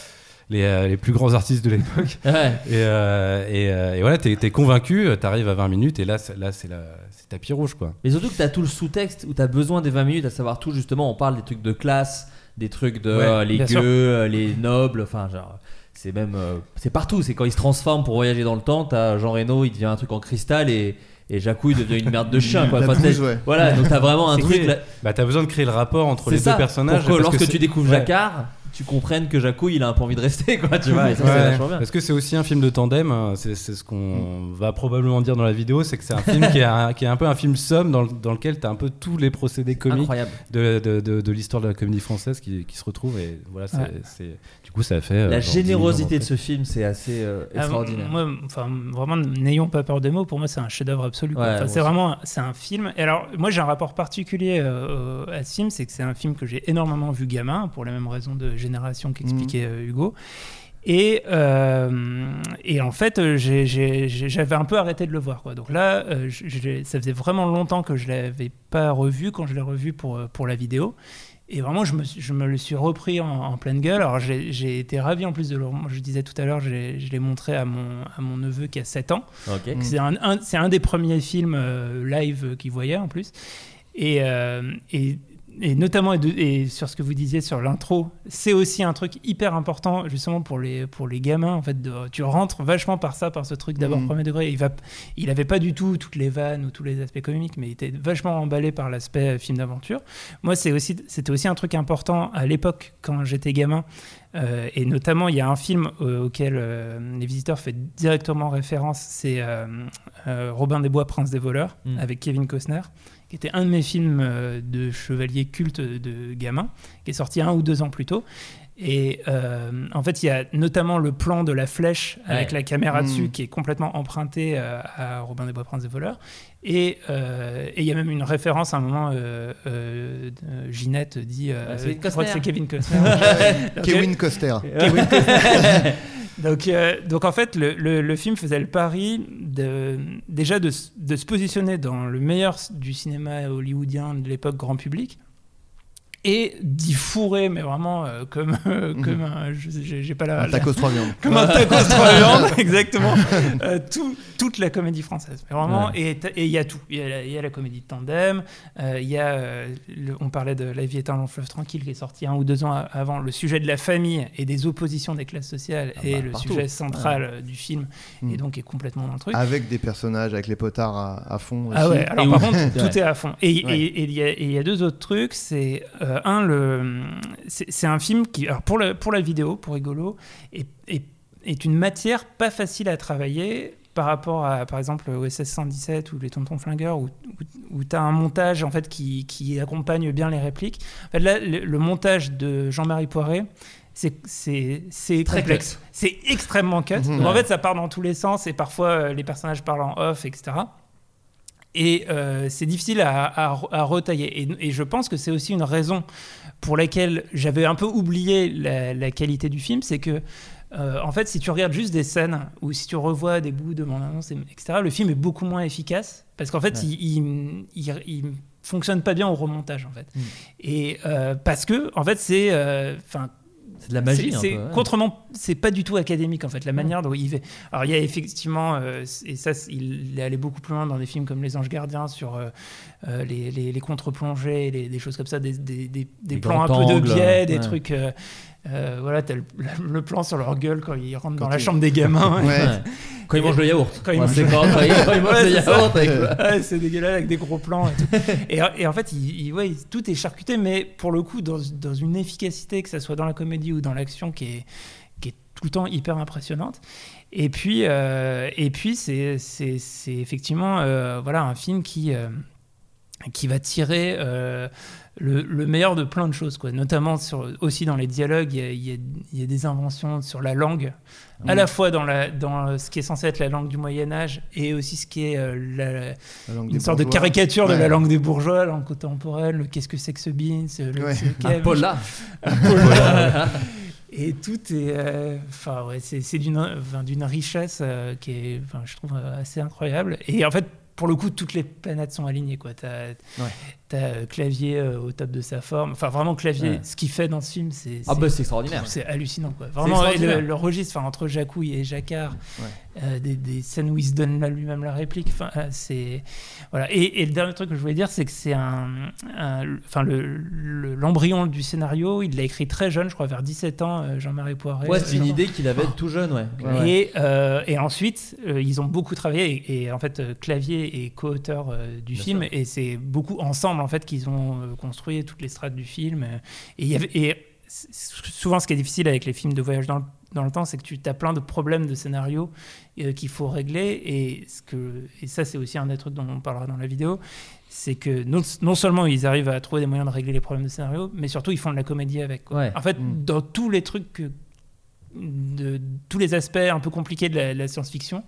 les, euh, les plus grands artistes de l'époque. Ouais. Et, euh, et, euh, et voilà, t'es, t'es convaincu, t'arrives à vingt minutes et là, c'est, là, c'est la. C'est tapis rouge, quoi. Mais surtout que t'as tout le sous-texte où t'as besoin des vingt minutes, à savoir tout, justement, on parle des trucs de classe, des trucs de ouais, euh, les gueux, euh, les nobles, enfin genre c'est même euh, c'est partout, c'est quand ils se transforment pour voyager dans le temps, t'as Jean Reno, il devient un truc en cristal et et Jacouille devient une merde de chien quoi. Enfin, bouge, ouais. Voilà, donc t'as vraiment un c'est truc. Là... Bah t'as besoin de créer le rapport entre c'est les ça, deux personnages. Pour que, parce lorsque que tu découvres ouais. Jacquard, tu comprennes que Jacouille il a un peu envie de rester quoi, tu vois. Et ça, ouais. c'est vachement bien. Parce que c'est aussi un film de tandem, hein. c'est, c'est ce qu'on mm. va probablement dire dans la vidéo, c'est que c'est un film qui est un, qui est un peu un film somme dans, dans lequel t'as un peu tous les procédés comiques de, de, de, de l'histoire de la comédie française qui, qui se retrouvent et voilà. C'est, ouais. c'est, c'est, du coup ça fait. La euh, générosité de ce film c'est assez euh, extraordinaire. Ah, moi, enfin vraiment n'ayons pas peur des mots, pour moi c'est un chef-d'œuvre absolu. Ouais, enfin, bon, c'est vraiment c'est un film. Et alors moi j'ai un rapport particulier euh, à ce film, c'est que c'est un film que j'ai énormément vu gamin pour la même raison de génération qu'expliquait mmh. Hugo. Et, euh, et en fait, j'ai, j'ai, j'avais un peu arrêté de le voir, quoi. Donc là, je, ça faisait vraiment longtemps que je ne l'avais pas revu quand je l'ai revu pour, pour la vidéo. Et vraiment, je me, je me le suis repris en, en pleine gueule. Alors, j'ai, j'ai été ravi en plus de le... Je disais tout à l'heure, j'ai, je l'ai montré à mon, à mon neveu qui a sept ans. Okay. C'est, un, un, c'est un des premiers films euh, live qu'il voyait en plus. Et... Euh, et Et notamment, et, de, et sur ce que vous disiez sur l'intro, c'est aussi un truc hyper important, justement, pour les, pour les gamins. En fait, de, tu rentres vachement par ça, par ce truc d'abord mmh. premier degré. Il va, il avait pas du tout toutes les vannes ou tous les aspects comiques, mais il était vachement emballé par l'aspect film d'aventure. Moi, c'est aussi, c'était aussi un truc important à l'époque, quand j'étais gamin. Euh, et notamment, il y a un film euh, auquel euh, Les Visiteurs fait directement référence, c'est euh, euh, Robin des Bois, Prince des Voleurs, mmh. avec Kevin Costner. qui était un de mes films de chevalier culte de gamin, qui est sorti un ou deux ans plus tôt. Et euh, en fait, il y a notamment le plan de la flèche avec ouais. la caméra mmh. dessus, qui est complètement emprunté à Robin des Bois, Prince des voleurs. Et il euh, y a même une référence à un moment, euh, euh, Ginette dit... Euh, c'est, je crois que c'est Kevin Costner. Kevin Costner. Kevin Costner. Donc, euh, donc en fait, le, le, le film faisait le pari de, déjà de, de se positionner dans le meilleur du cinéma hollywoodien de l'époque grand public, et d'y fourrer, mais vraiment euh, comme, euh, comme un... Je, j'ai, j'ai pas la, un tacos trois viandes. Comme un tacos trois viandes, exactement. Euh, tout, toute la comédie française. Mais vraiment, ouais. Et il y a tout. Il y, y a la comédie de tandem, il euh, y a... Le, on parlait de La vie est un long fleuve tranquille, qui est sorti un ou deux ans avant. Le sujet de la famille et des oppositions des classes sociales ah bah, est le partout. Sujet central ouais. du film, mmh. et donc est complètement dans le truc. Avec des personnages, avec les potards à, à fond. Aussi. Ah ouais, alors et par oui. contre, tout ouais. est à fond. Et il ouais. y, y, y a deux autres trucs, c'est... Euh, Un, le, c'est, c'est un film qui, alors pour, le, pour la vidéo, pour Rigolo, est, est, est une matière pas facile à travailler par rapport à, par exemple, O S S cent dix-sept ou Les Tontons Flingueurs, où, où, où tu as un montage en fait, qui, qui accompagne bien les répliques. En fait, là, le, le montage de Jean-Marie Poiré, c'est, c'est, c'est très complexe. Cut. C'est extrêmement cut. Mmh, Donc, ouais. en fait, ça part dans tous les sens et parfois, les personnages parlent en off, et cetera. Et euh, c'est difficile à, à, à retailler. Et, et je pense que c'est aussi une raison pour laquelle j'avais un peu oublié la, la qualité du film, c'est que, euh, en fait, si tu regardes juste des scènes ou si tu revois des bouts de mon annonce, et cetera, le film est beaucoup moins efficace parce qu'en fait, ouais. il, il, il, il fonctionne pas bien au remontage, en fait. Mmh. Et euh, parce que, en fait, c'est... Euh, c'est de la magie. C'est, un c'est, peu, ouais. Contrairement, c'est pas du tout académique en fait, la mmh. manière dont il fait. Alors il y a effectivement, euh, et ça, il est allé beaucoup plus loin dans des films comme Les Anges Gardiens sur euh, les, les, les contre-plongées, les, des choses comme ça, des, des, des, des plans un peu de biais, ouais. des trucs. Euh, euh, voilà, t'as le, le plan sur leur gueule quand ils rentrent quand dans tu... la chambre des gamins. Ouais. Ouais. Ouais. Quand ils mangent le yaourt. Quand ils mangent le yaourt. C'est dégueulasse avec des gros plans. Et, tout. et, et en fait, il, il, ouais, tout est charcuté, mais pour le coup, dans, dans une efficacité, que ce soit dans la comédie ou dans l'action, qui est, qui est tout le temps hyper impressionnante. Et puis, euh, et puis c'est, c'est, c'est effectivement euh, voilà, un film qui, euh, qui va tirer... Euh, Le, le meilleur de plein de choses, quoi. Notamment sur, aussi dans les dialogues, il y a, il y a, il y a des inventions sur la langue, mmh. à la fois dans, la, dans ce qui est censé être la langue du Moyen-Âge et aussi ce qui est euh, la, la une sorte bourgeois. De caricature ouais. de la langue des bourgeois, la langue contemporaine, le qu'est-ce que c'est que ce beans, le ouais. un pola. Un pola. Et tout est, enfin euh, ouais, c'est, c'est d'une, d'une richesse euh, qui est, je trouve, euh, assez incroyable. Et en fait, pour le coup, toutes les planètes sont alignées, quoi. T'as, ouais. t'as euh, Clavier euh, au top de sa forme. Enfin, vraiment, Clavier, ouais. ce qu'il fait dans ce film, c'est... c'est ah bah, c'est extraordinaire. C'est hallucinant, quoi. Vraiment, le, le registre, enfin, entre Jacouille et Jacquard, ouais. euh, des, des scènes où il se donne lui-même la réplique, enfin, euh, c'est... Voilà. Et, et le dernier truc que je voulais dire, c'est que c'est un... Enfin, le, le, l'embryon du scénario, il l'a écrit très jeune, je crois, vers dix-sept ans, euh, Jean-Marie Poiré. Ouais, c'est euh, une idée qu'il avait oh. tout jeune, ouais. ouais. Et, euh, et ensuite, euh, ils ont beaucoup travaillé, et, et en fait, euh, Clavier et co-auteur euh, du Bien film sûr. Et c'est beaucoup ensemble en fait qu'ils ont euh, construit toutes les strates du film euh, et, y avait, et souvent ce qui est difficile avec les films de voyage dans le, dans le temps, c'est que tu as plein de problèmes de scénario euh, qu'il faut régler et, ce que, et ça c'est aussi un des trucs dont on parlera dans la vidéo, c'est que non, non seulement ils arrivent à trouver des moyens de régler les problèmes de scénario, mais surtout ils font de la comédie avec, quoi. Ouais. En fait mmh. dans tous les trucs que, de, de tous les aspects un peu compliqués de la, la science-fiction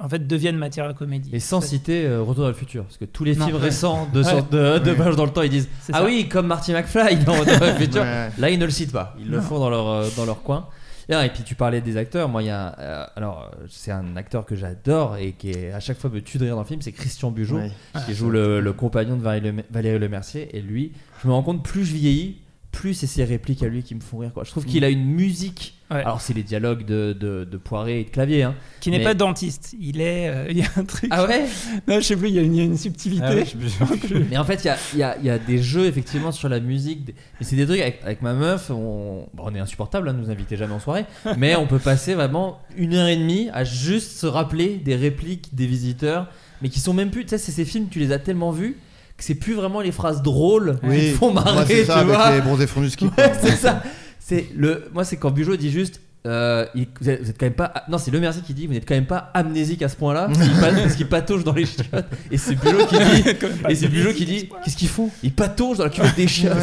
en fait, deviennent matière à comédie. Et sans citer euh, Retour vers le futur, parce que tous les non, films ouais. récents de, ouais. de, de ouais. Voyage dans le temps, ils disent « Ah oui, comme Marty McFly dans Retour vers le futur ouais. », là, ils ne le citent pas. Ils non. le font dans leur, euh, dans leur coin. Et, là, et puis, tu parlais des acteurs. Moi, il y a... Euh, alors, c'est un acteur que j'adore et qui, est, à chaque fois, me tue de rire dans le film, c'est Christian Bugeaud, ouais. qui ah, joue le, le compagnon de Valérie, le, Valérie Lemercier. Et lui, je me rends compte, plus je vieillis, plus c'est ses répliques à lui qui me font rire, quoi. Je trouve qu'il a une musique. Ouais. Alors, c'est les dialogues de, de, de Poiré et de Clavier. Hein. Qui n'est mais... pas dentiste. Il est. Euh, il y a un truc. Ah ouais non, je sais plus, il y a une, y a une subtilité. Ah ouais, je... mais en fait, il y a, y, a, y a des jeux, effectivement, sur la musique. Des... Mais c'est des trucs avec, avec ma meuf. On, bon, on est insupportable, hein, ne nous invitez jamais en soirée. Mais on peut passer vraiment une heure et demie à juste se rappeler des répliques des visiteurs. Mais qui sont même plus. Tu sais, c'est ces films, tu les as tellement vus. Que c'est plus vraiment les phrases drôles oui. qui te font marrer, ouais, c'est ça, tu avec vois. Les bronzés fondus qui ouais, c'est ça. C'est le moi c'est quand Bugeaud dit juste Euh, il, vous êtes quand même pas. Non, c'est Lemercy qui dit vous n'êtes quand même pas amnésique à ce point-là, parce qu'il patauge dans les chiottes. Et c'est Bulot qui dit et c'est Bulot qui dit qu'est-ce qu'ils font ? Ils pataugent dans la cuvette des chiottes.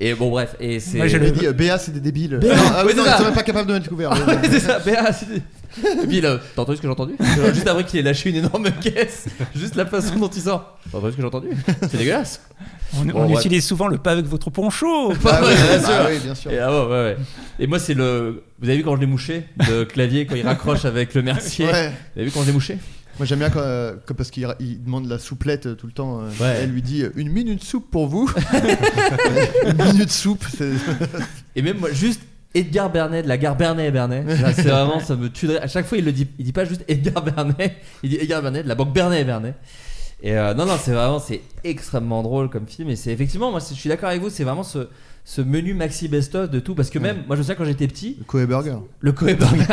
Et bon, bref. Et c'est. Moi, j'avais dit euh, B A, c'est des débiles. B A, ah oui, non, ils sont même pas capables de mettre le couvert. Ah, ouais, c'est ça. B A, c'est des. Et puis là, t'as entendu ce que j'ai entendu ? Juste après qu'il ait lâché une énorme caisse, juste la façon dont il sort. T'as entendu ce que j'ai entendu ? C'est dégueulasse. On, bon, on utilise souvent le pas avec votre poncho. Bah, ouais, bien sûr. Ah, oui, bien sûr. Et, ah, ouais, ouais. Et moi, c'est le. Vous avez vu quand je l'ai mouché ? Le clavier, quand il raccroche avec le mercier. Ouais. Vous avez vu quand je l'ai mouché ? Moi j'aime bien quand, euh, quand, parce qu'il il demande la souplette tout le temps. Euh, ouais. Elle lui dit une minute soupe pour vous. Une minute soupe. C'est... Et même moi, juste. Edgar Bernet de la gare Bernet et Bernet, c'est vraiment ça me tuerait. À chaque fois il le dit, il dit pas juste Edgar Bernet, il dit Edgar Bernet de la banque Bernet et Bernet. Et euh, non non c'est vraiment c'est extrêmement drôle comme film et c'est effectivement moi je suis d'accord avec vous, c'est vraiment ce ce menu maxi best-of de tout parce que même ouais. Moi je sais quand j'étais petit le Coe Burger le Coe Burger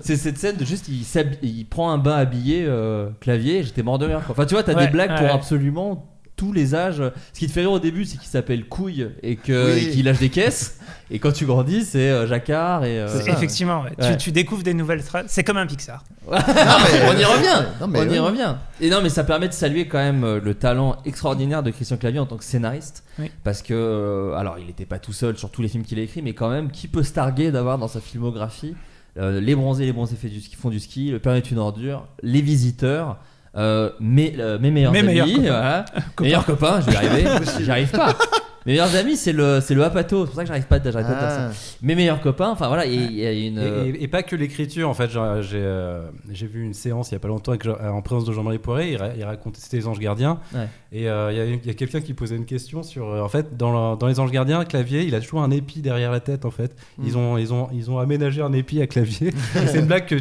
c'est cette scène de juste il, il prend un bain habillé euh, clavier, j'étais mort de rire. Enfin tu vois t'as ouais, des blagues ouais. Pour absolument tous les âges. Ce qui te fait rire au début, c'est qu'il s'appelle Couille et, que, oui. Et qu'il lâche des caisses. Et quand tu grandis, c'est euh, Jacquard. Et, euh, c'est ça, effectivement, ouais. Ouais. Tu, tu découvres des nouvelles traces. C'est comme un Pixar. Non, mais, on y revient. Non, mais, on oui. y revient. Et non, mais ça permet de saluer quand même le talent extraordinaire de Christian Clavier en tant que scénariste. Oui. Parce que, alors, il n'était pas tout seul sur tous les films qu'il a écrits, mais quand même, qui peut se targuer d'avoir dans sa filmographie euh, Les Bronzés, Les Bronzés qui font du ski, Le Père est une ordure, Les Visiteurs. Euh, mes, euh, mes meilleurs mes amis, meilleurs copains. Voilà. Copain. Meilleurs copains, je vais y arriver, j'arrive pas. Mes meilleurs amis, c'est le c'est le apato, c'est pour ça que j'arrive pas, j'arrive pas ah. à faire ça. Mes meilleurs copains, enfin voilà, et il y a une et, et, et pas que l'écriture en fait, genre, j'ai euh, j'ai vu une séance il y a pas longtemps avec, en présence de Jean-Marie Poiré, il, il racontait c'était les Anges Gardiens ouais. Et il euh, y a il y a quelqu'un qui posait une question sur euh, en fait dans le, dans les Anges Gardiens, Clavier, il a toujours un épi derrière la tête en fait. Mm. Ils ont ils ont ils ont aménagé un épi à Clavier. C'est une blague que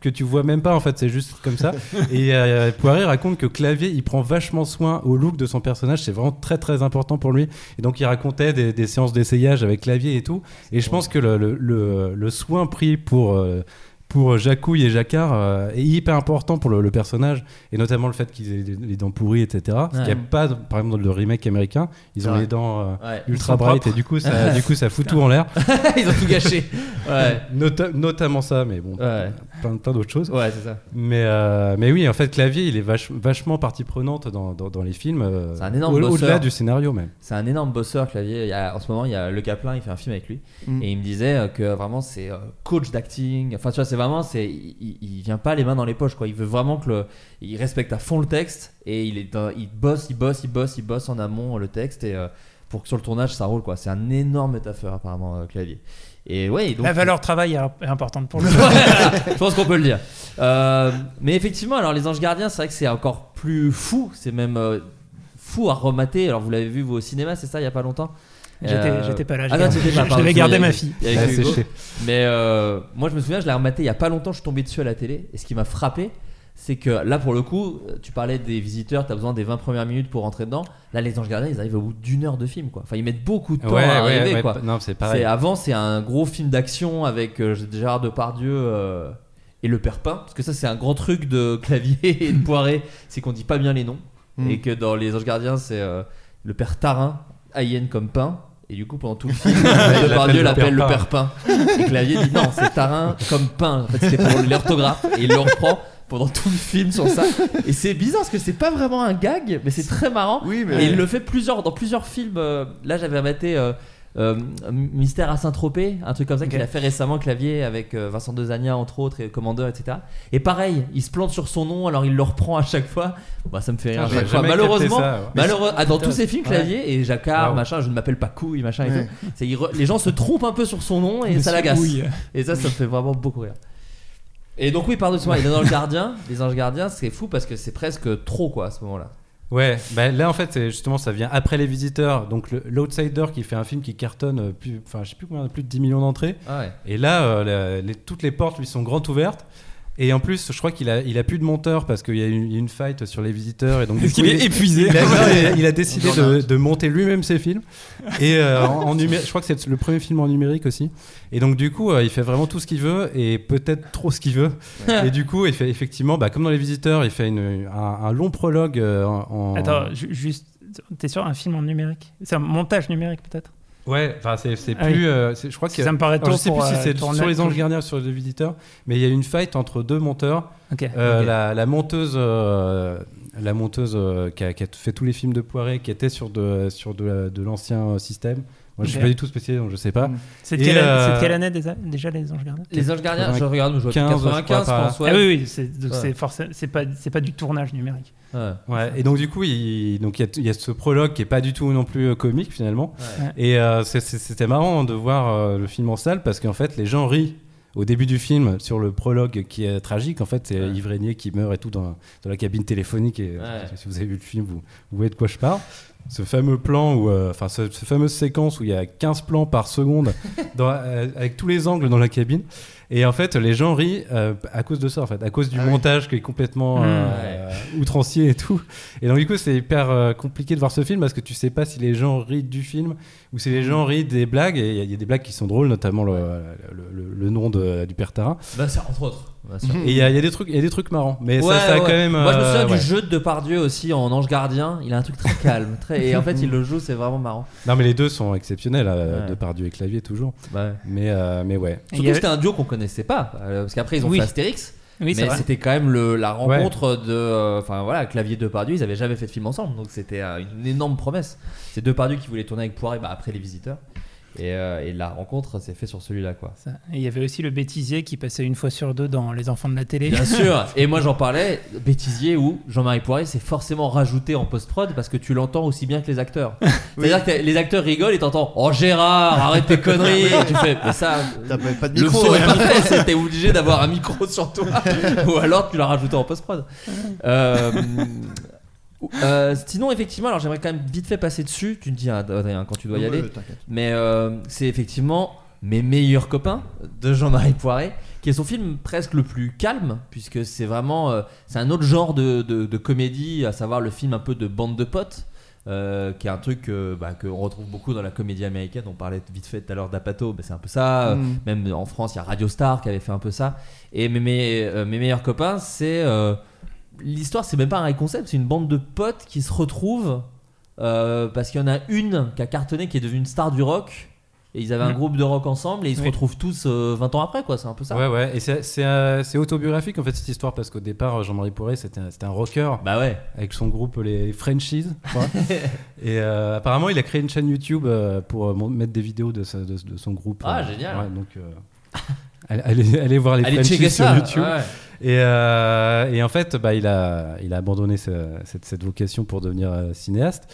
que tu vois même pas en fait, c'est juste comme ça. Et euh, Poiré raconte que Clavier, il prend vachement soin au look de son personnage, c'est vraiment très très important pour lui. Et donc il racontait des, des séances d'essayage avec Clavier et tout. Et je ouais. pense que le, le, le, le soin pris pour, pour Jacouille et Jacquard est hyper important pour le, le personnage. Et notamment le fait qu'ils aient les dents pourries, et cetera. Parce ouais. qu'il n'y a pas, par exemple, dans le remake américain, ils ont ouais. les dents ouais. ultra bright propres. Et du coup, ça, du coup, ça fout tout en l'air. Ils ont tout gâché. Ouais. Nota- notamment ça, mais bon, ouais. plein, plein d'autres choses. Ouais, c'est ça. Mais, euh, mais oui, en fait, Clavier, il est vache, vachement partie prenante dans, dans, dans les films, euh, c'est un énorme au, au-delà du scénario même. C'est un énorme bosseur, Clavier. Il y a, en ce moment, il y a Le Caplin, il fait un film avec lui, mm. et il me disait que vraiment, c'est coach d'acting. Enfin, tu vois, c'est vraiment, c'est, il, il vient pas les mains dans les poches, quoi. Il veut vraiment que le, il respecte à fond le texte, et il est, dans, il bosse, il bosse, il bosse, il bosse en amont le texte, et euh, pour que sur le tournage, ça roule, quoi. C'est un énorme taffeur, apparemment, euh, Clavier. Et ouais, donc, la valeur travail est importante pour le film. Je pense qu'on peut le dire. Euh, mais effectivement, alors Les Anges Gardiens, c'est vrai que c'est encore plus fou. C'est même euh, fou à remater. Alors vous l'avez vu vous au cinéma, c'est ça, il y a pas longtemps. J'étais, euh... j'étais pas là. Ah non, j'étais pas. Je devais garder ma fille. Avec, avec Hugo. Mais euh, moi, je me souviens, je l'ai rematé il y a pas longtemps. Je suis tombé dessus à la télé. Et ce qui m'a frappé, c'est que là, pour le coup, tu parlais des visiteurs, t'as besoin des vingt premières minutes pour rentrer dedans. Là, Les Anges Gardiens, ils arrivent au bout d'une heure de film, quoi. Enfin, ils mettent beaucoup de temps ouais, à ouais, arriver, ouais, quoi. Non, c'est pareil. C'est, avant, c'est un gros film d'action avec euh, Gérard Depardieu euh, et le Père Pain. Parce que ça, c'est un grand truc de Clavier et de Poiré, c'est qu'on dit pas bien les noms. Mm. Et que dans Les Anges Gardiens, c'est euh, le Père Tarin, Ayen comme Pain. Et du coup, pendant tout le film, Depardieu l'appelle le Père Pain. Et Clavier dit non, c'est Tarin comme Pain. En fait, c'était pour l'orthographe. Et il le reprend pendant tout le film sur ça. Et c'est bizarre parce que c'est pas vraiment un gag, mais c'est très marrant. Oui, mais... Et il le fait plusieurs, dans plusieurs films. Euh, là, j'avais rematé euh, euh, Mystère à Saint-Tropez, un truc comme ça, okay. qu'il a fait récemment, Clavier, avec euh, Vincent Desagna, entre autres, et Commandeur, et cetera. Et pareil, il se plante sur son nom, alors il le reprend à chaque fois. Bah, ça me fait rire à chaque fois. Malheureusement, ça, ouais. malheureux... ah, dans tous ces films, Clavier ouais. et Jacquard, wow. machin, je ne m'appelle pas Couille, machin et ouais. tout. C'est, re... Les gens se trompent un peu sur son nom et Monsieur ça l'agace. Ouille. Et ça, ça me fait vraiment beaucoup rire. Et donc oui, pardon, moi, les anges gardiens, les anges gardiens, c'est fou parce que c'est presque trop quoi à ce moment-là. Ouais, bah là en fait, c'est justement ça vient après Les Visiteurs, donc le, l'Outsider qui fait un film qui cartonne, plus, enfin je sais plus combien, plus de dix millions d'entrées. Ah ouais. Et là, euh, les, toutes les portes lui sont grandes ouvertes. Et en plus, je crois qu'il a, il a plus de monteur parce qu'il y a eu une fight sur Les Visiteurs et donc parce qu'il est épuisé. Il a, il a décidé de, de monter lui-même ses films et euh, en, en numérique. Je crois que c'est le premier film en numérique aussi. Et donc du coup, euh, il fait vraiment tout ce qu'il veut et peut-être trop ce qu'il veut. Ouais. Et du coup, il fait effectivement, bah, comme dans Les Visiteurs, il fait une, un, un long prologue. En... Attends, juste, t'es sûr un film en numérique ? C'est un montage numérique peut-être ? Ouais, enfin c'est, c'est ah plus. Oui. Euh, c'est, je crois que ça me paraît tôt. Je sais pour plus euh, si c'est tourner, sur les Anges Gardiens, sur les Visiteurs, mais il y a une fight entre deux monteurs. Okay, euh, okay. La, la monteuse, euh, la monteuse euh, qui, a, qui a fait tous les films de Poiré, qui était sur de sur de, de l'ancien système. Moi, je ne suis pas du tout spécialisé, donc je ne sais pas. C'est de quelle, euh... quelle année déjà, déjà les Anges Gardiens ? Les Anges Gardiens, je regarde, je vois quatre-vingt-quinze, je pense. Ouais. Ah oui, oui, c'est, donc ouais. c'est, forcément, c'est, pas, c'est pas du tournage numérique. Ouais. Ouais. Et donc, du coup, il donc, y, a, y a ce prologue qui n'est pas du tout non plus comique, finalement. Ouais. Et euh, c'est, c'est, c'était marrant de voir euh, le film en salle, parce qu'en fait, les gens rient au début du film sur le prologue qui est tragique. En fait, c'est ouais. Yves Régnier qui meurt et tout dans, dans la cabine téléphonique. Et, ouais. Si vous avez vu le film, vous, vous voyez de quoi je parle. Ce fameux plan, où, euh, enfin, ce, ce fameuse séquence où il y a quinze plans par seconde dans, euh, avec tous les angles dans la cabine. Et en fait, les gens rient euh, à cause de ça, en fait, à cause du ah montage ouais. qui est complètement euh, ouais. outrancier et tout. Et donc, du coup, c'est hyper euh, compliqué de voir ce film parce que tu sais pas si les gens rient du film ou si les gens rient des blagues. Et il y, y a des blagues qui sont drôles, notamment le, ouais. le, le, le nom de, du père Tarin. Bah, ça, entre autres. Et il y, y a des trucs, il y a des trucs marrants, mais ouais, ça, ça ouais. a quand même. Moi, je me souviens euh, du ouais. jeu de Depardieu aussi en Ange Gardien. Il a un truc très calme, très. Et en fait, il le joue, c'est vraiment marrant. Non, mais les deux sont exceptionnels, euh, ouais. Depardieu et Clavier toujours. Ouais. Mais, euh, mais ouais. Et surtout, avait... c'était un duo qu'on connaissait pas, euh, parce qu'après ils ont oui. fait Astérix. Oui, mais c'était quand même le, la rencontre ouais. de, enfin euh, voilà, Clavier et Depardieu, ils avaient jamais fait de film ensemble, donc c'était euh, une énorme promesse. C'est Depardieu qui voulait tourner avec Poiré, bah, après Les Visiteurs. Et, euh, et la rencontre s'est faite sur celui-là, quoi. Ça. Et il y avait aussi le bêtisier qui passait une fois sur deux dans Les Enfants de la télé. Bien sûr. Et moi j'en parlais, bêtisier où Jean-Marie Poiré s'est forcément rajouté en post-prod parce que tu l'entends aussi bien que les acteurs. C'est-à-dire oui. que les acteurs rigolent et t'entends « Oh Gérard, arrête tes conneries !» Tu fais « Mais ça, pas de micro, le son est pas fait, t'es obligé d'avoir un micro sur toi. » Ou alors tu l'as rajouté en post-prod. Euh... Euh, sinon effectivement, alors j'aimerais quand même vite fait passer dessus. Tu me dis Adrien quand tu dois y ouais, aller. Mais euh, c'est effectivement Mes meilleurs copains de Jean-Marie Poiré, qui est son film presque le plus calme, puisque c'est vraiment euh, c'est un autre genre de, de, de comédie, à savoir le film un peu de bande de potes, euh, qui est un truc euh, bah, qu'on retrouve beaucoup dans la comédie américaine. On parlait vite fait tout à l'heure d'Apato, bah, c'est un peu ça. mm. Même en France il y a Radio Star qui avait fait un peu ça. Et Mes, mes, euh, mes meilleurs copains, c'est euh, l'histoire, c'est même pas un concept, c'est une bande de potes qui se retrouvent euh, parce qu'il y en a une qui a cartonné, qui est devenue une star du rock, et ils avaient mmh. un groupe de rock ensemble, et ils oui. se retrouvent tous euh, vingt ans après, quoi. C'est un peu ça. Ouais, ouais. Et c'est, c'est, euh, c'est autobiographique en fait cette histoire, parce qu'au départ Jean-Marie Poiré c'était, c'était un rocker, bah ouais, avec son groupe les Frenchies, quoi. Et euh, apparemment il a créé une chaîne YouTube euh, pour euh, mettre des vidéos de, sa, de, de son groupe. Ah euh, génial. Ouais, donc euh, allez, allez voir les allez Frenchies sur YouTube. Ouais. Et, euh, et en fait, bah, il a, il a abandonné ce, cette, cette vocation pour devenir euh, cinéaste.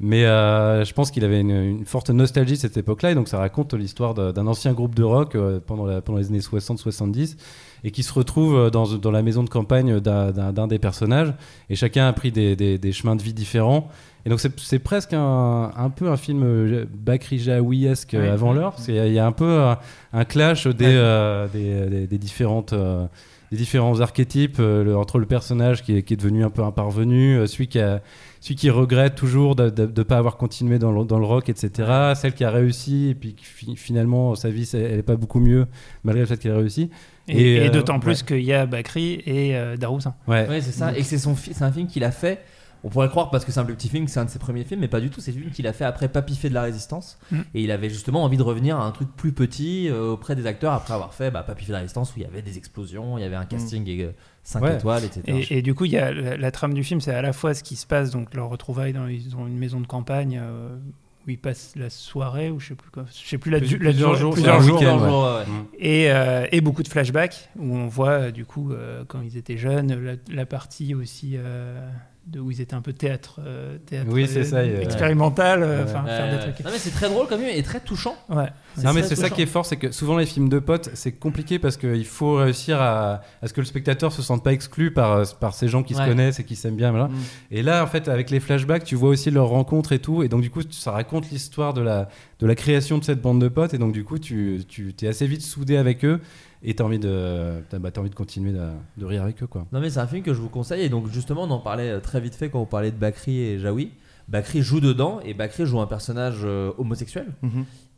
Mais euh, je pense qu'il avait une, une forte nostalgie de cette époque-là. Et donc, ça raconte l'histoire de, d'un ancien groupe de rock euh, pendant, la, pendant les années soixante soixante-dix, et qui se retrouve dans, dans la maison de campagne d'un, d'un, d'un des personnages. Et chacun a pris des, des, des chemins de vie différents. Et donc, c'est, c'est presque un, un peu un film Bacri Jaoui-esque oui, avant oui, l'heure. Il oui. y, y a un peu un, un clash des, oui. euh, des, des, des différentes... Euh, les différents archétypes euh, le, entre le personnage qui est, qui est devenu un peu imparvenu, euh, celui, qui a, celui qui regrette toujours de ne pas avoir continué dans le, dans le rock, et cetera. Celle qui a réussi et puis fi, finalement sa vie elle n'est pas beaucoup mieux malgré le fait qu'elle a réussi. Et, et, et euh, d'autant ouais. plus qu'il y a Bacri et euh, Daroussin. Ouais. ouais, c'est ça. Et c'est, son fi- c'est un film qu'il a fait. On pourrait croire, parce que c'est un plus petit film, que c'est un de ses premiers films, mais pas du tout. C'est le film qu'il a fait après Papy fait de la Résistance. Mmh. Et il avait justement envie de revenir à un truc plus petit euh, auprès des acteurs, après avoir fait bah, Papy fait de la Résistance, où il y avait des explosions, il y avait un casting et, euh, cinq ouais. étoiles, et cetera. Et, et du coup, il y a la, la trame du film, c'est à la fois ce qui se passe, donc leur retrouvaille dans ils ont une maison de campagne euh, où ils passent la soirée, ou je sais plus quoi, je sais plus, la, plus, la, plusieurs jours, plusieurs jours, ouais. jours ouais. Mmh. Et, euh, et beaucoup de flashbacks où on voit euh, du coup euh, quand ils étaient jeunes, la, la partie aussi. Euh, De où ils étaient un peu théâtre, euh, théâtre oui, c'est euh, ça, euh, expérimental, ouais. euh, enfin ouais. faire des trucs. Non mais c'est très drôle comme et très touchant. Ouais. C'est non mais c'est touchant. Ça qui est fort, c'est que souvent les films de potes, c'est compliqué parce qu'il faut réussir à, à ce que le spectateur se sente pas exclu par par ces gens qui ouais. se connaissent et qui s'aiment bien. Voilà. Mm. Et là en fait avec les flashbacks, tu vois aussi leurs rencontres et tout, et donc du coup ça raconte l'histoire de la de la création de cette bande de potes, et donc du coup tu tu t'es assez vite soudé avec eux. Et t'as envie de, t'as, bah, t'as envie de continuer de, de rire avec eux, quoi. Non mais c'est un film que je vous conseille. Et donc justement on en parlait très vite fait quand on parlait de Bacri et Jaoui. Bacri joue dedans, et Bacri joue un personnage euh, homosexuel. Mm-hmm.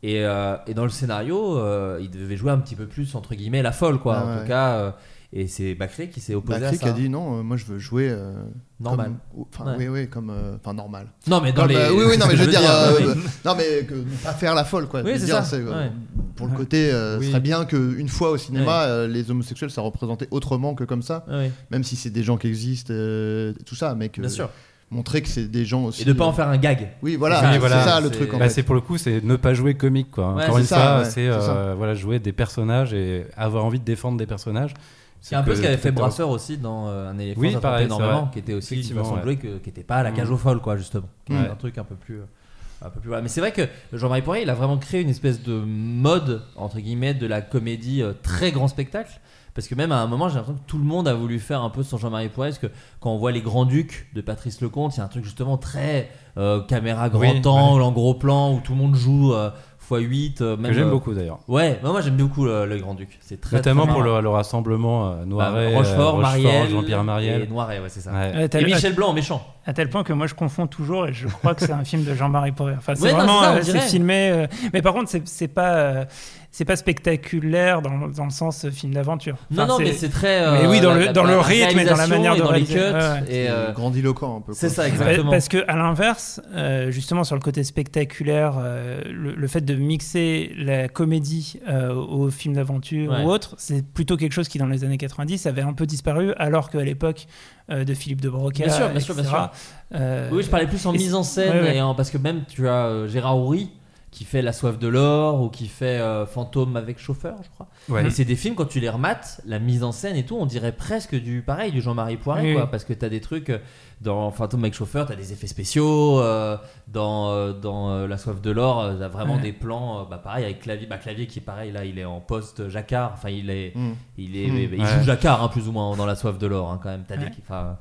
Et, euh, et dans le scénario euh, il devait jouer un petit peu plus entre guillemets la folle, quoi. Ah, en ouais. tout cas euh, Et c'est Bacri qui s'est opposé Bacri à ça. Bacri qui a dit non, euh, moi je veux jouer euh, normal. Enfin ouais. oui oui comme enfin euh, normal. Non mais dans comme, les. Euh, oui oui non mais je veux dire, dire euh, oui. euh, non mais que, pas faire la folle quoi. Oui c'est dire, ça. C'est, euh, ouais. Pour le côté, euh, oui. ce serait bien que une fois au cinéma, ouais. euh, les homosexuels soient représentés autrement que comme ça. Ouais. Même si c'est des gens qui existent, euh, tout ça, mais que. Bien sûr. Montrer que c'est des gens aussi et de pas en faire un gag. Oui, voilà, c'est, c'est voilà, ça le c'est... truc. En bah, fait. C'est pour le coup, c'est ne pas jouer comique quoi. Ouais, Encore une ça, fois, ouais, c'est, c'est euh, voilà jouer des personnages et avoir envie de défendre des personnages. C'est un peu ce qu'avait fait Brasseur aussi dans euh, Un éléphant oui, attrapé normalement, qui était aussi qui semblait ouais. que qui était pas à la cage aux folles quoi justement. Ouais. Un truc un peu plus euh, un peu plus. Voilà. Mais c'est vrai que Jean-Marie Poiret, il a vraiment créé une espèce de mode entre guillemets de la comédie euh, très grand spectacle. Parce que même à un moment, j'ai l'impression que tout le monde a voulu faire un peu son Jean-Marie Poiret. Parce que quand on voit Les Grands-Ducs de Patrice Lecomte, c'est un truc justement très euh, caméra grand oui, angle, ouais. en gros plan, où tout le monde joue euh, fois huit. Euh, même, que j'aime euh, beaucoup d'ailleurs. Ouais, bah, moi j'aime beaucoup euh, Les Grands-Ducs. C'est très, notamment très pour le, le rassemblement euh, Noiret, bah, Rochefort, euh, Rochefort Marielle, Jean-Pierre Marielle. Et Noiret, ouais, c'est ça. Ouais. Et Michel Blanc, méchant. À tel point que moi je confonds toujours et je crois que c'est un film de Jean-Marie Poiret. Enfin, c'est ouais, vraiment non, c'est, ça, euh, c'est filmé. Euh, mais par contre, c'est, c'est pas euh, c'est pas spectaculaire dans, dans le sens film d'aventure. Enfin, non, non, c'est, mais c'est très. Euh, mais oui, dans la, le dans la, le rythme et dans la manière de dans les cuts ouais, ouais. et euh, grandiloquent un peu. C'est quoi. Ça, exactement. Parce que à l'inverse, euh, justement sur le côté spectaculaire, euh, le, le fait de mixer la comédie euh, au film d'aventure ouais. ou autre, c'est plutôt quelque chose qui dans les années quatre-vingt-dix avait un peu disparu, alors qu'à l'époque. De Philippe de Broca, bien sûr, bien sûr, bien sûr. Euh, oui, je parlais plus en mise en scène ouais, ouais. Et en, parce que même tu as euh, Gérard Oury qui fait La soif de l'or ou qui fait euh, Fantôme avec chauffeur, je crois. Ouais. Et c'est des films quand tu les remates, la mise en scène et tout, on dirait presque du pareil du Jean-Marie Poiret, oui, quoi, oui. Parce que t'as des trucs dans Fantôme avec chauffeur, t'as des effets spéciaux, euh, dans euh, dans euh, La soif de l'or, t'as vraiment ouais. des plans, euh, bah pareil avec Clavier, bah Clavier qui pareil là, il est en poste Jacquard, enfin il est, mmh. il est, mmh. il, il ouais. joue Jacquard hein, plus ou moins dans La soif de l'or hein, quand même. T'as ouais. des, enfin.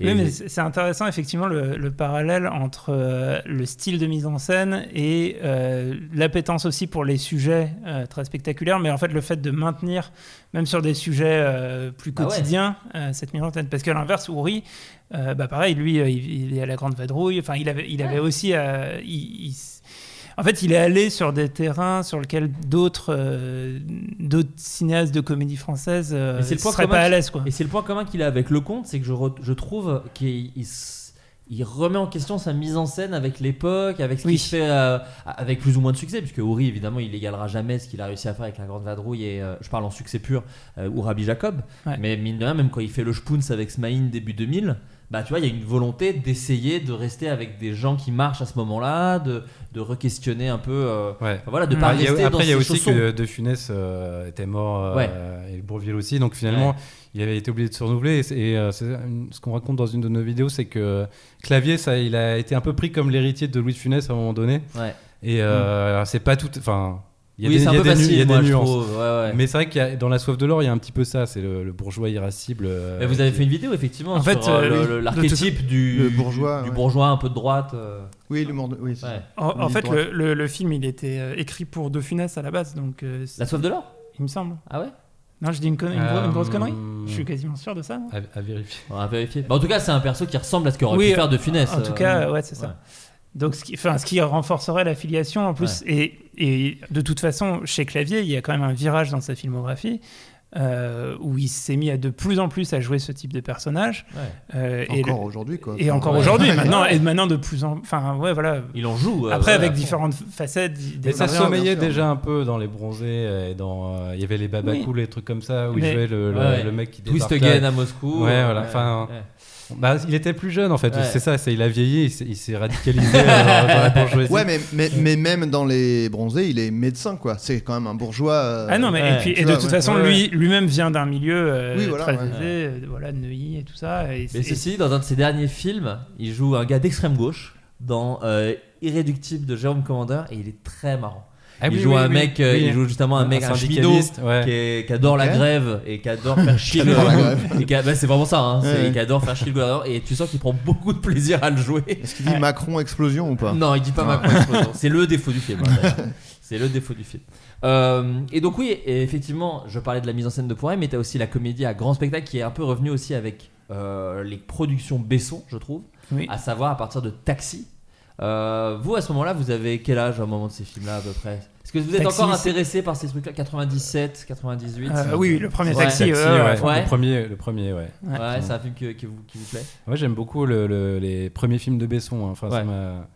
Oui, mais c'est intéressant effectivement le, le parallèle entre euh, le style de mise en scène et euh, l'appétence aussi pour les sujets euh, très spectaculaires, mais en fait le fait de maintenir même sur des sujets euh, plus bah quotidiens ouais. euh, cette mise en scène, parce qu'à l'inverse Oury euh, bah pareil lui euh, il, il est à la grande vadrouille, enfin il avait il avait ouais. aussi euh, il, il, en fait il est allé sur des terrains sur lesquels d'autres euh, d'autres cinéastes de comédie française euh, seraient pas à l'aise quoi. Et c'est le point commun qu'il a avec Lecomte, c'est que je, re, je trouve qu'il il, il remet en question sa mise en scène avec l'époque, avec ce oui. qu'il fait euh, avec plus ou moins de succès, puisque Oury évidemment il égalera jamais ce qu'il a réussi à faire avec La grande vadrouille et euh, je parle en succès pur euh, ou Rabbi Jacob ouais. mais mine de rien même quand il fait Le Spoons avec Smaïn début deux mille, bah tu vois il y a une volonté d'essayer de rester avec des gens qui marchent à ce moment-là, de de re-questionner un peu euh, ouais. voilà de mmh. pas rester a, après, dans ses chaussons. Après il y a aussi que De Funès euh, était mort euh, ouais. et Bourvil aussi, donc finalement ouais. il avait été obligé de se renouveler et, et euh, c'est, ce qu'on raconte dans une de nos vidéos c'est que Clavier ça il a été un peu pris comme l'héritier de Louis de Funès à un moment donné ouais. et euh, mmh. c'est pas tout enfin il y a oui, des, c'est un peu facile, il y a des moi, nuances. Trouve, ouais, ouais. Mais c'est vrai que dans La soif de l'or, il y a un petit peu ça, c'est le, le bourgeois irascible. Euh, vous avez fait une vidéo, effectivement, en sur fait, euh, le, le, l'archétype du, le bourgeois, du ouais. bourgeois un peu de droite. Euh... Oui, le monde. Oui, ouais. En, en fait, le, le, le film, il était écrit pour De Funès à la base. Donc, euh, La soif de l'or ? Il me semble. Ah ouais ? Non, je dis une, conne- une, euh, une grosse connerie. Je suis quasiment sûr de ça. À, à vérifier. Ouais, à vérifier. Bah, en tout cas, c'est un perso qui ressemble à ce qu'aurait oui, pu faire De Funès. En tout cas, ouais, c'est ça. Donc, ce qui, enfin, ce qui renforcerait l'affiliation en plus. Ouais. Et, et de toute façon, chez Clavier, il y a quand même un virage dans sa filmographie euh, où il s'est mis à de plus en plus à jouer ce type de personnage. Ouais. Euh, encore et aujourd'hui, quoi. Et encore ouais. aujourd'hui, maintenant, et maintenant de plus en, enfin, ouais, voilà. Il en joue. Euh, Après, voilà, avec différentes facettes. Mais ça sommeillait déjà un peu dans Les Bronzés et dans, euh, il y avait les Babacou, oui. les trucs comme ça où Mais, il jouait le, le, ouais. le mec qui débarque. Twist Again à Moscou. Ouais, voilà. Enfin. Ouais. Ouais. Bah, il était plus jeune en fait, ouais. c'est ça, c'est, il a vieilli, il s'est, il s'est radicalisé euh, dans la bourgeoisie. Ouais, mais, mais, mais même dans Les Bronzés, il est médecin quoi, c'est quand même un bourgeois. Euh, ah non, mais ouais, et, puis, et vois, de toute ouais, façon, ouais. lui, lui-même vient d'un milieu euh, oui, voilà, très ouais. visé, voilà, Neuilly et tout ça. Et mais ceci, dans un de ses derniers films, il joue un gars d'extrême gauche dans euh, Irréductible de Jérôme Commandeur et il est très marrant. Ah, il oui, joue oui, un mec, oui, euh, oui. il joue justement un mec, un, un cheminot ouais. qui, est, qui adore okay. la grève et qui adore faire chier le gouvernement. Bah, c'est vraiment ça, hein, ouais, c'est, ouais. qui adore faire chier le gouvernement et tu sens qu'il prend beaucoup de plaisir à le jouer. Est-ce qu'il dit ouais. Macron explosion ou pas ? Non, il dit pas ouais. Macron explosion. C'est le défaut du film. Hein, c'est le défaut du film. Euh, et donc oui, et effectivement, je parlais de la mise en scène de Poiret, mais t'as aussi la comédie à grand spectacle qui est un peu revenue aussi avec euh, les productions Besson, je trouve, oui. à savoir à partir de Taxi. Euh, vous à ce moment-là, vous avez quel âge à un moment de ces films-là à peu près ? Est-ce que vous êtes taxi, encore intéressé par ces trucs-là, quatre-vingt-dix-sept, quatre-vingt-dix-huit euh, Oui, le premier taxi. taxi euh, ouais. Ouais. Le premier, le premier, ouais. Ouais, ouais, c'est un film que, que vous, qui vous plaît. Ouais, j'aime beaucoup le, le, les premiers films de Besson. Hein. Enfin, ouais. ça m'a...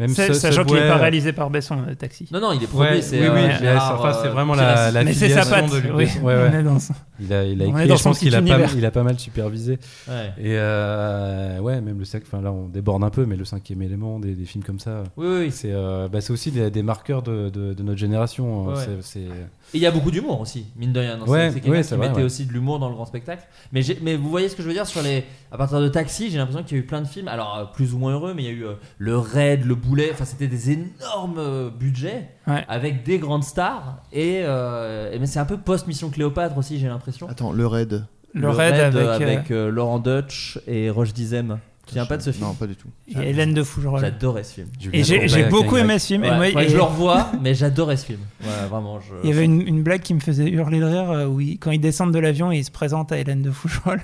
Même c'est, ce, sachant qu'il n'est pas réalisé par Besson, le taxi. Non, non, il est produit. Ouais, c'est, oui, oui, euh, Gérard, enfin, c'est vraiment la, la filiation de Luc Besson. Ouais, ouais. On est dans son... Il a, il a écrit, je pense qu'il a pas, il a pas mal supervisé. Ouais. Et euh, ouais, même le cinquième, enfin là on déborde un peu, mais le cinquième élément, des, des films comme ça. Oui, oui. C'est, euh, bah, c'est aussi des, des marqueurs de, de, de notre génération. Ouais. C'est, c'est... Et il y a beaucoup d'humour aussi, mine de rien. Ouais, c'est quelqu'un ouais, qui vrai, mettait ouais. aussi de l'humour dans le grand spectacle. Mais, j'ai, mais vous voyez ce que je veux dire sur les. À partir de Taxi, j'ai l'impression qu'il y a eu plein de films, alors plus ou moins heureux, mais il y a eu euh, le Raid, le Boulet. Enfin, c'était des énormes euh, budgets ouais. avec des grandes stars. Et, euh, et mais c'est un peu post-Mission Cléopâtre aussi, j'ai l'impression. Attends, le Raid. Le, le Raid, Raid avec, avec euh, euh, Laurent Deutsch et Roche Dizem. Tu viens pas de ce film ? Non, pas du tout. Et j'adorais. Hélène de Fougerolles. J'adorais ce film. Julien et j'ai, j'ai beaucoup aimé ce film. Ouais, et moi, et... Je le revois, mais j'adorais ce film. Ouais, vraiment, je... Il y avait une, une blague qui me faisait hurler de rire où il, quand ils descendent de l'avion et ils se présentent à Hélène de Fougerolles.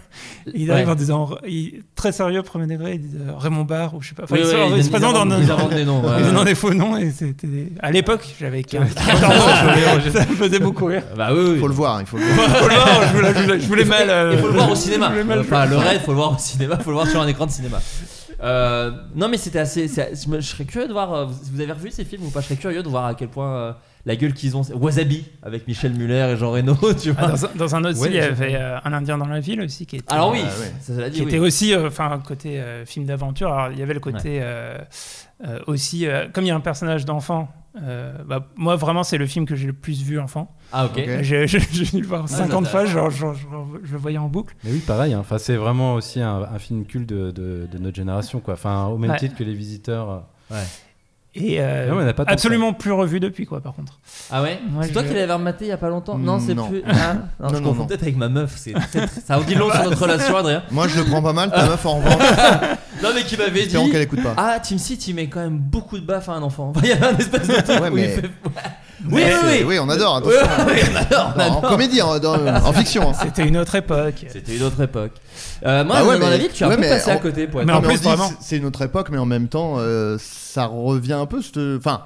Ils arrivent ouais. en disant il, très sérieux, premier degré, ils disent Raymond Barre ou je sais pas. Enfin, oui, ils, ouais, ils, ils se présentent dans des noms. Ils donnent des faux noms. Et c'était... À l'époque, j'avais quinze ans. Ça me faisait beaucoup rire. Bah oui. Faut le voir. Il faut le voir. Je voulais mal. Il faut le voir au cinéma. Le Raid, faut le voir au cinéma. Faut le voir sur un écran de cinéma. Euh, non mais c'était assez, c'est, je serais curieux de voir si vous avez revu ces films ou pas, je serais curieux de voir à quel point euh, la gueule qu'ils ont. Wasabi avec Michel Muller et Jean Reno, tu vois. Ah, dans, dans un autre ouais, film, il y avait euh, Un Indien dans la ville aussi qui était alors oui euh, ça, ça dit, qui oui. était aussi enfin euh, côté euh, film d'aventure. Alors il y avait le côté ouais. euh, euh, aussi euh, comme il y a un personnage d'enfant. Euh, bah, moi vraiment c'est le film que j'ai le plus vu enfant. Ah ok. okay. J'ai, j'ai, j'ai dû le voir cinquante ah, fois, genre, genre, genre, je le voyais en boucle. Mais oui pareil, hein. Enfin, c'est vraiment aussi un, un film culte de, de, de notre génération quoi. Enfin, au même ouais. titre que Les Visiteurs. Ouais. Et euh, non, on a pas absolument ça. Plus revu depuis quoi par contre. Ah ouais. Moi, c'est je... toi qui l'avais rematé il y a pas longtemps. Non c'est non. plus. Ah, non, non, je confonds peut-être avec ma meuf. C'est, c'est, c'est, ça en dit long sur notre relation Adrien. Moi je le prends pas mal ta meuf en revanche. Non mais qui m'avait J'espérons dit. Qu'elle écoute pas. Ah Tim Seat il met quand même beaucoup de baffes à un enfant. Il y a un espèce de truc ouais, où mais... il fait. Oui, oui, oui, oui, on adore. Attention. Oui, oui, on adore, on adore. En comédie, en, dans, en fiction. Hein. C'était une autre époque. C'était une autre époque. Euh, moi, bah ouais, dans mais, la vie, tu as ouais, un peu passé en, à côté. Pour être mais en plus, vraiment. C'est une autre époque, mais en même temps, euh, ça revient un peu. Enfin,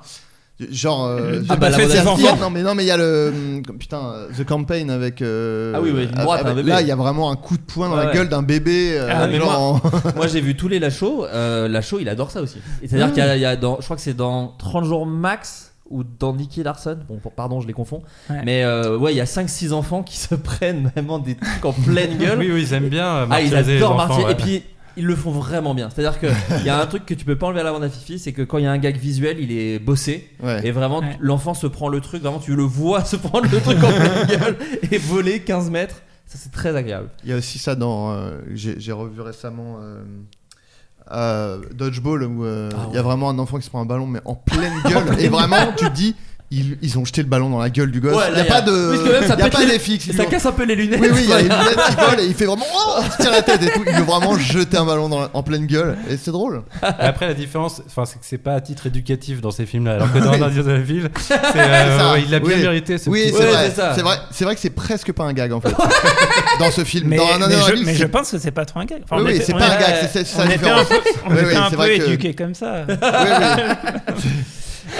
genre. Euh, ah, bah, c'est Non, mais non, mais il y a le. Putain, The Campaign avec. Euh, ah oui, oui, une droite, avec, un bébé. Là, il y a vraiment un coup de poing dans ah, la ouais. gueule d'un bébé. Euh, ah, genre moi, en... moi, j'ai vu tous les Lachaud. Euh, Lachaud, il adore ça aussi. Et c'est-à-dire mmh. qu'il y a. Je crois que c'est dans trente jours max. Ou dans Nicky Larson, bon pardon je les confonds, ouais. mais euh, ouais il y a cinq six enfants qui se prennent vraiment des trucs en pleine gueule. Oui, oui ils aiment bien martialiser. Ah ils adorent martialiser ouais. et puis ils le font vraiment bien. C'est-à-dire que il y a un truc que tu peux pas enlever à la bande à Fifi, c'est que quand il y a un gag visuel, il est bossé ouais. et vraiment ouais. l'enfant se prend le truc, vraiment tu le vois se prendre le truc en pleine gueule et voler quinze mètres, ça c'est très agréable. Il y a aussi ça dans euh, j'ai, j'ai revu récemment. Euh... Euh, Dodgeball où il euh, ah ouais. y a vraiment un enfant qui se prend un ballon mais en pleine gueule et vraiment tu te dis ils, ils ont jeté le ballon dans la gueule du gosse. Il ouais, n'y a, a pas de il oui, y a pas d'effet ça ont... casse un peu les lunettes. Oui oui il y a les lunettes qui volent et il fait vraiment oh, il se tire la tête et tout, il veut vraiment jeter un ballon dans la... en pleine gueule et c'est drôle. Et après la différence enfin c'est que c'est pas à titre éducatif dans ces films là alors que dans Indien de la ville c'est, euh, c'est ouais, il l'a bien oui. mérité ce oui, petit... c'est, oui vrai. C'est, ça. c'est vrai c'est vrai que c'est presque pas un gag en fait dans ce film mais, dans un mais, je, mais je pense que c'est pas trop un gag enfin, oui, oui c'est pas un gag c'est ça différence. On était un peu éduqués comme ça.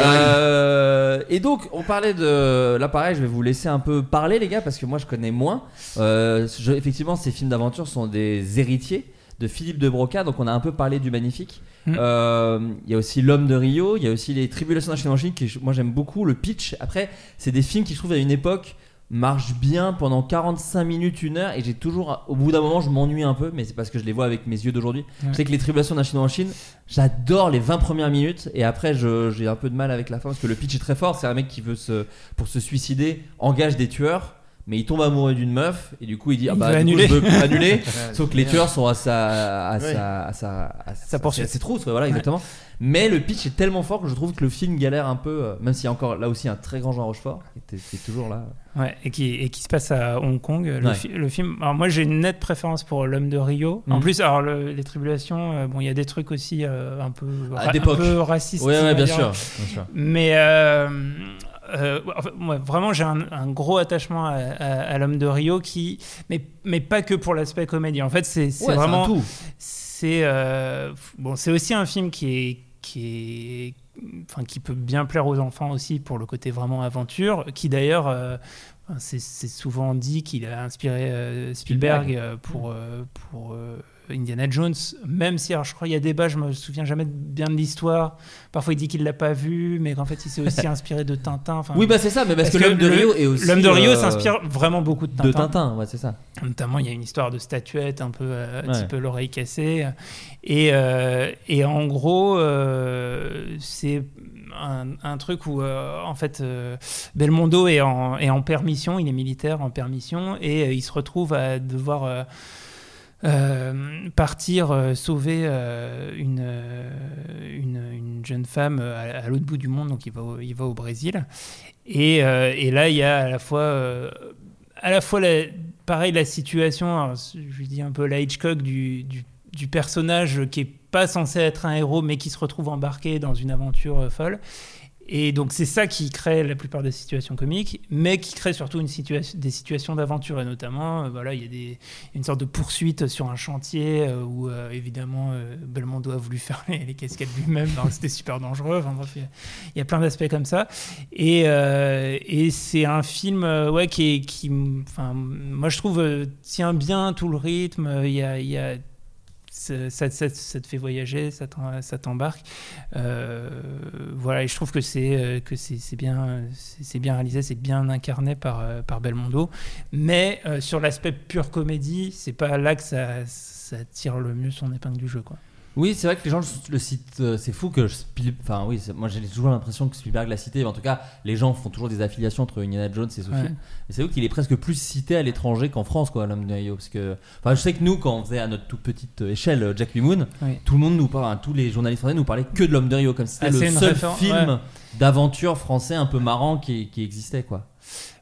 Euh, et donc on parlait de là pareil je vais vous laisser un peu parler les gars parce que moi je connais moins euh, je, effectivement ces films d'aventure sont des héritiers de Philippe de Broca donc on a un peu parlé du Magnifique il mmh. euh, y a aussi L'Homme de Rio il y a aussi Les Tribulations d'un Chien Chine que moi j'aime beaucoup le pitch après c'est des films qui je trouve à une époque marchent bien pendant quarante-cinq minutes une heure et j'ai toujours au bout d'un moment je m'ennuie un peu mais c'est parce que je les vois avec mes yeux d'aujourd'hui ouais. Je sais que Les Tribulations d'un Chinois en Chine j'adore les vingt premières minutes et après je, j'ai un peu de mal avec la fin parce que le pitch est très fort c'est un mec qui veut se pour se suicider engage des tueurs mais il tombe amoureux d'une meuf et du coup il dit ah bah il veut coup, annuler sauf que les tueurs sont à sa à, oui. sa, à sa à sa poursuite c'est trop voilà ouais. exactement mais le pitch est tellement fort que je trouve que le film galère un peu euh, même s'il y a encore là aussi un très grand Jean Rochefort qui est toujours là ouais et qui et qui se passe à Hong Kong le, ouais. fi, le film alors moi j'ai une nette préférence pour L'Homme de Rio mmh. en plus alors le, les tribulations euh, bon il y a des trucs aussi euh, un peu ra, un peu racistes ouais, ouais bien, sûr, bien sûr mais euh, Euh, ouais, vraiment j'ai un, un gros attachement à, à, à L'Homme de Rio qui mais, mais pas que pour l'aspect comédie en fait c'est, c'est ouais, vraiment c'est, un tout. c'est euh, bon c'est aussi un film qui est qui est enfin, qui peut bien plaire aux enfants aussi pour le côté vraiment aventure, qui d'ailleurs, euh, c'est, c'est souvent dit qu'il a inspiré euh, Spielberg, Spielberg. Euh, pour, euh, pour euh, Indiana Jones, même si, alors, je crois qu'il y a débat, je me souviens jamais bien de l'histoire, parfois il dit qu'il l'a pas vu, mais qu'en fait il s'est aussi inspiré de Tintin. Oui, bah c'est ça, mais parce, parce que l'homme que de Rio est aussi... L'homme de Rio euh, s'inspire vraiment beaucoup de Tintin. De Tintin, ouais, c'est ça. Notamment, il y a une histoire de statuette, un peu, euh, ouais. type l'oreille cassée, et, euh, et en gros, euh, c'est un, un truc où, euh, en fait, euh, Belmondo est en, est en permission, il est militaire en permission, et euh, il se retrouve à devoir... Euh, Euh, partir euh, sauver euh, une, euh, une, une jeune femme à, à l'autre bout du monde, donc il va au, il va au Brésil, et, euh, et là il y a à la fois euh, à la fois la, pareil la situation, alors, je dis un peu la Hitchcock du, du, du personnage qui est pas censé être un héros mais qui se retrouve embarqué dans une aventure euh, folle. Et donc, c'est ça qui crée la plupart des situations comiques, mais qui crée surtout une situa- des situations d'aventure. Et notamment, euh, voilà, il y a des, une sorte de poursuite sur un chantier euh, où, euh, évidemment, euh, Belmondo a voulu faire les, les cascades lui-même. Alors, c'était super dangereux. Enfin, bref, il y, y a plein d'aspects comme ça. Et, euh, et c'est un film euh, ouais, qui, est, qui moi, je trouve, euh, tient bien tout le rythme. Il euh, y, y a... Ça, ça, ça, ça te fait voyager, ça, t'en, ça t'embarque. Euh, voilà, et je trouve que c'est, que c'est, c'est, bien, c'est, c'est bien réalisé, c'est bien incarné par, par Belmondo. Mais euh, sur l'aspect pure comédie, c'est pas là que ça, ça tire le mieux son épingle du jeu, quoi. Oui, c'est vrai que les gens le citent. C'est fou que Spielberg. Enfin, oui, moi j'ai toujours l'impression que Spielberg l'a cité. Mais en tout cas, les gens font toujours des affiliations entre Indiana Jones et ce ouais. film. Et c'est vrai qu'il est presque plus cité à l'étranger qu'en France, quoi, l'homme de Rio. Parce que, enfin, je sais que nous, quand on faisait à notre toute petite échelle Jack Lemmon, oui. tout le monde nous parlait, hein, tous les journalistes français nous parlaient que de l'homme de Rio, comme si c'était ah, le seul référence, film ouais. d'aventure français un peu marrant qui, qui existait, quoi.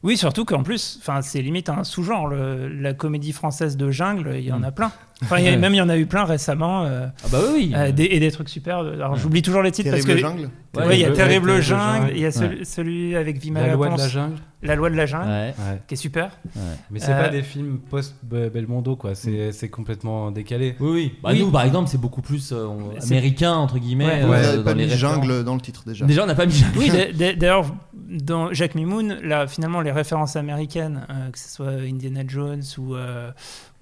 Oui, surtout qu'en plus, c'est limite un sous-genre. Le, la comédie française de jungle, il y en mmh. a plein. Enfin, y a, même il y en a eu plein récemment. Euh, ah bah oui. Euh, des, et des trucs super. Alors ouais. j'oublie toujours les titres terrible parce que jungle. Ouais, ouais, il y a terrible, terrible jungle. Il y a ce, ouais. celui avec Vima La loi Ponce, de la jungle. La loi de la jungle, ouais. qui est super. Ouais. Mais c'est euh, pas des films post Belmondo, quoi. C'est, c'est complètement décalé. Oui, oui. Bah, oui. Nous, par exemple, c'est beaucoup plus euh, c'est... américain entre guillemets. Ouais, ouais, euh, on n'a pas mis jungle dans le titre déjà. Déjà, on n'a pas mis. Oui, d'ailleurs, dans Jacques Mimoun, là, finalement, les références américaines, euh, que ce soit Indiana Jones ou, euh,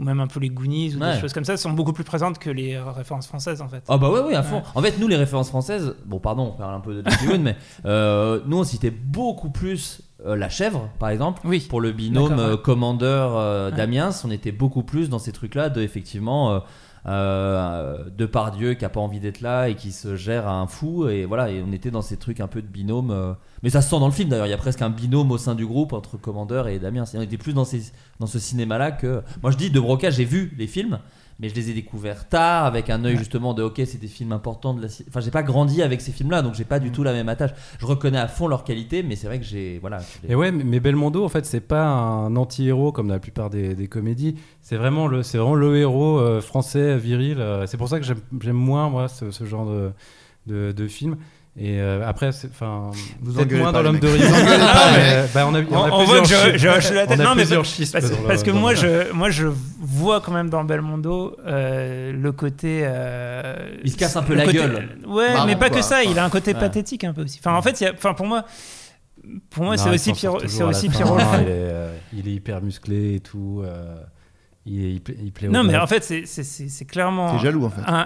ou même un peu les Goonies ou ouais. des choses comme ça, sont beaucoup plus présentes que les références françaises, en fait. Ah bah oui, oui, à fond. Ouais. En fait, nous, les références françaises, bon, pardon, on parle un peu de James Bond, mais euh, nous, on citait beaucoup plus euh, La Chèvre, par exemple, oui. pour le binôme ouais. euh, commandeur euh, ouais. d'Amiens. On était beaucoup plus dans ces trucs-là de, effectivement... Euh, Euh, Depardieu qui a pas envie d'être là et qui se gère à un fou, et voilà, et on était dans ces trucs un peu de binôme, euh, mais ça se sent dans le film d'ailleurs, il y a presque un binôme au sein du groupe entre Commandeur et Damien. On était plus dans, ces, dans ce cinéma là que moi je dis de Broca. J'ai vu les films mais je les ai découverts tard avec un œil ouais. justement de ok, c'est des films importants de la... enfin j'ai pas grandi avec ces films là donc j'ai pas du mmh. tout la même attache. Je reconnais à fond leur qualité, mais c'est vrai que j'ai voilà les... et ouais mais Belmondo en fait c'est pas un anti-héros comme la plupart des, des comédies, c'est vraiment le c'est vraiment le héros euh, français viril, euh, c'est pour ça que j'aime, j'aime moins moi ce, ce genre de, de, de film. Et euh, après, enfin, vous êtes moins dans l'homme de Rio. Bah, on a, on, a on voit que je, je hoche la tête. Non, mais parce, parce, parce que moi, je, moi, je vois quand même dans Belmondo euh, le côté. Euh, il se casse un peu la côté, gueule. Ouais, marrant, mais pas quoi. Que ça. Il a un côté ouais. pathétique un peu aussi. Enfin, en fait, il y a, enfin, pour moi. Pour moi, non, c'est aussi Pierrot. C'est aussi Pierrot. Il, euh, il est hyper musclé et tout. Euh... Il, il, pla- il plaît non, mais en fait, c'est, c'est, c'est, c'est clairement. C'est jaloux, en fait. Un...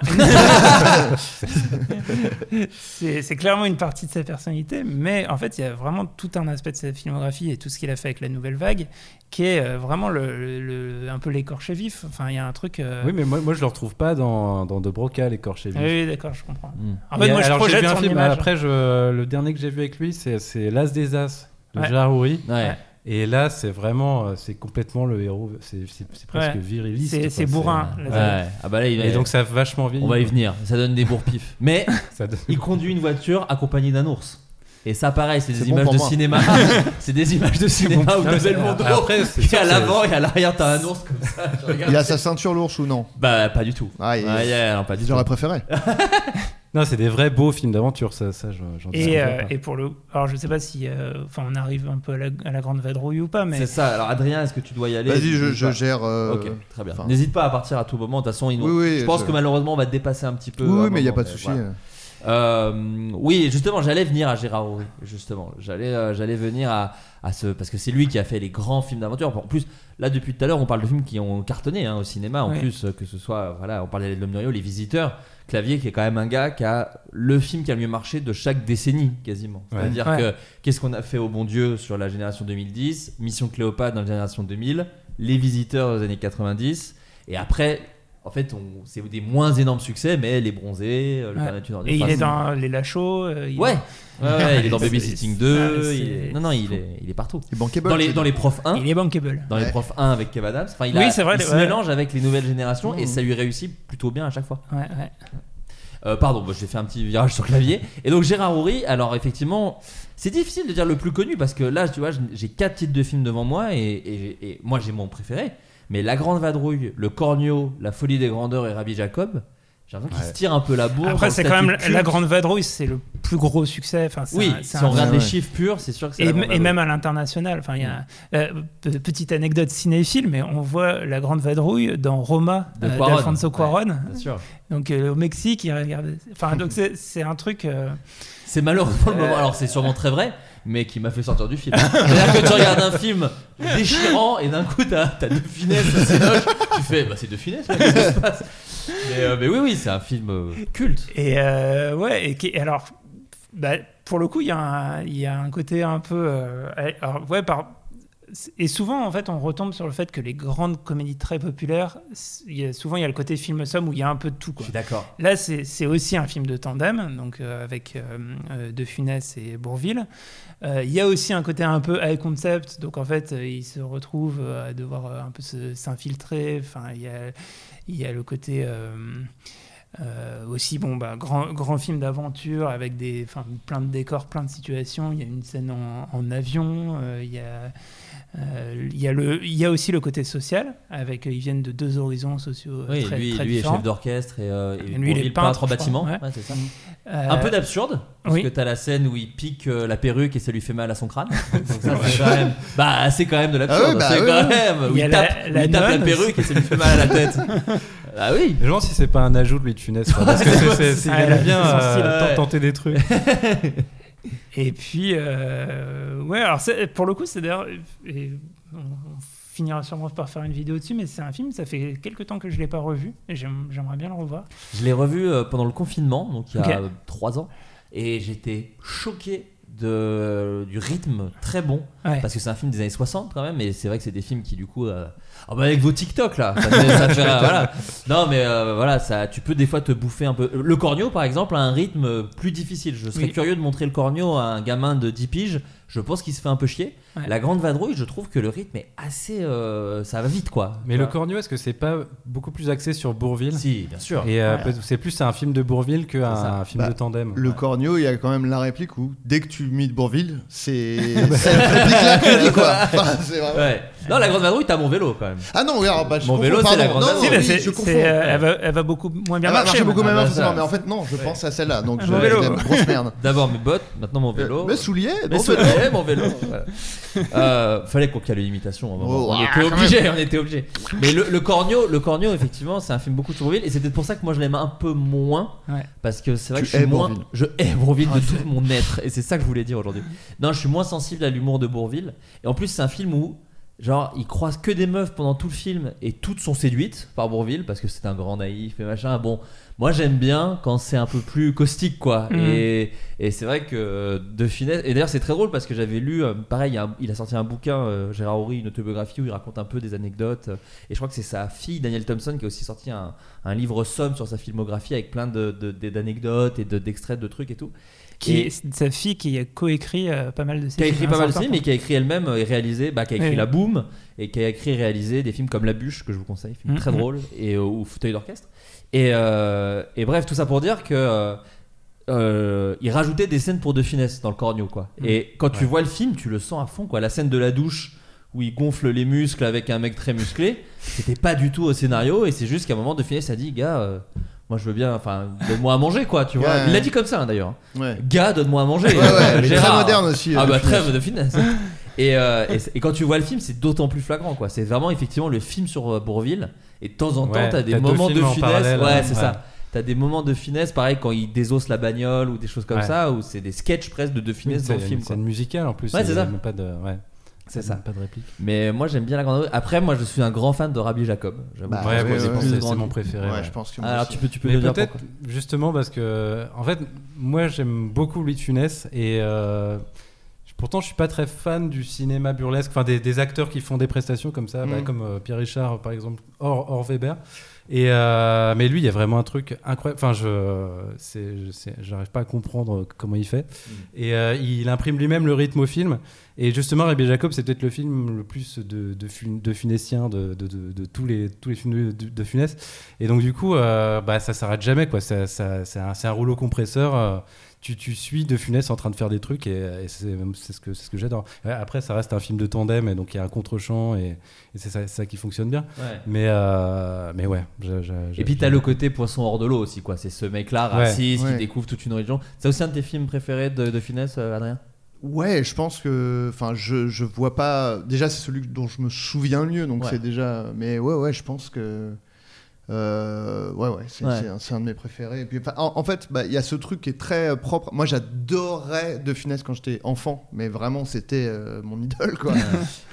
c'est, c'est clairement une partie de sa personnalité, mais en fait, il y a vraiment tout un aspect de sa filmographie et tout ce qu'il a fait avec la Nouvelle Vague qui est vraiment le, le, un peu l'écorché vif. Enfin, il y a un truc. Euh... Oui, mais moi, moi je le retrouve pas dans, dans De Broca, l'écorché vif. Ah oui, d'accord, je comprends. Mmh. En fait, et moi, alors, je projette son film, image. Après, je, le dernier que j'ai vu avec lui, c'est, c'est L'As des As de ouais. Gérard Depardieu. Ouais. ouais. Et là, c'est vraiment, c'est complètement le héros, c'est, c'est, c'est presque ouais. viriliste. C'est, c'est bourrin. C'est... Ouais. Ah bah là, il va... Et donc ça a vachement vieilli. On va y venir, ça donne des bourre-pifs. Mais donne... il conduit une voiture accompagnée d'un ours. Et ça, pareil, c'est des, c'est, images bon de cinéma. c'est des images de cinéma. C'est des images de cinéma où de Belmondo. Après, c'est sûr, à l'avant c'est... et à l'arrière, t'as un ours comme ça. Il a sa ceinture, l'ours, ou non? Bah, pas du tout. Ah, il... ah yeah, non, pas du J'aurais tout. Préféré. Non, c'est des vrais beaux films d'aventure, ça, ça j'en dis. Et, euh, et pour le, alors je sais pas si, enfin, euh, on arrive un peu à la, à la grande vadrouille ou pas, mais c'est ça. Alors Adrien, est-ce que tu dois y aller? Vas-y, je, je gère. Euh... Ok, très bien. Enfin... N'hésite pas à partir à tout moment. De toute façon, ils... oui, oui, je pense je... que malheureusement, on va te dépasser un petit peu. Oui, oui mais il y a pas de souci. Euh, oui, justement, j'allais venir à Gérard Depardieu. Justement, j'allais, euh, j'allais venir à, à ce, parce que c'est lui qui a fait les grands films d'aventure. En plus, là depuis tout à l'heure, on parle de films qui ont cartonné hein, au cinéma. En oui. plus, que ce soit, voilà, on parlait de L'Homme de Rio, Les Visiteurs, Clavier, qui est quand même un gars qui a le film qui a le mieux marché de chaque décennie quasiment. C'est-à-dire ouais. que qu'est-ce qu'on a fait au bon Dieu sur la génération deux mille dix, Mission Cléopâtre dans la génération deux mille, Les Visiteurs aux années quatre-vingt-dix, et après. En fait, on, c'est des moins énormes succès, mais Les Bronzés, Le ouais. Nature, et il est dans Les Lachos. Euh, il ouais. Est... ouais, ouais il est dans Babysitting deux. Il est... Non, non, il est, il est partout. Il est bankable. Dans les, dans les profs un. Il est bankable. Dans ouais. les profs un avec Kev Adams. Enfin, il, a, oui, c'est vrai, il ouais. se mélange avec les nouvelles générations mmh. et ça lui réussit plutôt bien à chaque fois. Ouais, ouais. Euh, pardon, bah, j'ai fait un petit virage sur Clavier. Et donc Gérard Depardieu, alors effectivement, c'est difficile de dire le plus connu parce que là, tu vois, j'ai quatre titres de films devant moi et, et, et moi j'ai mon préféré. Mais La Grande Vadrouille, Le Corneau, La Folie des Grandeurs et Rabbi Jacob, j'ai l'impression qu'ils ouais. se tirent un peu la bourre. Après, c'est quand même culte. La Grande Vadrouille, c'est le plus gros succès. Enfin, c'est oui, un, c'est si un... on regarde les ouais. chiffres purs, c'est sûr que c'est et, la m- et même à l'international. Enfin, il y a euh, p- petite anecdote cinéphile, mais on voit La Grande Vadrouille dans Roma de euh, Cuarón. d'Alfonso Cuarón. Ouais, bien sûr. Donc euh, au Mexique, il regarde. Enfin, donc c'est, c'est un truc. Euh... C'est malheureusement le moment. Alors, c'est sûrement très vrai. Mais qui m'a fait sortir du film. C'est-à-dire que tu regardes un film déchirant et d'un coup t'as, t'as deux finesses, c'est noche. Tu fais, bah c'est deux finesses, qu'est-ce qui se passe ? Mais, euh, mais oui, oui, c'est un film euh, culte. Et euh, ouais, et, qui, et alors, bah, pour le coup, il y, y a un côté un peu. Euh, alors, ouais, par. Et souvent, en fait, on retombe sur le fait que les grandes comédies très populaires, il y a, souvent, il y a le côté film-somme où il y a un peu de tout. Quoi. Je suis d'accord. Là, c'est, c'est aussi un film de tandem, donc euh, avec euh, De Funès et Bourvil. Euh, il y a aussi un côté un peu high concept, donc en fait, euh, ils se retrouvent euh, à devoir euh, un peu se, s'infiltrer. Enfin, il y a, il y a le côté... Euh, Euh, aussi bon bah grand grand film d'aventure avec des enfin plein de décors, plein de situations. Il y a une scène en, en avion, euh, il y a euh, il y a le il y a aussi le côté social avec euh, ils viennent de deux horizons sociaux oui, très, lui, très lui différents. Lui est chef d'orchestre et, euh, et, et lui, bon, il est peintre en bâtiment. Ouais. Ouais, c'est ça. Euh, un peu d'absurde parce oui. que t'as la scène où il pique euh, la perruque et ça lui fait mal à son crâne. Donc ça, c'est quand même bah c'est quand même de l'absurde. Ah oui, bah c'est oui. quand même où il, il tape la, la, il tape la perruque aussi. Et ça lui fait mal à la tête. Ah oui. Je me demande si c'est pas un ajout de lui de Funès parce que c'est, c'est, c'est, ah, il a bien euh, tenté des trucs. Et puis euh, ouais alors c'est, pour le coup c'est d'ailleurs et on, on finira sûrement par faire une vidéo dessus mais c'est un film ça fait quelques temps que je l'ai pas revu et j'aime, j'aimerais bien le revoir. Je l'ai revu pendant le confinement donc il y a okay. trois ans et j'étais choqué de du rythme très bon ouais. parce que c'est un film des années soixante quand même et c'est vrai que c'est des films qui du coup euh, oh bah avec vos TikTok là ça, ça fait, euh, voilà. Non mais euh, voilà ça tu peux des fois te bouffer un peu. Le Corneau par exemple a un rythme plus difficile. Je serais oui. curieux de montrer Le Corneau à un gamin de dix piges. Je pense qu'il se fait un peu chier. Ouais. La Grande Vadrouille, je trouve que le rythme est assez euh, ça va vite quoi. Mais voilà. Le Corneau, est-ce que c'est pas beaucoup plus axé sur Bourvil ? Si, bien sûr. Et euh, voilà. c'est plus un film de Bourvil qu'un film bah, de tandem. Le ouais. Corneau, il y a quand même la réplique où dès que tu mets de Bourvil, c'est c'est la réplique la comédie quoi. Enfin, c'est vraiment... ouais. Non, La Grande Vadrouille, t'as Mon vélo quand même. Ah non, regarde, bah, je Mon vélo, c'est La Grande Vadrouille. Non, c'est, oui, je confonds. Euh, elle, va, elle va beaucoup moins bien elle marcher. Elle va beaucoup moins bien forcément, mais en fait non, je pense à celle-là. Donc je grosse merde. D'abord mes bottes, maintenant mon vélo. Mes souliers, mon vélo. Ouais, mon vélo. Voilà. Euh, fallait qu'on calme l'imitation. On, oh, on, ah, était obligé, on était obligé. Mais le, le Corneau, le Corneau, effectivement, c'est un film beaucoup sur Bourvil et c'est peut-être pour ça que moi je l'aime un peu moins, ouais. parce que c'est vrai tu que je suis moins, Bourvil. je hais Bourvil de tout mon être et c'est ça que je voulais dire aujourd'hui. Non, je suis moins sensible à l'humour de Bourvil et en plus c'est un film où genre il croise que des meufs pendant tout le film et toutes sont séduites par Bourvil parce que c'est un grand naïf et machin. Bon. Moi j'aime bien quand c'est un peu plus caustique quoi mmh. et, et c'est vrai que De Funès et d'ailleurs c'est très drôle parce que j'avais lu pareil il a, il a sorti un bouquin euh, Gérard Depardieu, une autobiographie où il raconte un peu des anecdotes et je crois que c'est sa fille Danielle Thompson qui a aussi sorti un, un livre somme sur sa filmographie avec plein de, de, de, d'anecdotes et de, d'extraits de trucs et tout qui et, est sa fille qui a coécrit euh, pas mal de ses films qui a écrit pas mal de films mais qui a écrit elle-même et réalisé bah, qui a écrit oui. La Boum et qui a écrit et réalisé des films comme La Bûche que je vous conseille film mmh. très mmh. drôle et, euh, ou Fauteuil d'orchestre. Et, euh, et bref, tout ça pour dire que euh, il rajoutait des scènes pour De Funès dans Le Corneau, quoi. Mmh. Et quand tu ouais. vois le film, tu le sens à fond, quoi. La scène de la douche où il gonfle les muscles avec un mec très musclé, c'était pas du tout au scénario. Et c'est juste qu'à un moment, De Funès a dit, gars, euh, moi je veux bien, enfin, donne-moi à manger, quoi. Tu vois. Ouais. Il l'a dit comme ça, hein, d'ailleurs. Ouais. Gars, donne-moi à manger. Ouais, ouais, Gérard, très moderne aussi. Ah bah très De Funès. Et, euh, et, et quand tu vois le film, c'est d'autant plus flagrant, quoi. C'est vraiment effectivement le film sur euh, Bourvil. Et de temps en temps, ouais, t'as des t'as moments de finesse. Ouais, c'est ouais. ça. t'as des moments de finesse, pareil quand il désosse la bagnole ou des choses comme ouais. ça, où c'est des sketchs presque de, de finesse oui, dans le film. C'est une musicale en plus. Ouais, c'est ça. Même pas de, ouais. C'est ça. Pas de réplique. Mais moi j'aime bien la grande. Après moi je suis un grand fan de Rabbi Jacob. Bah, ouais, ouais, c'est, ouais, c'est, c'est mon préféré. Ouais, ouais. Je pense que alors aussi. tu peux tu peux le dire peut-être pourquoi. Justement parce que en fait moi j'aime beaucoup Louis de Funès et euh, pourtant je suis pas très fan du cinéma burlesque, enfin des, des acteurs qui font des prestations comme ça, mmh. bah, comme euh, Pierre Richard par exemple, hors, hors Weber. Et euh, mais lui, il y a vraiment un truc incroyable. Enfin, je, c'est, je sais, j'arrive pas à comprendre comment il fait. Mmh. Et euh, il imprime lui-même le rythme au film. Et justement, Rabbi Jacob, c'est peut-être le film le plus de, de, fun, de funésien de, de, de, de tous les tous les films de, de Funès. Et donc du coup, euh, bah ça s'arrête jamais, quoi. Ça, ça, c'est, un, c'est un rouleau compresseur. Euh, Tu, tu suis De Funès en train de faire des trucs et, et c'est, c'est, ce que, c'est ce que j'adore. Après, ça reste un film de tandem et donc il y a un contre-champ et, et c'est, ça, c'est ça qui fonctionne bien. Ouais. Mais, euh, mais ouais. Je, je, je, et puis, je... t'as le côté poisson hors de l'eau aussi, quoi. C'est ce mec-là, raciste, ouais. qui ouais. découvre toute une origine. C'est aussi un de tes films préférés de, de Funès, Adrien ? Ouais, je pense que. Enfin, je, je vois pas. Déjà, c'est celui dont je me souviens le mieux, donc ouais. c'est déjà. Mais ouais, ouais, je pense que. Euh, ouais ouais, c'est, ouais. C'est, un, c'est un de mes préférés. Et puis en, en fait, il bah, y a ce truc qui est très propre. Moi, j'adorais De Funès quand j'étais enfant, mais vraiment, c'était euh, mon idole, quoi.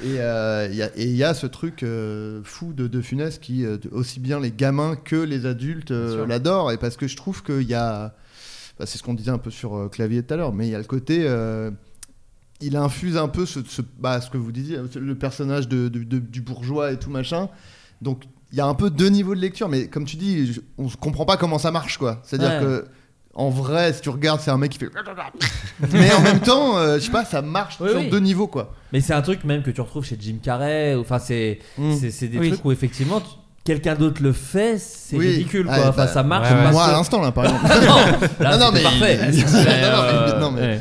et il euh, y, y a ce truc euh, fou de De Funès qui euh, aussi bien les gamins que les adultes euh, l'adorent. Et parce que je trouve qu'il y a, bah, c'est ce qu'on disait un peu sur euh, Clavier tout à l'heure, mais il y a le côté. Euh, il infuse un peu ce, ce, bah, ce que vous disiez, le personnage de, de, de, du bourgeois et tout machin. Donc il y a un peu deux niveaux de lecture, mais comme tu dis, on ne comprend pas comment ça marche, quoi. C'est-à-dire ouais. que, en vrai, si tu regardes, c'est un mec qui fait... mais en même temps, euh, je sais pas, ça marche oui, sur oui. deux niveaux, quoi. Mais c'est un truc même que tu retrouves chez Jim Carrey. Enfin, c'est, mm. c'est, c'est des oui. trucs où, effectivement, tu... quelqu'un d'autre le fait, c'est oui. ridicule, quoi. Ah, enfin, bah, ça marche. Ouais, ouais. Moi, à l'instant, là, par exemple. non, là, non, non, mais parfait. Euh... Non, mais... Ouais.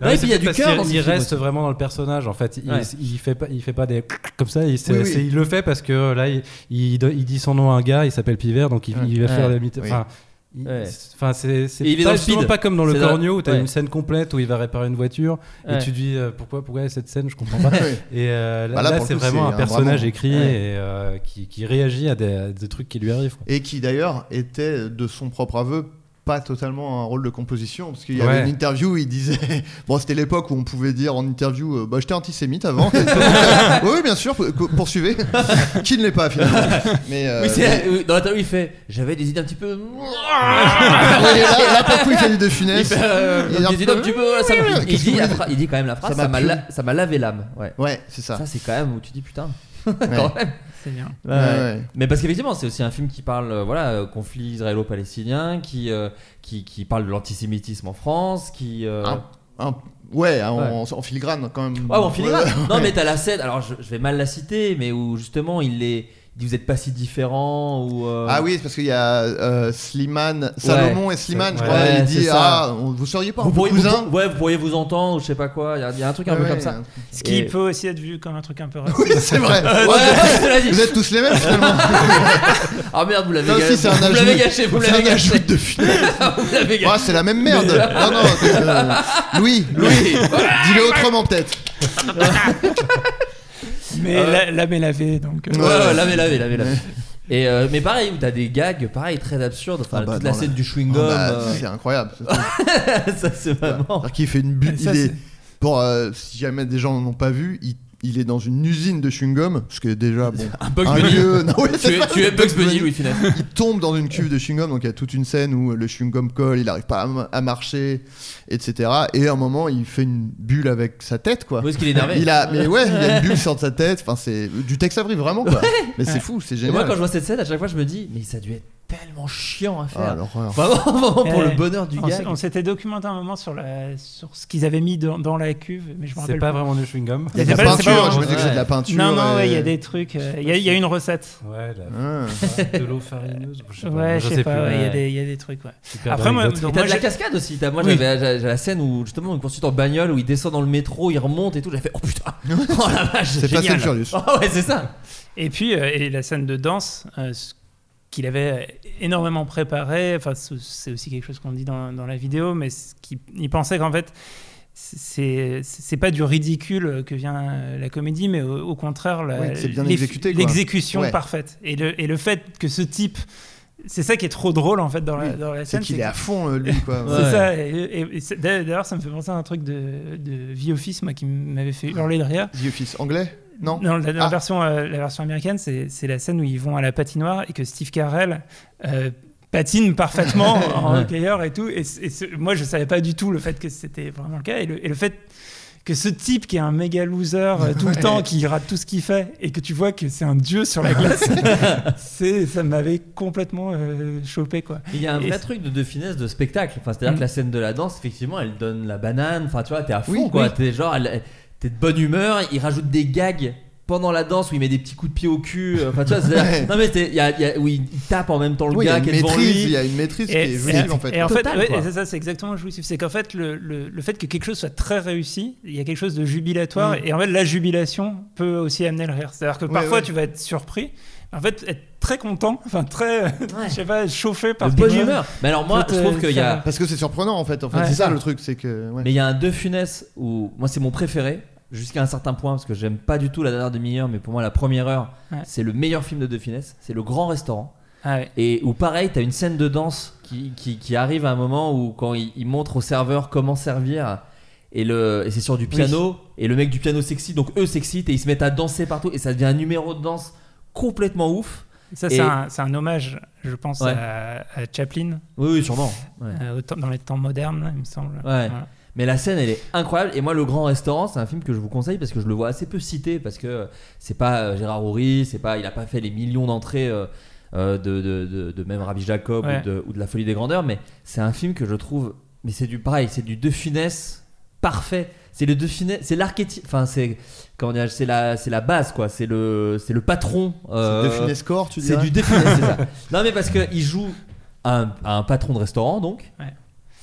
Non, ouais, et puis il y a du cœur. Il reste aussi. vraiment dans le personnage. En fait, il, ouais. il fait pas, il fait pas des comme ça. Il, c'est, oui, oui. C'est, il le fait parce que là, il, il, il dit son nom à un gars. Il s'appelle Pivert, donc il, ouais. il va ouais. faire la mythe. Oui. Enfin, ouais. enfin, c'est, c'est il pas, est pas comme dans c'est le Cornio où t'as ouais. une scène complète où il va réparer une voiture ouais. et tu te dis euh, pourquoi, pourquoi cette scène, je comprends pas. et euh, là, bah là, là c'est coup, vraiment c'est un personnage vraiment... écrit ouais. et euh, qui, qui réagit à des, à des trucs qui lui arrivent. Quoi. Et qui d'ailleurs était de son propre aveu. Pas totalement un rôle de composition parce qu'il y avait ouais. une interview où il disait bon c'était l'époque où on pouvait dire en interview euh, bah j'étais antisémite avant oui ouais, bien sûr poursuivez qui ne l'est pas finalement mais, euh, oui, c'est, mais... dans l'interview il fait j'avais des idées un petit peu ouais, et là, là pour le coup il fait du De Funès il, fait, euh, il, il, il, peu... peu... ça... il, dit, fra... il dit quand même la phrase ça, ça, m'a, la... ça m'a lavé l'âme ouais. ouais c'est ça ça c'est quand même où tu dis putain ouais. quand même c'est bien. Ouais, ouais. Ouais. Mais parce qu'effectivement, c'est aussi un film qui parle, euh, voilà, euh, conflit israélo-palestinien, qui, euh, qui qui parle de l'antisémitisme en France, qui. Euh... Un, un, ouais, en, ouais, en filigrane quand même. Ouais, en filigrane. Ouais, ouais. Non, mais t'as la scène. Alors, je, je vais mal la citer, mais où justement, il est. Vous êtes pas si différents ou euh... ah oui c'est parce qu'il y a euh, Slimane Salomon ouais, et Slimane je crois ouais, il dit ah vous seriez pas vous pourriez cousin vous, ouais vous pourriez vous entendre ou je sais pas quoi il y, y a un truc un ouais, peu ouais, comme ça ce et... qui peut aussi être vu comme un truc un peu raciste oui c'est vrai euh, ouais, ouais, ouais, vous êtes tous les mêmes finalement ah merde vous l'avez non, gâché si, vous, vous l'avez gâché vous l'avez gâché de vous l'avez gâché ah c'est la même merde non non Louis Louis dis-le autrement peut-être mais euh... la, la, mais lavé donc euh... ouais, ouais lavé lavé lavé lavé et euh, mais pareil où t'as des gags pareil très absurdes enfin ah bah, toute la scène la... du chewing gum oh bah, euh... c'est incroyable ce ça c'est vraiment qui fait une bulle il est bon euh, si jamais des gens n'ont pas vu il Il est dans une usine de chewing-gum, ce qui est déjà bon. Un Bugs Bunny. Lieu... Non, oui, tu, es, tu es Bugs Bunny, Louis Funès. Il tombe dans une cuve de chewing-gum, donc il y a toute une scène où le chewing-gum colle, il n'arrive pas à, m- à marcher, et cetera. Et à un moment, il fait une bulle avec sa tête, quoi. Où est-ce qu'il est énervé ? Il a, mais ouais, il a une bulle sur de sa tête. Enfin, c'est du Tex Avery, vraiment, quoi. Ouais. Mais c'est fou, c'est génial. Et moi, quand je vois cette scène, à chaque fois, je me dis, mais ça a dû être tellement chiant à faire. Ah, enfin, vraiment pour euh, le bonheur du gars. On s'était documenté un moment sur la, sur ce qu'ils avaient mis dans, dans la cuve, mais je me rappelle. C'est pas plus. vraiment du chewing-gum. Il y a des peintures. Je me dis que c'est de la peinture. Non, non, il ouais, et... y a des trucs. Euh, il y, y a une recette. Ouais, la... ah, de l'eau farineuse. Je sais pas, ouais, je sais pas. Il ouais, y, y a des trucs. Ouais. Après, moi, donc, moi, t'as de la cascade aussi. T'as, moi, oui. j'avais, j'avais, j'avais la scène où justement une poursuite en bagnole où il descend dans le métro, il remonte et tout. J'avais fait oh putain, oh la vache, c'est génial. C'est pas ça. Oh ouais, c'est ça. Et puis euh, et la scène de danse. Euh, qu'il avait énormément préparé, enfin, c'est aussi quelque chose qu'on dit dans, dans la vidéo, mais il pensait qu'en fait, c'est, c'est pas du ridicule que vient la comédie, mais au, au contraire, la, ouais, c'est bien exécuté, l'exécution ouais. parfaite. Et le, et le fait que ce type C'est ça qui est trop drôle en fait dans la, dans la scène. C'est qu'il c'est est à fond lui quoi. C'est ouais. ça. Et, et, et c'est, d'ailleurs, ça me fait penser à un truc de, de The Office, moi, qui m'avait fait hurler de rire. The Office anglais? Non. Non, la, la, ah. version, euh, la version américaine, c'est, c'est la scène où ils vont à la patinoire et que Steve Carell euh, patine parfaitement en hockeyeur ouais. et tout. Et, et ce, moi, je savais pas du tout le fait que c'était vraiment le cas, et le, et le fait que ce type qui est un méga loser tout le ouais. temps, qui rate tout ce qu'il fait, et que tu vois que c'est un dieu sur la glace, c'est, ça m'avait complètement euh, chopé quoi. Il y a un et vrai c'est... truc de, de finesse de spectacle. Enfin, c'est-à-dire mm. que la scène de la danse, effectivement, elle donne la banane. Enfin, tu vois, t'es à fond oui, quoi. Oui. T'es genre, elle, t'es de bonne humeur. Il rajoute des gags pendant la danse où il met des petits coups de pied au cul. Enfin, tu vois, c'est-à-dire, non mais c'est, y a, y a, où il tape en même temps le oui, gars qui est devant lui. Il y a une maîtrise et, qui est jouissive en fait. Et en Total, fait, ouais, et c'est ça, c'est exactement jouissif. C'est qu'en fait, le, le, le fait que quelque chose soit très réussi, il y a quelque chose de jubilatoire. Mmh. Et en fait, la jubilation peut aussi amener le rire. C'est-à-dire que parfois, ouais, ouais. tu vas être surpris. En fait, être très content, enfin très, ouais. je sais pas, chauffé par. De bonne humeur. Mais alors moi, je trouve qu'il y a. Parce que c'est surprenant en fait. En fait, ouais, c'est ça le truc, c'est que. Ouais. Mais il y a un De Funès où moi, c'est mon préféré. Jusqu'à un certain point, parce que j'aime pas du tout la dernière demi-heure, mais pour moi la première heure, ouais. c'est le meilleur film de De Funès, c'est Le Grand Restaurant. Ah ouais. Et où pareil, t'as une scène de danse qui, qui, qui arrive à un moment où quand il, il montre au serveur comment servir, et, le, et c'est sur du piano, oui. et le mec du piano s'excite, donc eux s'excitent, et ils se mettent à danser partout, et ça devient un numéro de danse complètement ouf. Ça, c'est, et... un, c'est un hommage, je pense, ouais. à, à Chaplin. Oui, oui sûrement. Ouais. Euh, temps, dans les temps modernes, là, il me semble. Ouais. Voilà. Mais la scène elle est incroyable, et moi Le Grand Restaurant c'est un film que je vous conseille parce que je le vois assez peu cité, parce que c'est pas Gérard Oury, c'est pas, il a pas fait les millions d'entrées de, de, de, de même Rabbi Jacob ouais. ou, de, ou de La Folie des Grandeurs, mais c'est un film que je trouve, mais c'est du pareil, c'est du De Funès parfait, c'est le De Funès, c'est l'archétype, enfin c'est comment dire, c'est la c'est la base quoi, c'est le c'est le patron, euh, c'est De Funès corps tu dis, c'est du De Funès, c'est ça. Non mais parce que il joue un, un patron de restaurant donc ouais.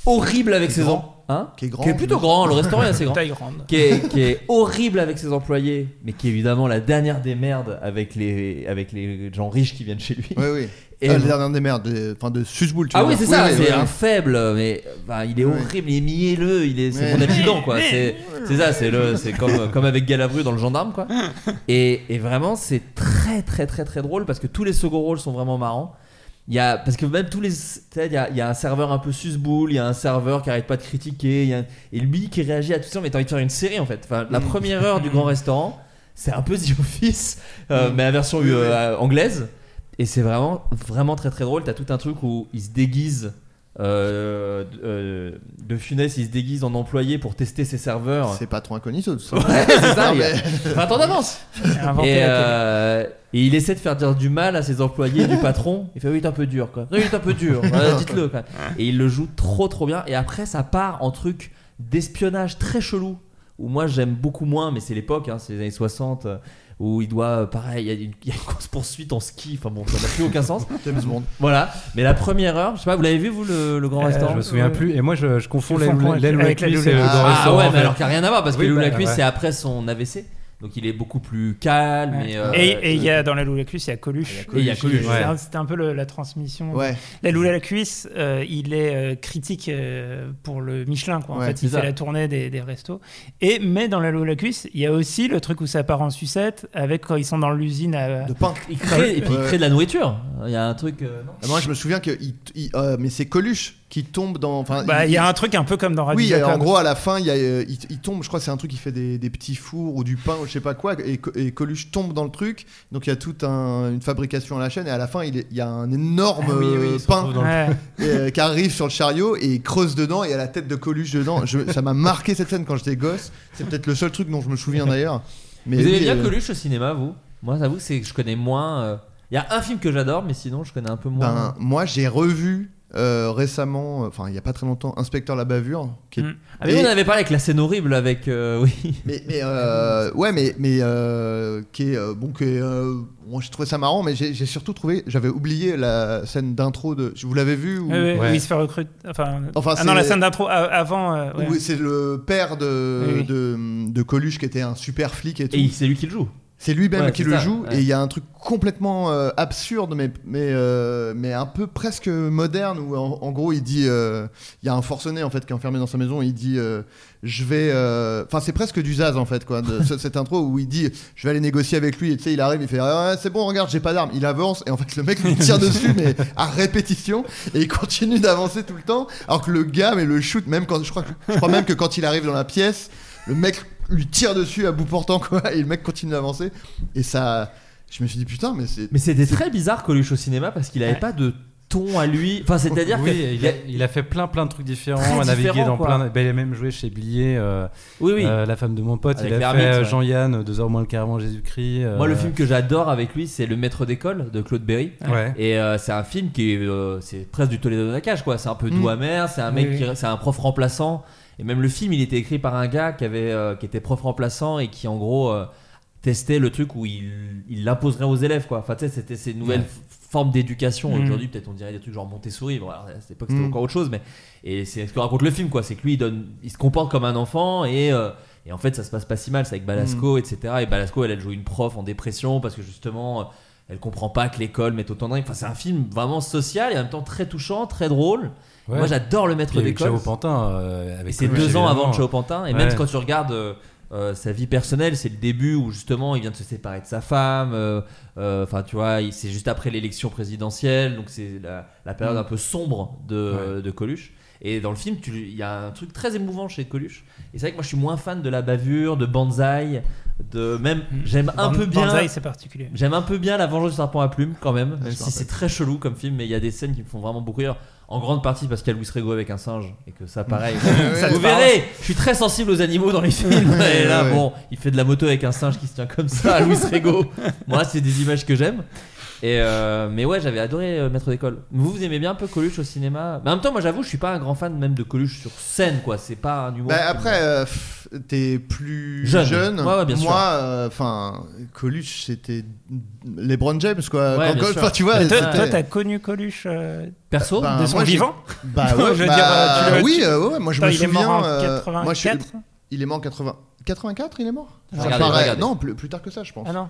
horrible avec c'est ses enfants. Hein qui, est grand, qui est plutôt mais... grand, le restaurant est assez grand, qui est, qui est horrible avec ses employés, mais qui est évidemment la dernière des merdes avec les, avec les gens riches qui viennent chez lui. Oui, oui. Et euh, la dernière des merdes, de, enfin de Susboul. Ah vois, oui, c'est oui, ça, oui, c'est oui. un faible, mais bah, il est oui. horrible, il est mielleux, il est, c'est mon adjudant quoi. C'est, c'est ça, c'est, le, c'est comme, comme avec Galabru dans Le Gendarme quoi. Et, et vraiment, c'est très, très, très, très drôle parce que tous les seconds rôles sont vraiment marrants. Il y a, parce que même tous les, il y, y a un serveur un peu susboule, il y a un serveur qui arrête pas de critiquer, y a, et lui qui réagit à tout ça, mais t'as envie de faire une série en fait. Enfin, la première heure du Grand Restaurant, c'est un peu The Office, euh, mais la version euh, anglaise, et c'est vraiment, vraiment très très drôle. T'as tout un truc où il se déguise. Euh, euh, de Funès il se déguise en employé pour tester ses serveurs, c'est pas trop incognito tout ça. Ouais, c'est ça, il a vingt ans d'avance et, euh, et il essaie de faire dire du mal à ses employés du patron, il fait oui il est un peu dur quoi, oui il est un peu dur voilà, dites-le quoi. Et il le joue trop trop bien, et après ça part en truc d'espionnage très chelou où moi j'aime beaucoup moins, mais c'est l'époque hein, c'est les années soixante où il doit, pareil, il y a une course-poursuite en ski, enfin bon, ça n'a plus aucun sens. James Bond. Voilà, mais la première heure, je sais pas, vous l'avez vu, vous, le, le Grand euh, Restaurant ? Je me souviens ouais. plus, et moi je, je confonds l'aile ou la cuisse et le Grand Restaurant. Ah ouais, mais alors qu'il n'y a rien à voir, parce que l'aile ou la cuisse, c'est après son A V C. Donc il est beaucoup plus calme. Ouais. Et, euh, et, et il y a dans La Loue la Cuisse, il y a Coluche. Il y a Coluche. Ouais. C'était un peu le, la transmission. Ouais. La Loue la Cuisse, euh, il est euh, critique euh, pour le Michelin, quoi. En ouais, fait, il ça. fait la tournée des, des restos. Et mais dans La Loue la Cuisse, il y a aussi le truc où ça part en sucette avec quand ils sont dans l'usine à de pain. Il crée, et puis il crée de la nourriture. Il y a un truc. Euh, non. Moi je me souviens que il, il, euh, mais c'est Coluche qui tombe dans. Bah, il y a un truc un peu comme dans Rabbi Jacob. Oui, en gros, à la fin, il, y a, il, il tombe, je crois que c'est un truc qui fait des, des petits fours ou du pain ou je sais pas quoi, et, et Coluche tombe dans le truc. Donc il y a toute un, une fabrication à la chaîne, et à la fin, il, est, il y a un énorme ah oui, oui, pain ouais. euh, qui arrive sur le chariot et il creuse dedans, et il y a la tête de Coluche dedans. Je, ça m'a marqué cette scène quand j'étais gosse. C'est peut-être le seul truc dont je me souviens d'ailleurs. Mais vous oui, aimez bien euh... Coluche au cinéma, vous ? Moi, j'avoue que c'est que je connais moins. Euh... Il y a un film que j'adore, mais sinon, je connais un peu moins. Ben, moi, j'ai revu. Euh, récemment, enfin il y a pas très longtemps, Inspecteur la Bavure. Qui est... mmh. Ah mais et... on avait parlé avec la scène horrible avec euh, oui. Mais, mais euh, ouais mais mais euh, qui est euh, bon que euh, bon, j'ai trouvé ça marrant, mais j'ai, j'ai surtout trouvé, j'avais oublié la scène d'intro de, vous l'avez vu ou... euh, ouais. Ouais. Où il se fait recruter. Enfin, enfin ah, non la scène d'intro avant. Euh, ouais. Oui, c'est le père de, oui, oui. de de Coluche qui était un super flic et tout. Et c'est lui qui le joue. C'est lui-même ouais, qui c'est le ça, joue ouais. Et il y a un truc complètement euh, absurde mais, mais, euh, mais un peu presque moderne où en, en gros il dit il euh, y a un forcené en fait qui est enfermé dans sa maison et il dit euh, je vais enfin euh, c'est presque du Zaz en fait quoi, de, cette intro où il dit je vais aller négocier avec lui et tu sais il arrive il fait ah, c'est bon regarde j'ai pas d'armes, il avance et en fait le mec lui tire dessus mais à répétition et il continue d'avancer tout le temps alors que le gars mais le shoot même quand je crois, je crois même que quand il arrive dans la pièce le mec lui tire dessus à bout portant quoi et le mec continue d'avancer et ça je me suis dit putain mais c'est mais c'était c'est... très bizarre Coluche au cinéma parce qu'il avait ouais. pas de ton à lui enfin c'est à dire oui, que il a, il a fait plein plein de trucs différents a navigué différent, dans quoi. Plein de... ben, il a même joué chez Blier euh, oui, oui. Euh, la femme de mon pote avec il a fait ouais. Jean-Yann deux heures moins le quart avant Jésus-Christ euh... moi le film que j'adore avec lui c'est Le Maître d'école de Claude Berry ouais. et euh, c'est un film qui euh, c'est presque du Toledo de la cage quoi c'est un peu mmh. doux amer c'est un mec oui, qui... oui. c'est un prof remplaçant. Et même le film, il était écrit par un gars qui, avait, euh, qui était prof remplaçant et qui, en gros, euh, testait le truc où il, il l'imposerait aux élèves, quoi. Enfin, tu sais, c'était ces nouvelles ouais. f- formes d'éducation. Mmh. Aujourd'hui, peut-être, on dirait des trucs genre Montessori. Bon, alors, à cette époque, c'était mmh. encore autre chose. Mais... Et c'est ce que raconte le film, quoi. C'est que lui, il, donne, il se comporte comme un enfant et, euh, et en fait, ça se passe pas si mal. C'est avec Balasco, mmh. et cetera. Et Balasco, elle, elle joue une prof en dépression parce que, justement, elle comprend pas que l'école met autant de règles. Enfin, c'est un film vraiment social et en même temps très touchant, très drôle. Ouais. Moi j'adore Le Maître d'école. Chao Pantin, euh, avec et c'est deux Michel ans Léman. Avant Chao Pantin. Et ouais. même quand tu regardes euh, euh, sa vie personnelle, c'est le début où justement il vient de se séparer de sa femme. Enfin euh, euh, tu vois, il, c'est juste après l'élection présidentielle, donc c'est la, la période mmh. un peu sombre de, ouais. de Coluche. Et dans le film, il y a un truc très émouvant chez Coluche. Et c'est vrai que moi je suis moins fan de la bavure, de Banzai. De même, mmh. j'aime un peu bien. Banzai, c'est particulier. J'aime un peu bien La Vengeance du serpent à plumes quand même, même si c'est très chelou comme film, mais il y a des scènes qui me font vraiment beaucoup rire. En grande partie parce qu'il y a Louis Rego avec un singe et que ça, pareil. ça vous verrez, je suis très sensible aux animaux dans les films. Et là, bon, il fait de la moto avec un singe qui se tient comme ça à Louis Rego. Moi, c'est des images que j'aime. Et euh, mais ouais, j'avais adoré euh, Maître d'école. Vous, vous aimez bien un peu Coluche au cinéma? Mais en même temps, moi j'avoue, je suis pas un grand fan même de Coluche sur scène, quoi. C'est pas un humour. Bah, après, euh, pff, t'es plus jeune. jeune. Ouais, ouais, bien moi, enfin, euh, Coluche, c'était LeBron James, quoi. Ouais, Col- enfin, tu vois, toi, toi, t'as connu Coluche euh, perso ben, de son moi, vivant? Bah, ouais, je veux bah, dire, euh, tu, oui, euh, ouais, moi je toi, me souviens. Il est mort en quatre-vingt-quatre. Moi, je, il est mort en quatre-vingt-quatre, il est mort. Ah, regardez, regardez. Non, plus, plus tard que ça, je pense. Ah non.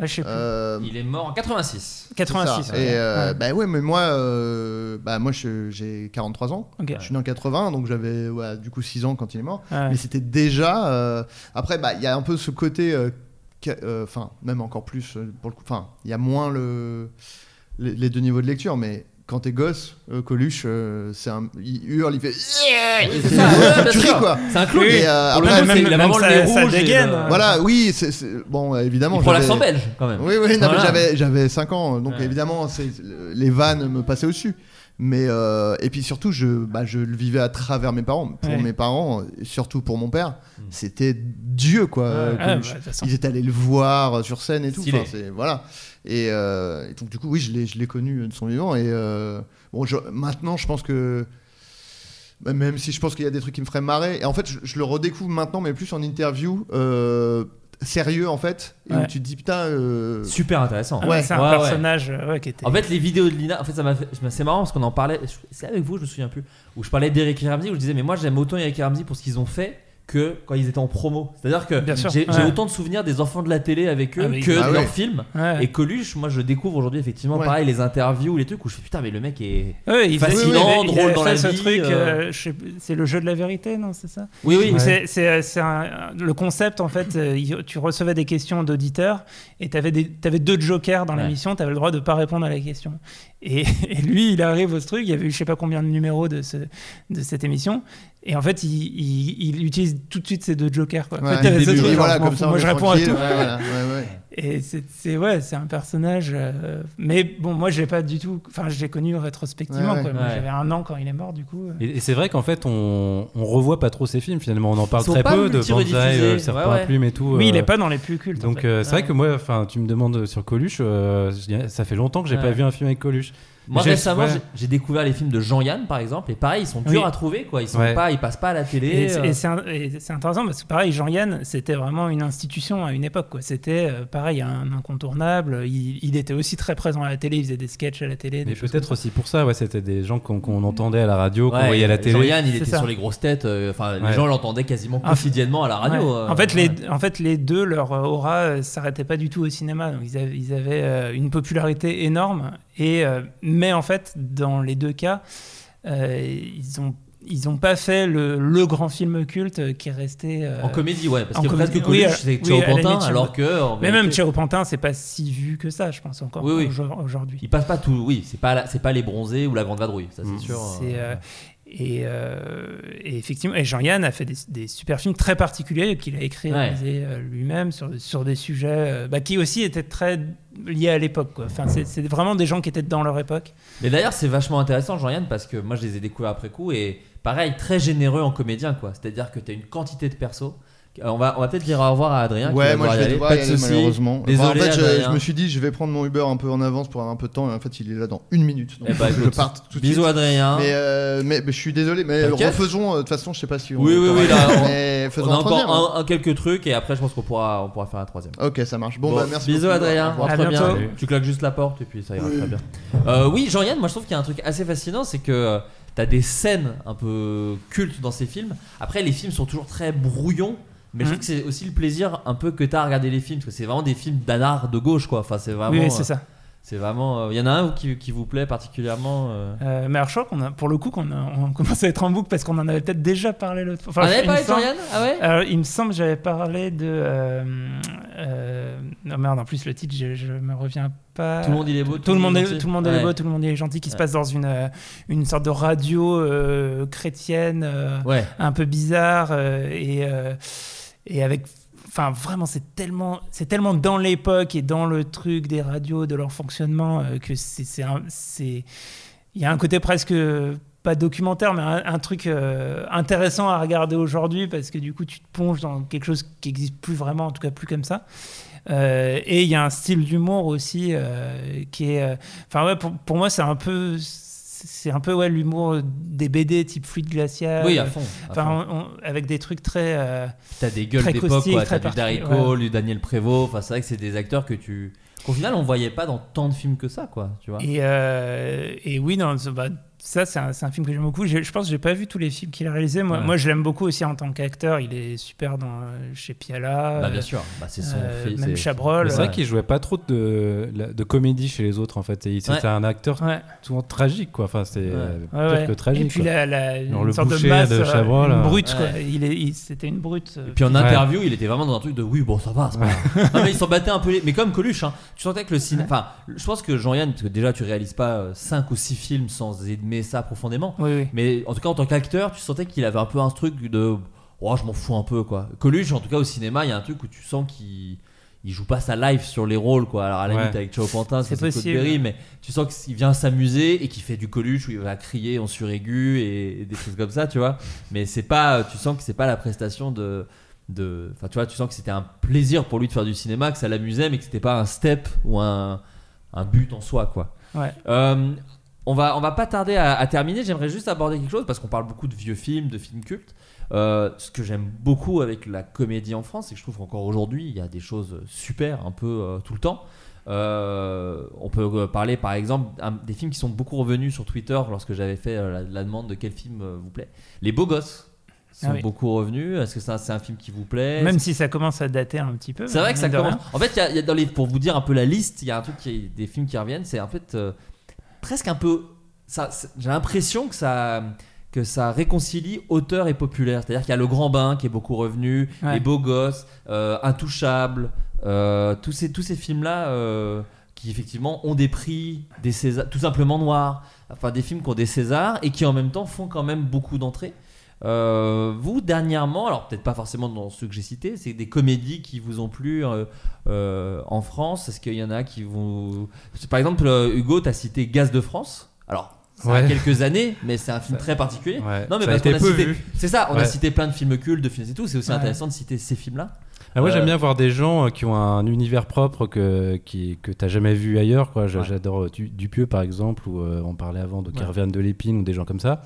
Ouais, je sais plus. Euh, il est mort en quatre-vingt-six. quatre-vingt-six. Ouais. Et euh, ouais. bah ouais, mais moi, euh, bah moi je, j'ai quarante-trois ans. Okay. Je suis né en quatre-vingt, donc j'avais ouais, du coup six ans quand il est mort. Ouais. Mais c'était déjà. Euh, après, bah il y a un peu ce côté, enfin euh, euh, même encore plus pour le coup. Enfin, il y a moins le, les, les deux niveaux de lecture, mais. Quand t'es gosse, euh, Coluche, euh, c'est un, il hurle, il fait yeah! C'est ça, tu ris quoi! C'est un clown! Et euh, après, même, c'est, la maman le rouge! Ça dégaine! Le... Voilà, oui, c'est, c'est... bon, évidemment. Il prend l'accent belge quand même! Oui, oui, non, voilà. mais j'avais, j'avais cinq ans, donc ouais. évidemment, c'est, les vannes me passaient au-dessus. Mais, euh, et puis surtout, je, bah, je le vivais à travers mes parents. Pour ouais. mes parents, surtout pour mon père, c'était Dieu quoi! Ouais. Ah, bah, ils étaient allés le voir sur scène et tout. Enfin, c'est, voilà. Et, euh, et donc du coup oui je l'ai, je l'ai connu de son vivant et euh, bon je, maintenant je pense que même si je pense qu'il y a des trucs qui me feraient marrer et en fait je, je le redécouvre maintenant mais plus en interview euh, sérieux en fait et ouais. où tu te dis putain euh... super intéressant ouais. c'est un ouais, personnage ouais. Ouais, qui était... en fait les vidéos de Lina en fait ça m'a fait, c'est marrant parce qu'on en parlait c'est avec vous je me souviens plus où je parlais d'Eric et Ramsey où je disais mais moi j'aime autant Eric et Ramsey pour ce qu'ils ont fait que quand ils étaient en promo, c'est-à-dire que j'ai, ouais. j'ai autant de souvenirs des enfants de la télé avec eux ah, que bah de ouais. leurs films. Ouais. Et Coluche, moi je découvre aujourd'hui effectivement ouais. pareil les interviews, les trucs où je fais putain mais le mec est ouais, il fascinant, oui, oui, drôle dans la vie. Truc, euh, je sais, c'est le jeu de la vérité, non c'est ça? Oui oui. Ouais. C'est, c'est, c'est un, le concept en fait. Tu recevais des questions d'auditeurs et t'avais, des, t'avais deux jokers dans ouais. l'émission, t'avais le droit de pas répondre à la question. Et, et lui, il arrive au truc. Il y avait eu je sais pas combien de numéros de ce, de cette émission. Et en fait, il, il, il utilise tout de suite ces deux jokers. Quoi. Ouais, en fait, début, autres, oui, voilà, comme ça, moi, je réponds à tout. Ouais, voilà, ouais, ouais. Et c'est, c'est, ouais, c'est un personnage. Euh, mais bon, moi, je l'ai pas du tout. Enfin, je l'ai connu rétrospectivement. Ouais, ouais. Quoi. Moi, ouais. J'avais un an quand il est mort, du coup. Et, et c'est vrai qu'en fait, on, on revoit pas trop ses films. Finalement, on en parle très peu de Banzai, euh, Serpent ouais, ouais. à plumes et tout. Oui, euh, il est pas dans les plus cultes. Donc, en fait. euh, c'est ouais. vrai que moi, enfin, tu me demandes sur Coluche. Euh, ça fait longtemps que j'ai ouais. pas vu un film avec Coluche. Moi j'ai, récemment ouais. j'ai, j'ai découvert les films de Jean-Yann par exemple, et pareil ils sont durs oui. à trouver quoi, ils sont ouais. pas, ils passent pas à la télé. Et c'est, euh... et, c'est un, et c'est intéressant parce que pareil Jean-Yann c'était vraiment une institution à une époque quoi, c'était euh, pareil un incontournable, il, il était aussi très présent à la télé, il faisait des sketchs à la télé. Mais peut-être aussi pour ça ouais, c'était des gens qu'on, qu'on entendait à la radio, qu'on ouais, voyait à la télé. Jean-Yann il c'est était ça. Sur les grosses têtes, enfin euh, ouais. les gens l'entendaient quasiment ah, quotidiennement à la radio. Ouais. Euh, en fait ouais. les en fait les deux leur aura euh, s'arrêtait pas du tout au cinéma, donc ils avaient, ils avaient euh, une popularité énorme. Et, euh, mais en fait, dans les deux cas, euh, ils n'ont ils ont pas fait le, le grand film culte qui est resté... Euh, en comédie, ouais, parce que presque connu, c'est Thierry Pantin, alors que... Mais même Thierry Pantin, c'est pas si vu que ça, je pense, encore oui, oui. aujourd'hui. Il passe pas tout, oui, c'est pas, la, c'est pas Les Bronzés ou La Grande Vadrouille, ça c'est mmh. sûr. C'est... Euh, Et, euh, et effectivement, et Jean-Yann a fait des, des super films très particuliers qu'il a écrit ouais. réalisé lui-même sur, sur des sujets bah, qui aussi étaient très liés à l'époque. Quoi. Enfin, c'est, c'est vraiment des gens qui étaient dans leur époque. Mais d'ailleurs, c'est vachement intéressant Jean-Yann parce que moi, je les ai découverts après coup et pareil, très généreux en comédien. Quoi. C'est-à-dire que tu as une quantité de persos. On va, on va peut-être dire au revoir à Adrien. Ouais, moi je vais devoir y aller malheureusement. Désolé, enfin, en fait, je, je me suis dit, je vais prendre mon Uber un peu en avance pour avoir un peu de temps. Et en fait, il est là dans une minute. Donc, eh bah, écoute, je pars tout de suite. Bisous, Adrien. Mais, euh, mais, mais je suis désolé, mais refaisons. De toute façon, je sais pas si. On oui, oui, oui. Là, mais on, on a encore un, un, quelques trucs et après, je pense qu'on pourra, on pourra faire un troisième. Ok, ça marche. Bon, bon bah, merci. Bisous, beaucoup, Adrien. À très bientôt. Bien. Tu claques juste la porte et puis ça ira oui. très bien. Euh, oui, Jean-Yann, moi je trouve qu'il y a un truc assez fascinant, c'est que t'as des scènes un peu cultes dans ces films. Après, les films sont toujours très brouillons. Mais mmh. je trouve que c'est aussi le plaisir un peu que t'as à regarder les films parce que c'est vraiment des films d'anard de gauche quoi. Enfin c'est vraiment. Oui, oui c'est euh, ça. C'est vraiment. Il euh, y en a un qui, qui vous plaît particulièrement. Euh... Euh, mais alors je crois qu'on a pour le coup qu'on a, on commence à être en boucle parce qu'on en avait peut-être déjà parlé l'autre fois. Enfin, on avait parlé de Jean-Yann ? Ah ouais. Alors, il me semble que j'avais parlé de. Euh, euh, non merde en plus le titre je, je me reviens. Pas, tout le monde il est beau, tout, tout le monde, monde est, tout le monde ouais. est beau, tout le monde est gentil, qui ouais. se passe dans une une sorte de radio euh, chrétienne, euh, ouais. un peu bizarre euh, et euh, et avec, enfin vraiment c'est tellement c'est tellement dans l'époque et dans le truc des radios, de leur fonctionnement euh, que c'est c'est c'est il y a un côté presque pas documentaire mais un, un truc euh, intéressant à regarder aujourd'hui parce que du coup tu te plonges dans quelque chose qui n'existe plus vraiment, en tout cas plus comme ça. Euh, et il y a un style d'humour aussi euh, qui est, enfin euh, ouais, pour, pour moi c'est un peu, c'est un peu ouais l'humour des B D type Fluide Glacial. Oui à fond. Enfin avec des trucs très. Euh, T'as des gueules d'époque quoi. T'as du Darico, ouais. du Daniel Prévost. Enfin c'est vrai que c'est des acteurs que tu, qu'au final on voyait pas dans tant de films que ça quoi. Tu vois. Et euh, et oui dans le. Bah, ça c'est un, c'est un film que j'aime beaucoup. Je, je pense que j'ai pas vu tous les films qu'il a réalisés. Moi, ouais. moi je l'aime beaucoup aussi en tant qu'acteur. Il est super dans chez Piala. Bah bien sûr. Bah, c'est son euh, fils, même c'est... Chabrol. C'est vrai ouais. qu'il jouait pas trop de de comédie chez les autres en fait. Et c'était ouais. un acteur ouais. souvent tragique quoi. Enfin c'est ouais. euh, pire ouais. que tragique. Et puis la, la une le sorte de masse, de Chabrol, une brute ouais. quoi. Il est, il, c'était une brute. Et puis en ouais. interview il était vraiment dans un truc de oui bon ça va. C'est pas... non mais ils s'en battaient un peu les... mais comme Coluche. Hein. Tu sentais que le cinéma. Ouais. Enfin je pense que Jean-Yann parce que déjà tu réalises pas cinq ou six films sans mais ça profondément oui, oui. mais en tout cas en tant qu'acteur tu sentais qu'il avait un peu un truc de oh je m'en fous un peu quoi. Coluche en tout cas au cinéma il y a un truc où tu sens qu'il il joue pas sa life sur les rôles quoi. Alors à la ouais. limite avec Chao Pantin c'est, c'est possible Claude Berry, ouais. mais tu sens qu'il vient s'amuser et qu'il fait du Coluche où il va crier en suraigu et, et des choses comme ça tu vois mais c'est pas tu sens que c'est pas la prestation de de enfin tu vois tu sens que c'était un plaisir pour lui de faire du cinéma que ça l'amusait mais que c'était pas un step ou un un but en soi quoi ouais euh, On va, on va pas tarder à, à terminer. J'aimerais juste aborder quelque chose parce qu'on parle beaucoup de vieux films, de films cultes. Euh, ce que j'aime beaucoup avec la comédie en France, c'est que je trouve qu'encore aujourd'hui, il y a des choses super un peu euh, tout le temps. Euh, on peut parler par exemple un, des films qui sont beaucoup revenus sur Twitter lorsque j'avais fait euh, la, la demande de quel film euh, vous plaît. Les Beaux Gosses sont ah oui. beaucoup revenus. Est-ce que ça, c'est un film qui vous plaît? Même si ça commence à dater un petit peu. C'est vrai que ça commence. Rien. En fait, y a, y a dans les, pour vous dire un peu la liste, il y a un truc qui, des films qui reviennent. C'est en fait. Euh, presque un peu ça, j'ai l'impression que ça que ça réconcilie auteur et populaire, c'est-à-dire qu'il y a Le Grand Bain qui est beaucoup revenu, ouais. Les Beaux Gosses, euh, Intouchables, euh, tous ces tous ces films là euh, qui effectivement ont des prix, des Césars, tout simplement Noir, enfin des films qui ont des Césars et qui en même temps font quand même beaucoup d'entrées. Euh, vous dernièrement, alors peut-être pas forcément dans ceux que j'ai cités, c'est des comédies qui vous ont plu euh, euh, en France. Est-ce qu'il y en a qui vous... Par exemple, Hugo, t'as cité Gaz de France. Alors, ça ouais. a quelques années, mais c'est un film très particulier. Ouais. Non, mais ça parce qu'on a cité, vu. c'est ça, on ouais. a cité plein de films cultes, de films et tout. C'est aussi ouais. intéressant de citer ces films-là. Ah, moi, euh... j'aime bien voir des gens qui ont un univers propre que, qui, que t'as jamais vu ailleurs, quoi. Ouais. J'adore du, Dupieux, par exemple, où euh, on parlait avant de Caravane ouais. de l'Épine ou des gens comme ça.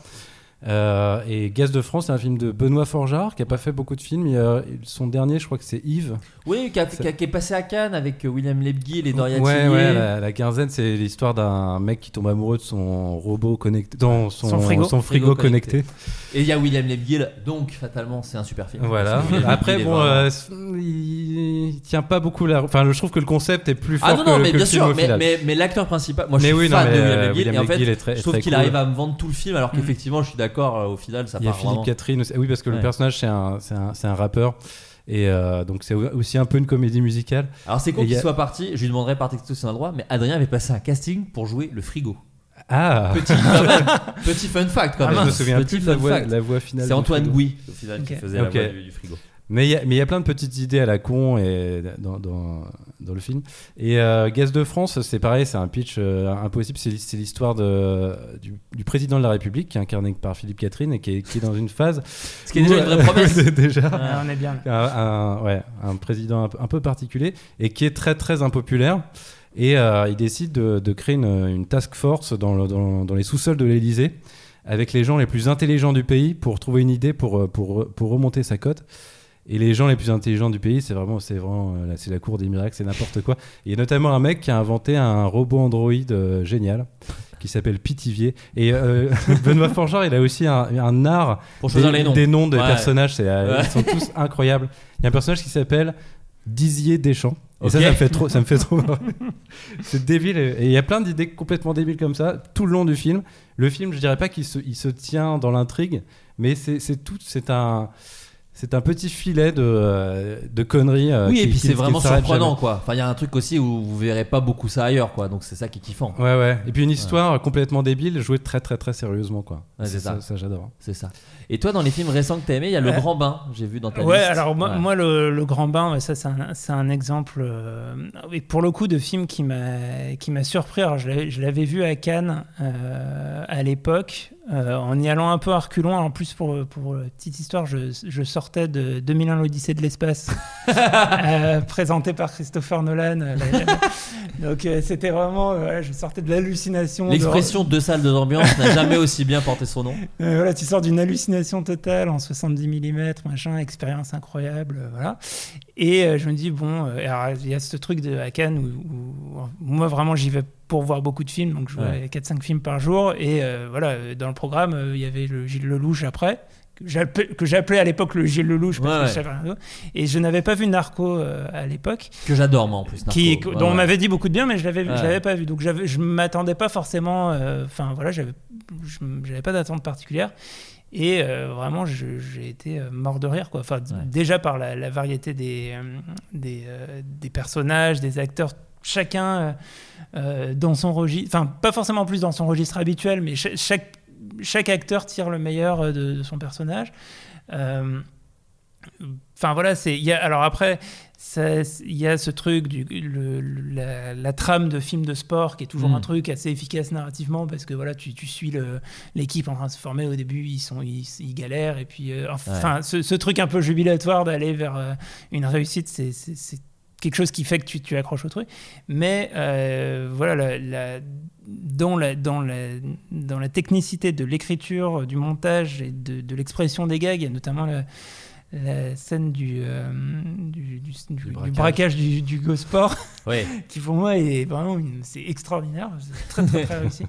Euh, et Gaz de France, c'est un film de Benoît Forgeard qui n'a pas fait beaucoup de films. Il, euh, son dernier, je crois que c'est Yves. Oui, qui, a, qui, a, qui est passé à Cannes avec William Lebguy et les Doria Tillier. Ouais, ouais, la, la quinzaine, c'est l'histoire d'un mec qui tombe amoureux de son robot connecté, dans son, son frigo, son frigo, frigo connecté. connecté. Et il y a William Lebguy, donc fatalement, c'est un super film. Voilà. Après, bon, euh, il tient pas beaucoup la. Enfin, je trouve que le concept est plus fort ah non, non, que, mais que bien le film sûr, au final. Mais, mais, mais l'acteur principal, moi, je suis oui, fan non, de William Lebguy. Et en fait, je trouve qu'il arrive à me vendre tout le film, alors qu'effectivement, je suis d'accord. D'accord, au final, ça part. Il y a Philippe vraiment. Catherine aussi. Oui, parce que ouais. le personnage, c'est un, c'est un, c'est un rappeur. Et euh, donc, c'est aussi un peu une comédie musicale. Alors, c'est con qu'il a... soit parti. Je lui demanderai par texto si on a le droit. Mais Adrien avait passé un casting pour jouer le frigo. Ah Petit, petit fun fact, quand même. Ah, je me souviens petit plus de la voix, la voix finale. C'est Antoine Gouy, au final, okay. qui faisait okay. la voix du, du frigo. Mais il y, y a plein de petites idées à la con et dans, dans, dans le film. Et euh, Gaz de France, c'est pareil, c'est un pitch euh, impossible. C'est, c'est l'histoire de, du, du président de la République, qui est incarné par Philippe Catherine et qui est, qui est dans une phase. Ce qui est déjà une vraie promesse. déjà ouais, on est bien. Un, un, ouais, un président un, un peu particulier et qui est très très impopulaire. Et euh, il décide de, de créer une, une task force dans, le, dans, dans les sous-sols de l'Élysée avec les gens les plus intelligents du pays pour trouver une idée pour, pour, pour remonter sa cote. Et les gens les plus intelligents du pays, c'est vraiment, c'est vraiment, c'est la cour des miracles, c'est n'importe quoi. Il y a notamment un mec qui a inventé un robot androïde euh, génial qui s'appelle Pitivier. Et euh, Benoît Forgeard, il a aussi un, un art pour des, les noms. des noms de ouais. personnages. C'est, ouais. Ils sont tous incroyables. Il y a un personnage qui s'appelle Dizier Deschamps. Et okay. ça, ça me fait trop, ça me fait trop. C'est débile. Et il y a plein d'idées complètement débiles comme ça tout le long du film. Le film, je dirais pas qu'il se, il se tient dans l'intrigue, mais c'est, c'est tout, c'est un. C'est un petit filet de, de conneries. Oui, qui, et puis qui, c'est qui vraiment surprenant, jamais. quoi. Enfin, il y a un truc aussi où vous verrez pas beaucoup ça ailleurs, quoi. Donc c'est ça qui est kiffant. Ouais, ouais. Et puis une histoire ouais. complètement débile, jouée très, très, très sérieusement, quoi. Ouais, c'est, c'est ça. ça. Ça, j'adore. C'est ça. Et toi, dans les films récents que t'as aimé, il y a ouais. Le Grand Bain. J'ai vu dans ta ouais, liste. Alors, moi, ouais, alors moi, le, le Grand Bain, ça, c'est un, c'est un exemple. Euh, et pour le coup, de film qui m'a, qui m'a surpris. Alors, je, l'avais, je l'avais vu à Cannes euh, à l'époque. Euh, en y allant un peu à reculons. En plus, pour, pour euh, petite histoire, je, je sortais de deux mille un l'Odyssée de l'espace, euh, présenté par Christopher Nolan. Euh, la, donc, euh, c'était vraiment... Euh, voilà, je sortais de l'hallucination. L'expression de... deux salles d'ambiance n'a jamais aussi bien porté son nom. Euh, voilà, tu sors d'une hallucination totale en soixante-dix millimètres, machin, expérience incroyable, euh, voilà. Et euh, je me dis, bon, euh, il y a ce truc de à Cannes où, où, où moi, vraiment, j'y vais pour voir beaucoup de films, donc je vois ouais. quatre cinq films par jour, et euh, voilà, dans le programme, il euh, y avait le Gilles Lelouch après, que j'appelais, que j'appelais à l'époque le Gilles Lelouch, parce ouais, que ouais. et je n'avais pas vu Narco euh, à l'époque. Que j'adore, moi, en plus, Narco. Qui, ouais, dont ouais. on m'avait dit beaucoup de bien, mais je l'avais, ouais. je l'avais pas vu, donc j'avais, je m'attendais pas forcément, enfin euh, voilà, j'avais, je n'avais pas d'attente particulière, et euh, vraiment, je, j'ai été mort de rire, quoi. Enfin, ouais. déjà par la, la variété des, des, euh, des personnages, des acteurs, chacun euh, dans son registre, enfin pas forcément plus dans son registre habituel, mais ch- chaque, chaque acteur tire le meilleur de, de son personnage. Euh, enfin voilà, c'est, y a, alors après, il y a ce truc, du, le, la, la trame de film de sport qui est toujours mmh. un truc assez efficace narrativement, parce que voilà, tu, tu suis le, l'équipe en train de se former au début, ils, sont, ils, ils galèrent, et puis euh, enfin, ouais. ce, ce truc un peu jubilatoire d'aller vers euh, une réussite, c'est... c'est, c'est quelque chose qui fait que tu, tu accroches au truc. Mais euh, voilà, la, la, dans, la, dans, la, dans la technicité de l'écriture, du montage et de, de l'expression des gags, il y a notamment la, la scène du, euh, du, du, du, du braquage, du, braquage du, du Go Sport, ouais. qui pour moi est vraiment une, c'est extraordinaire, c'est très très, très réussi.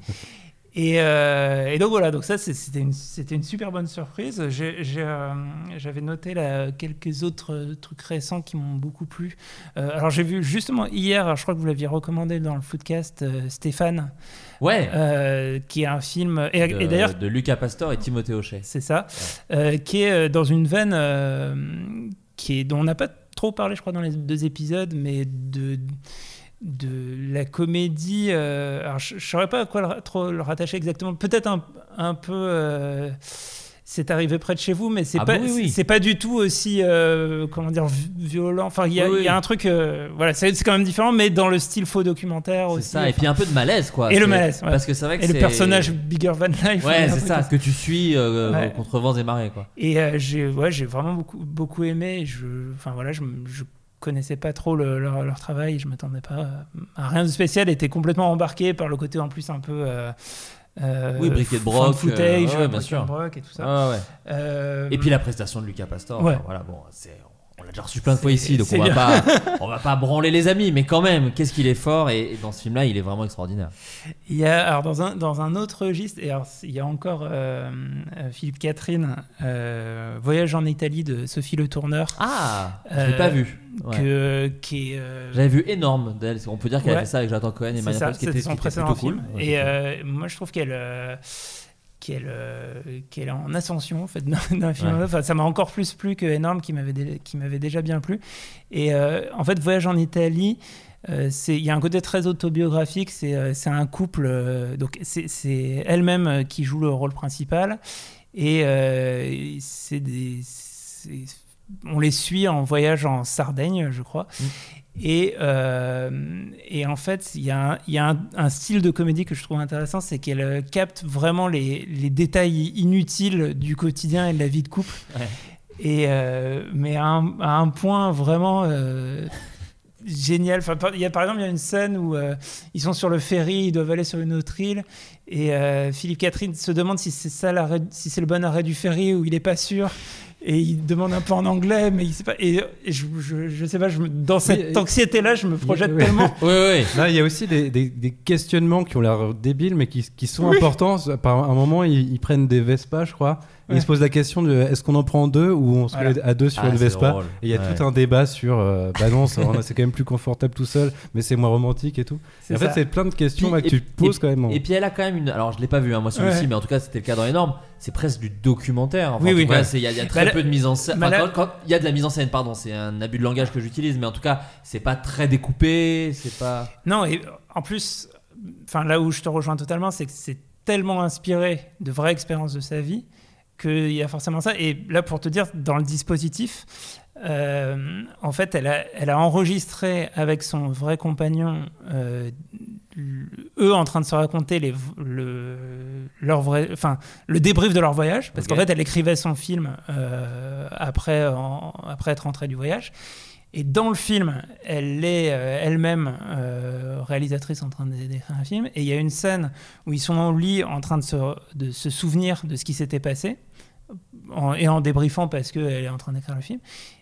Et, euh, et donc voilà, donc ça c'était une, c'était une super bonne surprise. J'ai, j'ai, euh, j'avais noté là, quelques autres trucs récents qui m'ont beaucoup plu. Euh, alors j'ai vu justement hier, je crois que vous l'aviez recommandé dans le Foodcast, euh, Stéphane, ouais. euh, qui est un film et, de, et d'ailleurs de Lucas Pastor et Timothée Hochet. C'est ça, ouais. euh, qui est dans une veine euh, qui est, dont on n'a pas trop parlé, je crois, dans les deux épisodes, mais de de la comédie, euh, alors je ne saurais pas à quoi le, trop le rattacher exactement, peut-être un, un peu euh, c'est arrivé près de chez vous, mais c'est ah pas, bah oui, oui. c'est pas du tout aussi, euh, comment dire, violent. Enfin, il y a, oui, oui. y a un truc, euh, voilà, c'est, c'est quand même différent, mais dans le style faux documentaire c'est aussi. C'est ça, et enfin, puis un peu de malaise, quoi. Et c'est, le malaise, ouais. parce que c'est vrai que et c'est... le personnage Bigger Than Life. Ouais, c'est ça, que tu suis euh, ouais. contre vents et marées, quoi. Et euh, j'ai, ouais, j'ai vraiment beaucoup, beaucoup aimé. Je, enfin voilà, je, je connaissais pas trop le, leur, leur travail, je m'attendais pas à rien de spécial. J'étais complètement embarqué par le côté en plus un peu. Euh, Euh, oui, briquet de broc, footage, euh, ouais, bien sûr. Broc et tout ça. Ah, ouais. euh, et puis la prestation de Lucas Pastor. Ouais. Enfin, voilà, bon, c'est, on l'a déjà reçu plein de fois ici, donc on va pas, on va pas branler les amis, mais quand même, qu'est-ce qu'il est fort, et, et dans ce film-là, il est vraiment extraordinaire. Il y a, alors dans un dans un autre registre, et alors, il y a encore euh, Philippe Catherine, euh, Voyage en Italie de Sophie Le Tourneur. Ah, euh, je l'ai pas vu. Ouais. Que, qui est, euh... j'avais vu énorme d'elle, on peut dire qu'elle ouais. a fait ça avec Jonathan Cohen et Maya Post, qui était son précédent film, cool. Et euh, moi je trouve qu'elle euh, qu'elle euh, qu'elle est en ascension en fait d'un film ouais. enfin, ça m'a encore plus plu que Énorme qui m'avait dé- qui m'avait déjà bien plu. Et euh, en fait Voyage en Italie, Euh, c'est, il y a un côté très autobiographique, c'est, euh, c'est un couple, euh, donc c'est, c'est elle-même qui joue le rôle principal, et euh, c'est des, c'est, on les suit en voyage en Sardaigne, je crois, mmh. et, euh, et en fait, il y a, un, y a un, un style de comédie que je trouve intéressant, c'est qu'elle capte vraiment les, les détails inutiles du quotidien et de la vie de couple, ouais. et, euh, mais à un, à un point vraiment... Euh, génial. Enfin, par, y a, par exemple, il y a une scène où euh, ils sont sur le ferry, ils doivent aller sur une autre île, et euh, Philippe Catherine se demande si c'est ça l'arrêt, si c'est le bon arrêt du ferry, ou il est pas sûr, et il demande un peu en anglais, mais il sait pas. Et, et je, je, je sais pas. Je me, dans cette oui, anxiété-là, je me projette oui, oui. tellement. Oui, oui. Là, il y a aussi des, des, des questionnements qui ont l'air débiles, mais qui, qui sont oui. importants. Par un moment, ils, ils prennent des Vespa, je crois. Ouais. Ils se posent la question de est-ce qu'on en prend deux ou on se voilà. met à deux sur ah, une Vespa. Et il y a ouais. tout un débat sur euh, bah non, ça, c'est quand même plus confortable tout seul, mais c'est moins romantique et tout. Et en fait, c'est plein de questions puis, là, que et, tu poses et, quand même. En... Et puis elle a quand même une. Alors je l'ai pas vu hein, moi celui-ci, ouais. mais en tout cas c'était le cas dans Énorme. C'est presque du documentaire. Enfin, oui, en oui. Il y, y a très bah, peu de mise en scène. Enfin, bah, quand il y a de la mise en scène, pardon, c'est un abus de langage que j'utilise, mais en tout cas c'est pas très découpé, c'est pas. Non, et en plus, enfin là où je te rejoins totalement, c'est que c'est tellement inspiré de vraies expériences de sa vie. Qu'il y a forcément ça. Et là, pour te dire, dans le dispositif, euh, en fait, elle a, elle a enregistré avec son vrai compagnon, euh, eux en train de se raconter les, le, leur vrai, enfin, le débrief de leur voyage, parce okay. qu'en fait, elle écrivait son film euh, après, en, après être rentrée du voyage. Et dans le film, elle est euh, elle-même euh, réalisatrice en train d'écrire un film. Et il y a une scène où ils sont au lit en train de se, de se souvenir de ce qui s'était passé en, et en débriefant parce qu'elle est en train d'écrire le film.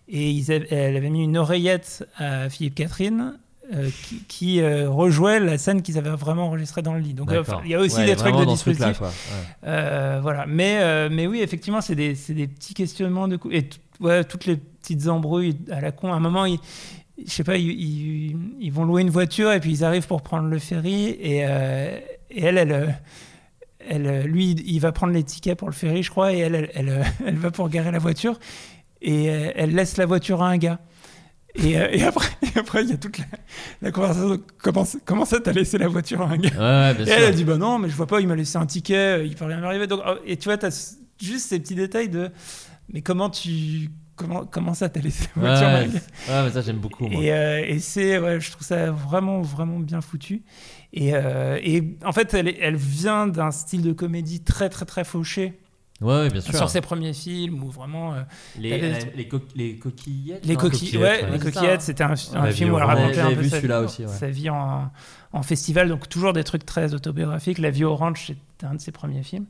Et ils avaient, elle avait mis une oreillette à Philippe Catherine euh, qui, qui euh, rejouait la scène qu'ils avaient vraiment enregistrée dans le lit. Donc il euh, y a aussi ouais, des trucs de dispositif. Truc ouais. euh, voilà. mais, euh, mais oui, effectivement, c'est des, c'est des petits questionnements de coup. Et t- ouais, toutes les... petites embrouilles à la con. À un moment, ils, je sais pas, ils, ils, ils vont louer une voiture et puis ils arrivent pour prendre le ferry et, euh, et elle, elle, elle, lui, il va prendre les tickets pour le ferry, je crois, et elle, elle, elle, elle va pour garer la voiture et elle laisse la voiture à un gars. Et, euh, et après, et après, il y a toute la, la conversation. Comment, comment ça, t'as laissé la voiture à un gars ? Ouais, bien sûr. Et elle a dit, bah non, mais je vois pas, il m'a laissé un ticket, il peut rien m'arriver. Donc, et tu vois, t'as juste ces petits détails de, mais comment tu Comment, comment ça t'as laissé la voiture ouais, ouais, mais ça j'aime beaucoup moi. Et, euh, et c'est, ouais, je trouve ça vraiment vraiment bien foutu. Et, euh, et en fait elle, elle vient d'un style de comédie très très très fauché. Ouais, ouais, bien sûr. Sur ses premiers films où vraiment euh, les, les, les, co- les coquillettes. Les, non, coquille, coquillettes, ouais, ouais, les coquillettes, ça. C'était un, un film vu, où elle racontait un peu sa vie, aussi, ouais. sa vie en, en festival, donc toujours des trucs très autobiographiques. La vie orange, c'est un de ses premiers films.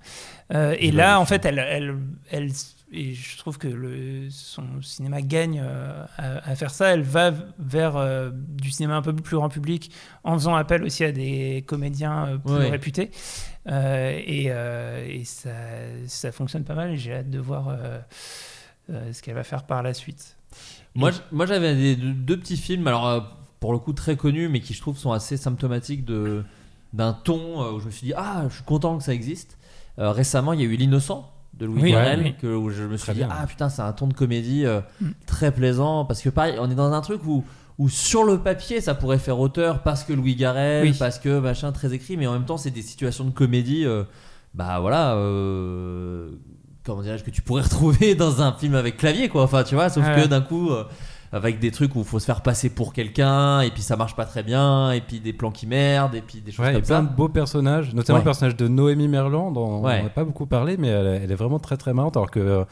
Euh, et là, en fait, elle, elle, elle, elle et je trouve que le, son cinéma gagne euh, à, à faire ça. Elle va vers euh, du cinéma un peu plus grand public en faisant appel aussi à des comédiens euh, plus ouais. réputés. Euh, et euh, et ça, ça fonctionne pas mal. Et j'ai hâte de voir euh, euh, ce qu'elle va faire par la suite. Moi, et... moi j'avais des, deux petits films, alors euh, pour le coup très connus, mais qui je trouve sont assez symptomatiques de, d'un ton euh, où je me suis dit « Ah, je suis content que ça existe euh, ». Récemment, il y a eu « L'innocent ». De Louis oui, Garrel, oui, oui. où je me suis très dit bien, ah putain c'est un ton de comédie euh, mm. très plaisant, parce que pareil on est dans un truc où, où sur le papier ça pourrait faire auteur parce que Louis Garrel, oui. parce que machin très écrit, mais en même temps c'est des situations de comédie euh, bah voilà euh, comment dirais-je, que tu pourrais retrouver dans un film avec clavier, quoi. Enfin, tu vois, sauf ouais. que d'un coup, euh, avec des trucs où il faut se faire passer pour quelqu'un, et puis ça marche pas très bien, et puis des plans qui merdent, et puis des choses ouais, comme ça. Il y a plein de beaux personnages, notamment ouais. le personnage de Noémie Merland, dont ouais. on n'a pas beaucoup parlé, mais elle, elle est vraiment très très marrante, alors que. Euh,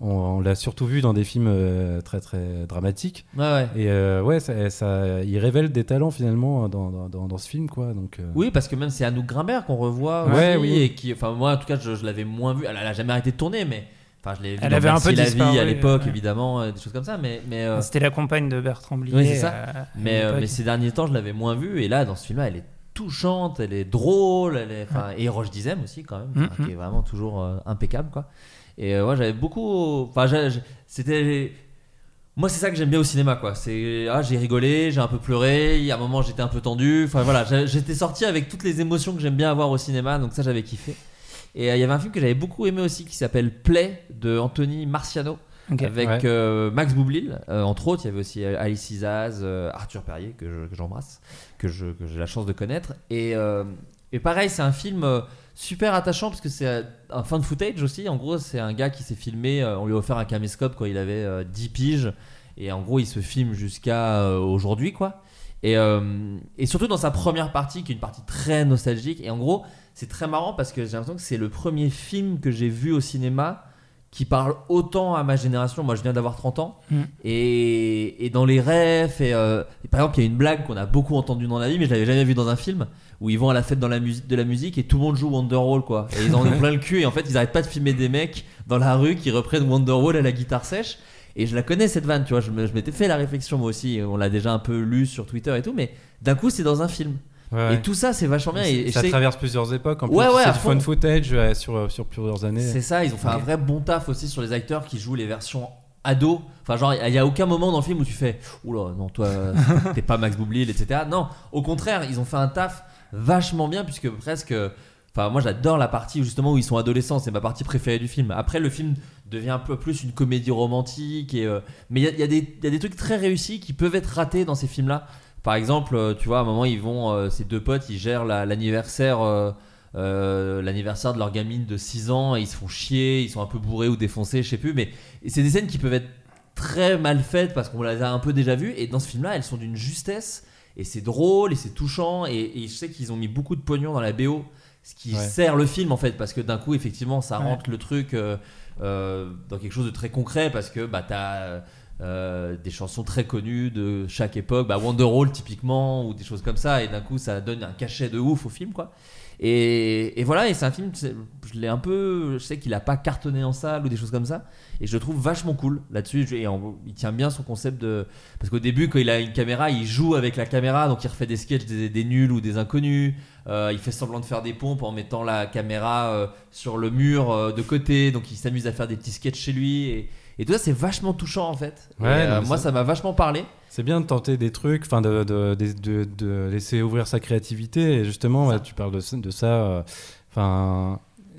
On, on l'a surtout vu dans des films euh, très très dramatiques. Ah ouais. Et euh, ouais, ça, ça, il révèle des talents finalement dans, dans, dans, dans ce film, quoi. Donc, euh... oui, parce que même c'est Anouk Grimbert qu'on revoit. Ouais, aussi, oui. Et qui, enfin moi en tout cas, je, je l'avais moins vu. Elle, elle a jamais arrêté de tourner, mais enfin je l'ai vu. Elle avait un peu disparu à l'époque, ouais. évidemment, euh, des choses comme ça. Mais, mais euh... c'était la compagne de Bertrand Blier. Oui, c'est ça. Euh, mais, euh, mais ces derniers temps, je l'avais moins vue. Et là, dans ce film-là, elle est touchante, elle est drôle, elle est. Enfin, ouais. Et Roche Dizem aussi quand même, mm-hmm. qui est vraiment toujours euh, impeccable, quoi. Et moi euh, ouais, j'avais beaucoup. Enfin, j'ai, j'ai, c'était. Moi, c'est ça que j'aime bien au cinéma, quoi. C'est, ah, j'ai rigolé, j'ai un peu pleuré. À un moment, j'étais un peu tendu. Enfin, voilà, j'étais sorti avec toutes les émotions que j'aime bien avoir au cinéma. Donc, ça, j'avais kiffé. Et il euh, y avait un film que j'avais beaucoup aimé aussi qui s'appelle Play de Anthony Marciano. Okay, avec ouais. euh, Max Boublil, euh, entre autres. Il y avait aussi Alice Isaz, euh, Arthur Perrier, que, je, que j'embrasse, que, je, que j'ai la chance de connaître. Et, euh, et pareil, c'est un film. Euh, Super attachant parce que c'est un fan footage aussi. En gros, c'est un gars qui s'est filmé. On lui a offert un caméscope quand il avait euh, dix piges. Et en gros, il se filme jusqu'à euh, aujourd'hui, quoi. Et, euh, et surtout dans sa première partie, qui est une partie très nostalgique. Et en gros, c'est très marrant parce que j'ai l'impression que c'est le premier film que j'ai vu au cinéma qui parle autant à ma génération. Moi, je viens d'avoir trente ans. Mmh. Et, et dans les refs. Et, euh, et par exemple, il y a une blague qu'on a beaucoup entendue dans la vie, mais je l'avais jamais vue dans un film. Où ils vont à la fête dans la musique, de la musique et tout le monde joue Wonderwall, quoi. Et ils en ont plein le cul et en fait ils arrêtent pas de filmer des mecs dans la rue qui reprennent Wonderwall à la guitare sèche. Et je la connais cette vanne, tu vois. Je, me, je m'étais fait la réflexion moi aussi. On l'a déjà un peu lu sur Twitter et tout, mais d'un coup c'est dans un film. Ouais. Et tout ça c'est vachement bien. Et, et ça traverse plusieurs époques. En ouais, plus, ouais, c'est du fond. Fun footage ouais, sur sur plusieurs années. C'est ça. Ils ont fait ouais. un vrai bon taf aussi sur les acteurs qui jouent les versions ado. Enfin genre il y a aucun moment dans le film où tu fais oula non toi t'es pas Max Boublil et cetera. Non, au contraire ils ont fait un taf vachement bien puisque presque enfin moi j'adore la partie justement où ils sont adolescents, c'est ma partie préférée du film. Après le film devient un peu plus une comédie romantique et euh, mais il y, y, y a des trucs très réussis qui peuvent être ratés dans ces films là. Par exemple tu vois à un moment ils vont euh, ces deux potes ils gèrent la, l'anniversaire euh, euh, l'anniversaire de leur gamine de six ans et ils se font chier, ils sont un peu bourrés ou défoncés je sais plus, mais c'est des scènes qui peuvent être très mal faites parce qu'on les a un peu déjà vues et dans ce film là elles sont d'une justesse. Et c'est drôle et c'est touchant et, et je sais qu'ils ont mis beaucoup de pognon dans la B O, ce qui ouais. sert le film en fait parce que d'un coup effectivement ça rentre ouais. le truc euh, euh, dans quelque chose de très concret parce que bah t'as euh, des chansons très connues de chaque époque, bah Wonderwall typiquement ou des choses comme ça et d'un coup ça donne un cachet de ouf au film quoi. Et, et voilà et c'est un film je l'ai un peu je sais qu'il a pas cartonné en salle ou des choses comme ça et je le trouve vachement cool là-dessus et on, il tient bien son concept de parce qu'au début quand il a une caméra il joue avec la caméra donc il refait des sketchs des, des nuls ou des inconnus euh, il fait semblant de faire des pompes en mettant la caméra euh, sur le mur euh, de côté donc il s'amuse à faire des petits sketchs chez lui et, et tout ça c'est vachement touchant en fait ouais, et, euh, moi ça... ça m'a vachement parlé. C'est bien de tenter des trucs, enfin de, de, de, de, de laisser ouvrir sa créativité. Et justement, ouais, tu parles de, de ça. Enfin,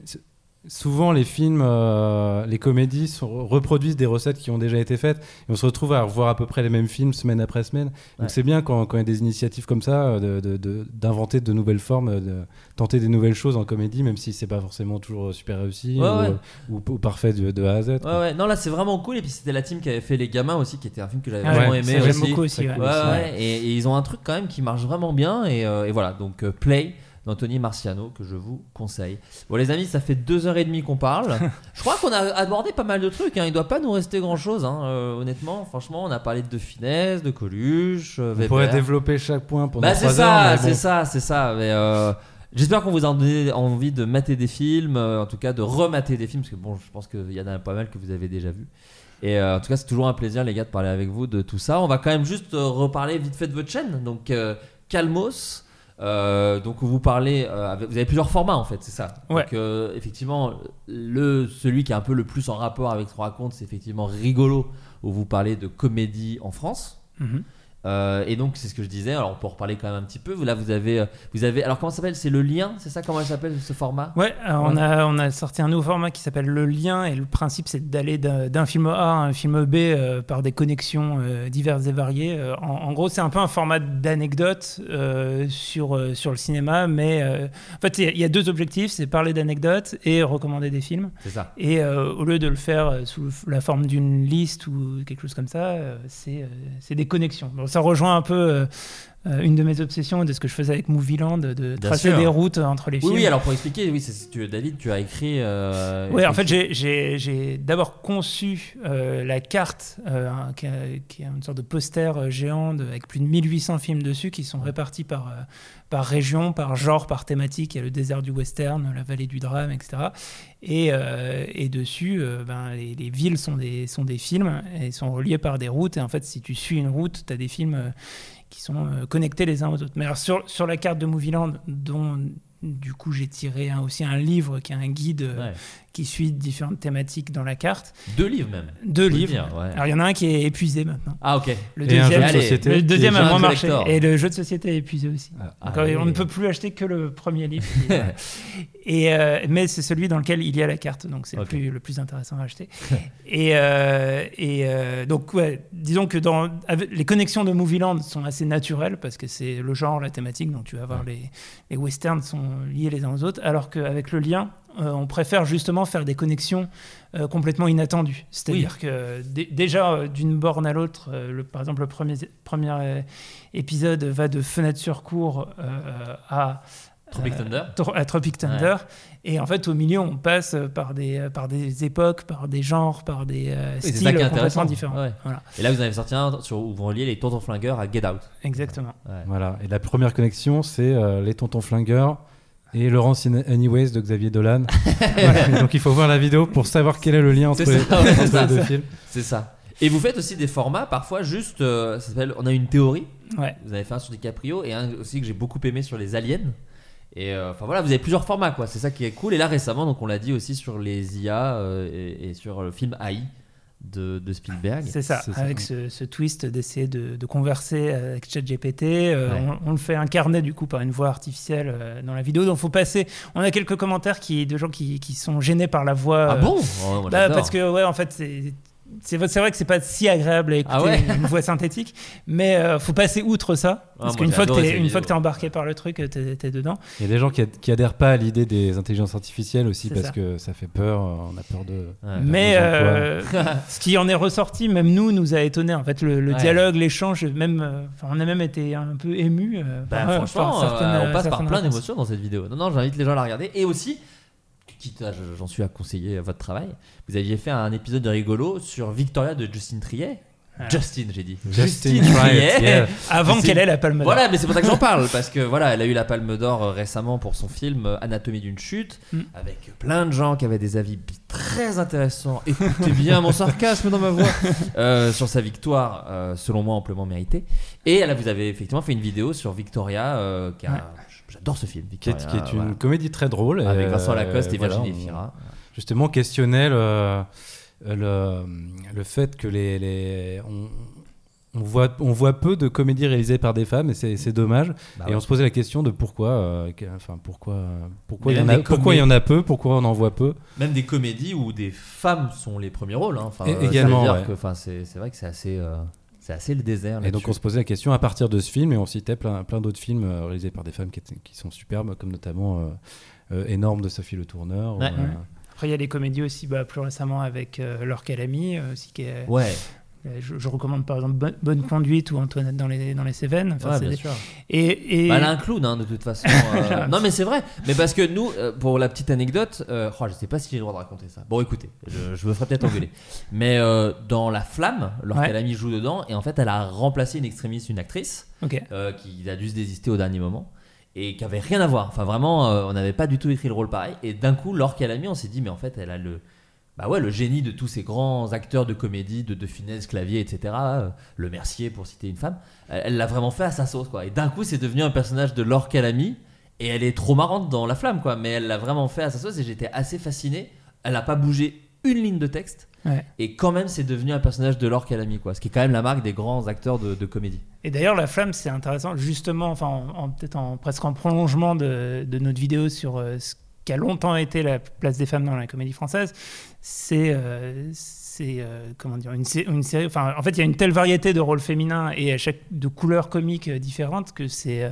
euh, souvent les films, euh, les comédies sont, reproduisent des recettes qui ont déjà été faites. Et on se retrouve à revoir à peu près les mêmes films semaine après semaine. Donc ouais. c'est bien quand, quand il y a des initiatives comme ça, de, de, de, d'inventer de nouvelles formes, de tenter des nouvelles choses en comédie, même si c'est pas forcément toujours super réussi ouais, ou, ouais. Ou, ou, ou parfait de, de A à Z. Ouais, ouais. Non là c'est vraiment cool. Et puis c'était la team qui avait fait Les Gamins aussi, qui était un film que j'avais ah, vraiment ouais. aimé. Ça, j'aime aussi. beaucoup aussi. Ouais. Cool ouais, aussi ouais. Ouais. Et, et ils ont un truc quand même qui marche vraiment bien. Et, euh, et voilà donc euh, Play. Anthony Marciano que je vous conseille. Bon les amis, ça fait deux heures et demie qu'on parle. Je crois qu'on a abordé pas mal de trucs. Hein. Il ne doit pas nous rester grand chose. Hein. Euh, honnêtement, franchement, on a parlé de De Funès, de Coluche. Euh, on Weber. pourrait développer chaque point pendant bah, trois ça, heures. Bon. C'est ça, c'est ça. Mais, euh, j'espère qu'on vous a donné envie de mater des films, euh, en tout cas de remater des films, parce que bon, je pense qu'il y en a pas mal que vous avez déjà vu. Et euh, en tout cas, c'est toujours un plaisir les gars de parler avec vous de tout ça. On va quand même juste euh, reparler vite fait de votre chaîne. Donc euh, Calmos. Euh, donc vous parlez, euh, avec, vous avez plusieurs formats en fait, c'est ça. Ouais. Donc euh, effectivement, le celui qui est un peu le plus en rapport avec ce qu'on raconte, c'est effectivement Rigolo, où vous parlez de comédie en France. Mm-hmm. Euh, et donc c'est ce que je disais. Alors on peut en reparler quand même un petit peu. Là vous avez, vous avez. Alors comment ça s'appelle ? C'est le lien, c'est ça ? Comment ça s'appelle ce format ? Ouais, alors on a on a sorti un nouveau format qui s'appelle le lien, et le principe c'est d'aller d'un, d'un film A à un film B euh, par des connexions euh, diverses et variées. En, en gros c'est un peu un format d'anecdotes euh, sur euh, sur le cinéma, mais euh, en fait il y, y a deux objectifs, c'est parler d'anecdotes et recommander des films. C'est ça. Et euh, au lieu de le faire sous la forme d'une liste ou quelque chose comme ça, euh, c'est euh, c'est des connexions. Donc, ça rejoint un peu euh, euh, une de mes obsessions de ce que je faisais avec Movieland, de, de tracer sûr. Des routes entre les films. Oui, oui, alors pour expliquer, oui, c'est, tu, David, tu as écrit... Euh, oui, en fait, j'ai, j'ai, j'ai d'abord conçu euh, la carte, euh, qui est une sorte de poster géant de, avec plus de mille huit cents films dessus qui sont répartis par, euh, par région, par genre, par thématique. Il y a le désert du western, la vallée du drame, et cetera. Et, euh, et dessus, euh, ben, les, les villes sont des, sont des films et sont reliées par des routes. Et en fait, si tu suis une route, tu as des films euh, qui sont euh, connectés les uns aux autres. Mais alors, sur, sur la carte de Movieland, dont du coup j'ai tiré un, aussi un livre qui est un guide euh, ouais. qui suit différentes thématiques dans la carte. Deux livres même. Deux livres. Dire, ouais. Alors, il y en a un qui est épuisé maintenant. Ah, ok. Le deuxième, allez, société, le deuxième a moins marché. Et le jeu de société est épuisé aussi. Ah, donc, on ne peut plus acheter que le premier livre. Et, euh, mais c'est celui dans lequel il y a la carte, donc c'est okay. le, plus, le plus intéressant à acheter. et euh, et euh, donc, ouais, disons que dans, les connexions de Movieland sont assez naturelles parce que c'est le genre, la thématique, donc tu vas voir ouais. les, les westerns sont liés les uns aux autres, alors qu'avec le lien, euh, on préfère justement faire des connexions euh, complètement inattendues. C'est-à-dire oui. que d- déjà, euh, d'une borne à l'autre, euh, le, par exemple, le premier, premier euh, épisode va de Fenêtre sur cour euh, à... Tropic Thunder. À Tropic Thunder. Ouais. Et en fait, au milieu, on passe par des, par des époques, par des genres, par des euh, styles complètement différents. Ouais. Voilà. Et là, vous en avez sorti un sur, où vous reliez les tontons flingueurs à Get Out. Exactement. Ouais. Voilà. Et la première connexion, c'est euh, les tontons flingueurs et Laurence in Anyways de Xavier Dolan. Voilà. Donc, il faut voir la vidéo pour savoir quel est le lien entre les, entre ça, les deux ça. films. C'est ça. Et vous faites aussi des formats, parfois juste, euh, ça s'appelle On a une théorie. Ouais. Vous avez fait un sur DiCaprio et un aussi que j'ai beaucoup aimé sur les aliens. Et euh, enfin voilà, vous avez plusieurs formats quoi, c'est ça qui est cool. Et là récemment, donc on l'a dit aussi sur les I A euh, et, et sur le film A I de, de Spielberg. C'est ça, c'est avec ça. Ce, ce twist d'essayer de, de converser avec ChatGPT. Euh, ouais. on, on le fait incarner du coup par une voix artificielle euh, dans la vidéo. Donc faut passer. On a quelques commentaires qui, de gens qui, qui sont gênés par la voix. Ah euh, bon oh, moi, bah, parce que ouais, en fait c'est. C'est vrai que c'est pas si agréable à écouter ah ouais une voix synthétique, mais euh, faut passer outre ça, parce ah, qu'une fois que t'es, une fois que t'es embarqué par le truc, t'es, t'es dedans. Il y a des gens qui, ad- qui adhèrent pas à l'idée des intelligences artificielles aussi, c'est parce ça. que ça fait peur, on a peur de... Ouais, mais euh, ce qui en est ressorti, même nous, nous a étonnés. En fait, le, le ouais. dialogue, l'échange, même, euh, on a même été un peu émus. Euh, bah, par, franchement, par euh, on passe par plein d'émotions dans cette vidéo. Non, non, j'invite les gens à la regarder. Et aussi... Quitte à, j'en suis à conseiller à votre travail. Vous aviez fait un épisode de rigolo sur Victoria de Justine Triet. Ah. Justine, j'ai dit. Justine, Justine Triet. Triet. Yeah. Avant c'est... qu'elle ait la Palme d'Or. Voilà, mais c'est pour ça que j'en parle. Parce que voilà, elle a eu la Palme d'Or récemment pour son film Anatomie d'une chute, mm. avec plein de gens qui avaient des avis très intéressants. Écoutez bien mon sarcasme dans ma voix euh, sur sa victoire, euh, selon moi amplement méritée. Et là, vous avez effectivement fait une vidéo sur Victoria euh, qui a. Ouais. J'adore ce film, Victoria, qui est une voilà. comédie très drôle avec euh, Vincent Lacoste et voilà, Virginie Efira. Justement, questionnait le, le le fait que les les on, on voit on voit peu de comédies réalisées par des femmes et c'est c'est dommage. Bah et ouais. on se posait la question de pourquoi, euh, enfin pourquoi pourquoi il y en a comé- pourquoi il y en a peu, pourquoi on en voit peu. Même des comédies où des femmes sont les premiers rôles. Hein. Et, euh, également, ça veut dire ouais. que, enfin c'est c'est vrai que c'est assez. Euh... C'est assez le désert. Là-dessus. Et donc on se posait la question à partir de ce film et on citait plein, plein d'autres films euh, réalisés par des femmes qui, qui sont superbes, comme notamment euh, euh, Énorme de Sophie Le Tourneur. Ouais. Ou, euh... Après il y a les comédies aussi, bah, plus récemment avec euh, Laure Calamy aussi qui est. Ouais. Je, je recommande par exemple Bonne, Bonne Conduite ou Antoinette dans les, dans les Cévennes. Enfin, ouais, bien des... sûr. Et, et... Bah, elle a un clown, hein, de toute façon. Euh... non, mais c'est vrai. Mais parce que nous, euh, pour la petite anecdote, euh... oh, je sais pas si j'ai le droit de raconter ça. Bon, écoutez, je, je me ferai peut-être engueuler. Mais euh, dans La Flamme, Laure Calamy ouais. joue dedans, et en fait, elle a remplacé une extrémiste, une actrice, okay. euh, qui a dû se désister au dernier moment. Et qui avait rien à voir. Enfin, vraiment, euh, on n'avait pas du tout écrit le rôle pareil. Et d'un coup, Laure Calamy, on s'est dit, mais en fait, elle a le. Bah ouais, le génie de tous ces grands acteurs de comédie, de, de finesse, clavier, et cetera. Le Mercier, pour citer une femme, elle, elle l'a vraiment fait à sa sauce, quoi. Et d'un coup, c'est devenu un personnage de Laure Calamy, et elle est trop marrante dans La Flamme, quoi. Mais elle l'a vraiment fait à sa sauce, et j'étais assez fasciné. Elle n'a pas bougé une ligne de texte. Ouais. Et quand même, c'est devenu un personnage de l'or qu'elle a mis, quoi. Ce qui est quand même la marque des grands acteurs de, de comédie. Et d'ailleurs, La Flamme, c'est intéressant, justement, enfin, en, en, peut-être en, presque en prolongement de, de notre vidéo sur euh, ce qui a longtemps été la place des femmes dans la comédie française. C'est, euh, c'est euh, comment dire, une, une série. Enfin, en fait, il y a une telle variété de rôles féminins et à chaque de couleurs comiques différentes que c'est euh,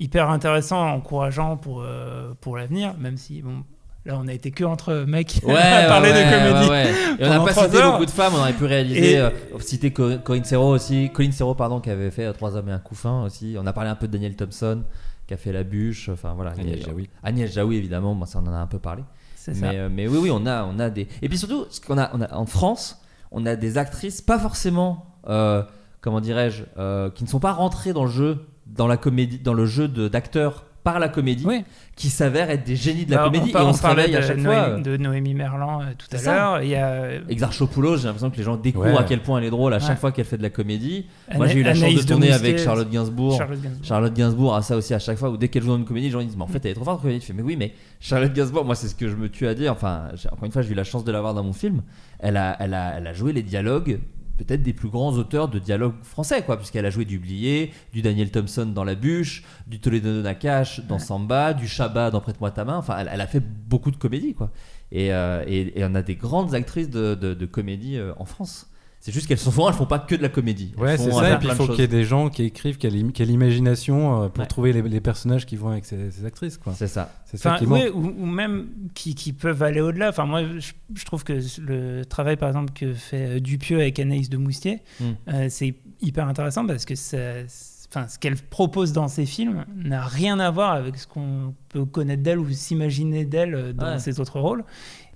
hyper intéressant, encourageant pour euh, pour l'avenir, même si bon. Là, on a été que entre mecs ouais, à parler ouais, de comédie. Ouais, ouais. Et on n'a pas cité heures. beaucoup de femmes, on aurait pu réaliser, et... euh, citer Colin Serrault aussi, Colin Serrault pardon, qui avait fait Trois hommes et un couffin aussi. On a parlé un peu de Daniel Thompson, qui a fait La Bûche. Enfin voilà, Agnès Jaoui. Agnès Jaoui évidemment, bon, ça on en a un peu parlé. C'est mais, ça. Euh, mais oui, oui, on a, on a des. Et puis surtout, ce qu'on a, on a en France, on a des actrices pas forcément, euh, comment dirais-je, euh, qui ne sont pas rentrées dans le jeu, dans la comédie, dans le jeu de, d'acteurs. Par la comédie, oui. Qui s'avère être des génies de la bah, comédie. On, parle, et on, on parlait de, à chaque Noémie, fois. de Noémie Merlant euh, tout c'est à ça. l'heure. Il y a... Exarchopoulos, j'ai l'impression que les gens découvrent ouais. à quel point elle est drôle à chaque ouais. fois qu'elle fait de la comédie. Ana- Moi, j'ai eu la Anaïs chance de tourner de avec Charlotte Gainsbourg. Charlotte Gainsbourg. Charlotte Gainsbourg a ça aussi à chaque fois où dès qu'elle joue dans une comédie, les gens ils disent mais en fait elle est trop forte en comédie. Je fais mais oui mais Charlotte Gainsbourg. Moi, c'est ce que je me tue à dire. Enfin, j'ai... encore une fois, j'ai eu la chance de la voir dans mon film. Elle a, elle a, elle a joué les dialogues. Peut-être des plus grands auteurs de dialogue français, quoi, puisqu'elle a joué du Blier, du Daniel Thompson dans La Bûche, du Toledo Nakache dans Samba, du Shabba dans Prête-moi ta main. Enfin, elle, elle a fait beaucoup de comédies, quoi. Et, euh, et, et on a des grandes actrices de, de, de comédie euh, en France. C'est juste qu'elles sont souvent, elles font pas que de la comédie. Elles ouais, font, c'est ça. Et puis il faut qu'il y ait des gens qui écrivent, qui aient l'imagination pour ouais. trouver les, les personnages qui vont avec ces, ces actrices, quoi. C'est ça. C'est ça enfin, qui oui, ou, ou même qui, qui peuvent aller au-delà. Enfin, moi, je, je trouve que le travail, par exemple, que fait Dupieux avec Anaïs de Moustier, mm. euh, c'est hyper intéressant parce que ça, enfin, ce qu'elle propose dans ses films n'a rien à voir avec ce qu'on peut connaître d'elle ou s'imaginer d'elle dans ouais. ses autres rôles.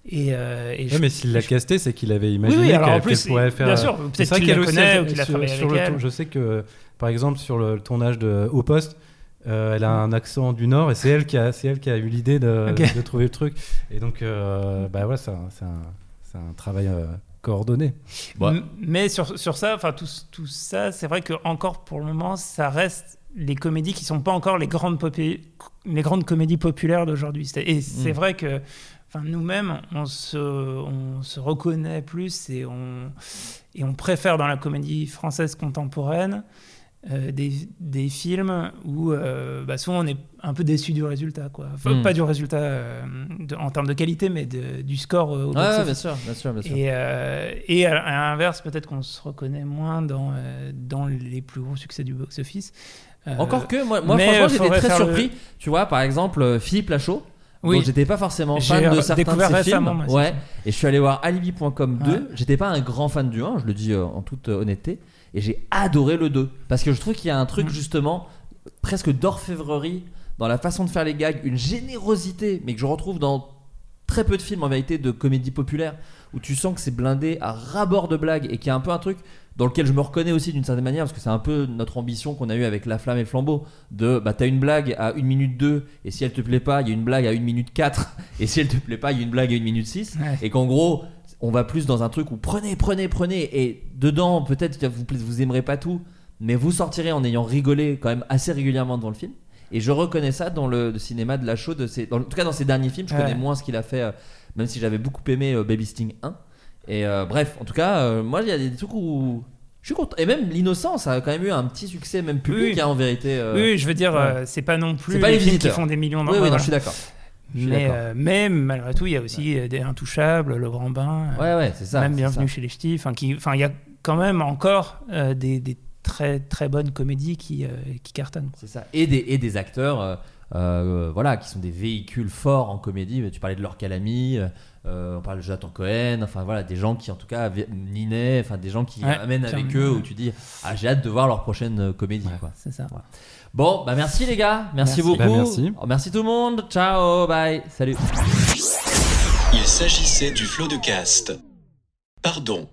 Et euh, et ouais, je, mais s'il l'a je... casté, c'est qu'il avait imaginé oui, oui, qu'elle en plus, pourrait faire. Bien sûr, peut-être qu'il la connaît ou qu'il a travaillé avec elle. Ton, je sais que, par exemple, sur le tournage de Au Poste, euh, elle a un accent du Nord et c'est elle qui a, c'est elle qui a eu l'idée de, okay. de trouver le truc. Et donc, euh, bah voilà, ouais, c'est, c'est, c'est un travail euh, coordonné. Ouais. M- mais sur, sur ça, enfin tout, tout ça, c'est vrai que encore pour le moment, ça reste les comédies qui sont pas encore les grandes popu- les grandes comédies populaires d'aujourd'hui. C'est, et c'est mmh. vrai que. Enfin, nous-mêmes, on se, on se reconnaît plus et on, et on préfère dans la comédie française contemporaine euh, des, des films où euh, bah, souvent on est un peu déçu du résultat, quoi. Enfin, mmh. pas du résultat euh, de, en termes de qualité, mais de, du score euh, au box-office. Ah, bien sûr, bien sûr, bien sûr. Et, euh, et à, à l'inverse, peut-être qu'on se reconnaît moins dans, euh, dans les plus gros succès du box-office. Euh, Encore que, moi, moi franchement, j'étais très surpris. Le... Tu vois, par exemple, Philippe Lachaud. Oui. Donc j'étais pas forcément fan J'ai de certains de ses films. Moi, ouais. Et je suis allé voir Alibi point com deux. Ouais. J'étais pas un grand fan du un, je le dis euh, en toute euh, honnêteté. Et j'ai adoré le deux. Parce que je trouve qu'il y a un truc mmh. justement presque d'orfèvrerie dans la façon de faire les gags. Une générosité, mais que je retrouve dans très peu de films en vérité de comédie populaire. Où tu sens que c'est blindé à ras-bord de blagues. Et qu'il y a un peu un truc dans lequel je me reconnais aussi d'une certaine manière. Parce que c'est un peu notre ambition qu'on a eue avec La Flamme et le Flambeau. De bah, t'as une blague à une minute deux. Et si elle te plaît pas, il y a une blague à une minute quatre. Et si elle te plaît pas, il y a une blague à une minute six. Ouais. Et qu'en gros, on va plus dans un truc où prenez, prenez, prenez. Et dedans, peut-être vous, vous aimerez pas tout. Mais vous sortirez en ayant rigolé quand même assez régulièrement devant le film. Et je reconnais ça dans le, le cinéma de Lachaud. De ses, dans, en tout cas, dans ses derniers films, je ouais. connais moins ce qu'il a fait. Euh, Même si j'avais beaucoup aimé euh, Baby Sting un. Et euh, bref, en tout cas, euh, moi, il y a des trucs où je suis content. Et même L'Innocent, ça a quand même eu un petit succès, même public, oui. hein, en vérité. Euh... Oui, je veux dire, ouais. euh, c'est pas non plus c'est pas les, les films visiteurs. Qui font des millions d'entrées. Oui, oui, non, voilà. je suis d'accord. Mais, euh, mais malgré tout, il y a aussi ouais. des Intouchables, Le Grand Bain, ouais, ouais, c'est ça, même c'est Bienvenue ça. Chez les Ch'tis. Enfin, il y a quand même encore euh, des, des très, très bonnes comédies qui, euh, qui cartonnent. C'est ça. Et des, et des acteurs... Euh, Euh, voilà, qui sont des véhicules forts en comédie. Tu parlais de Laure Calamy, euh, on parle de Jonathan Cohen, enfin voilà, des gens qui en tout cas Ninet, enfin des gens qui ouais, amènent avec eux où tu dis ah j'ai hâte de voir leur prochaine comédie ouais, quoi. C'est ça. Ouais. Bon bah merci les gars, merci, merci. beaucoup, bah, merci. Oh, merci tout le monde, ciao, bye, salut. Il s'agissait du flot de cast. Pardon.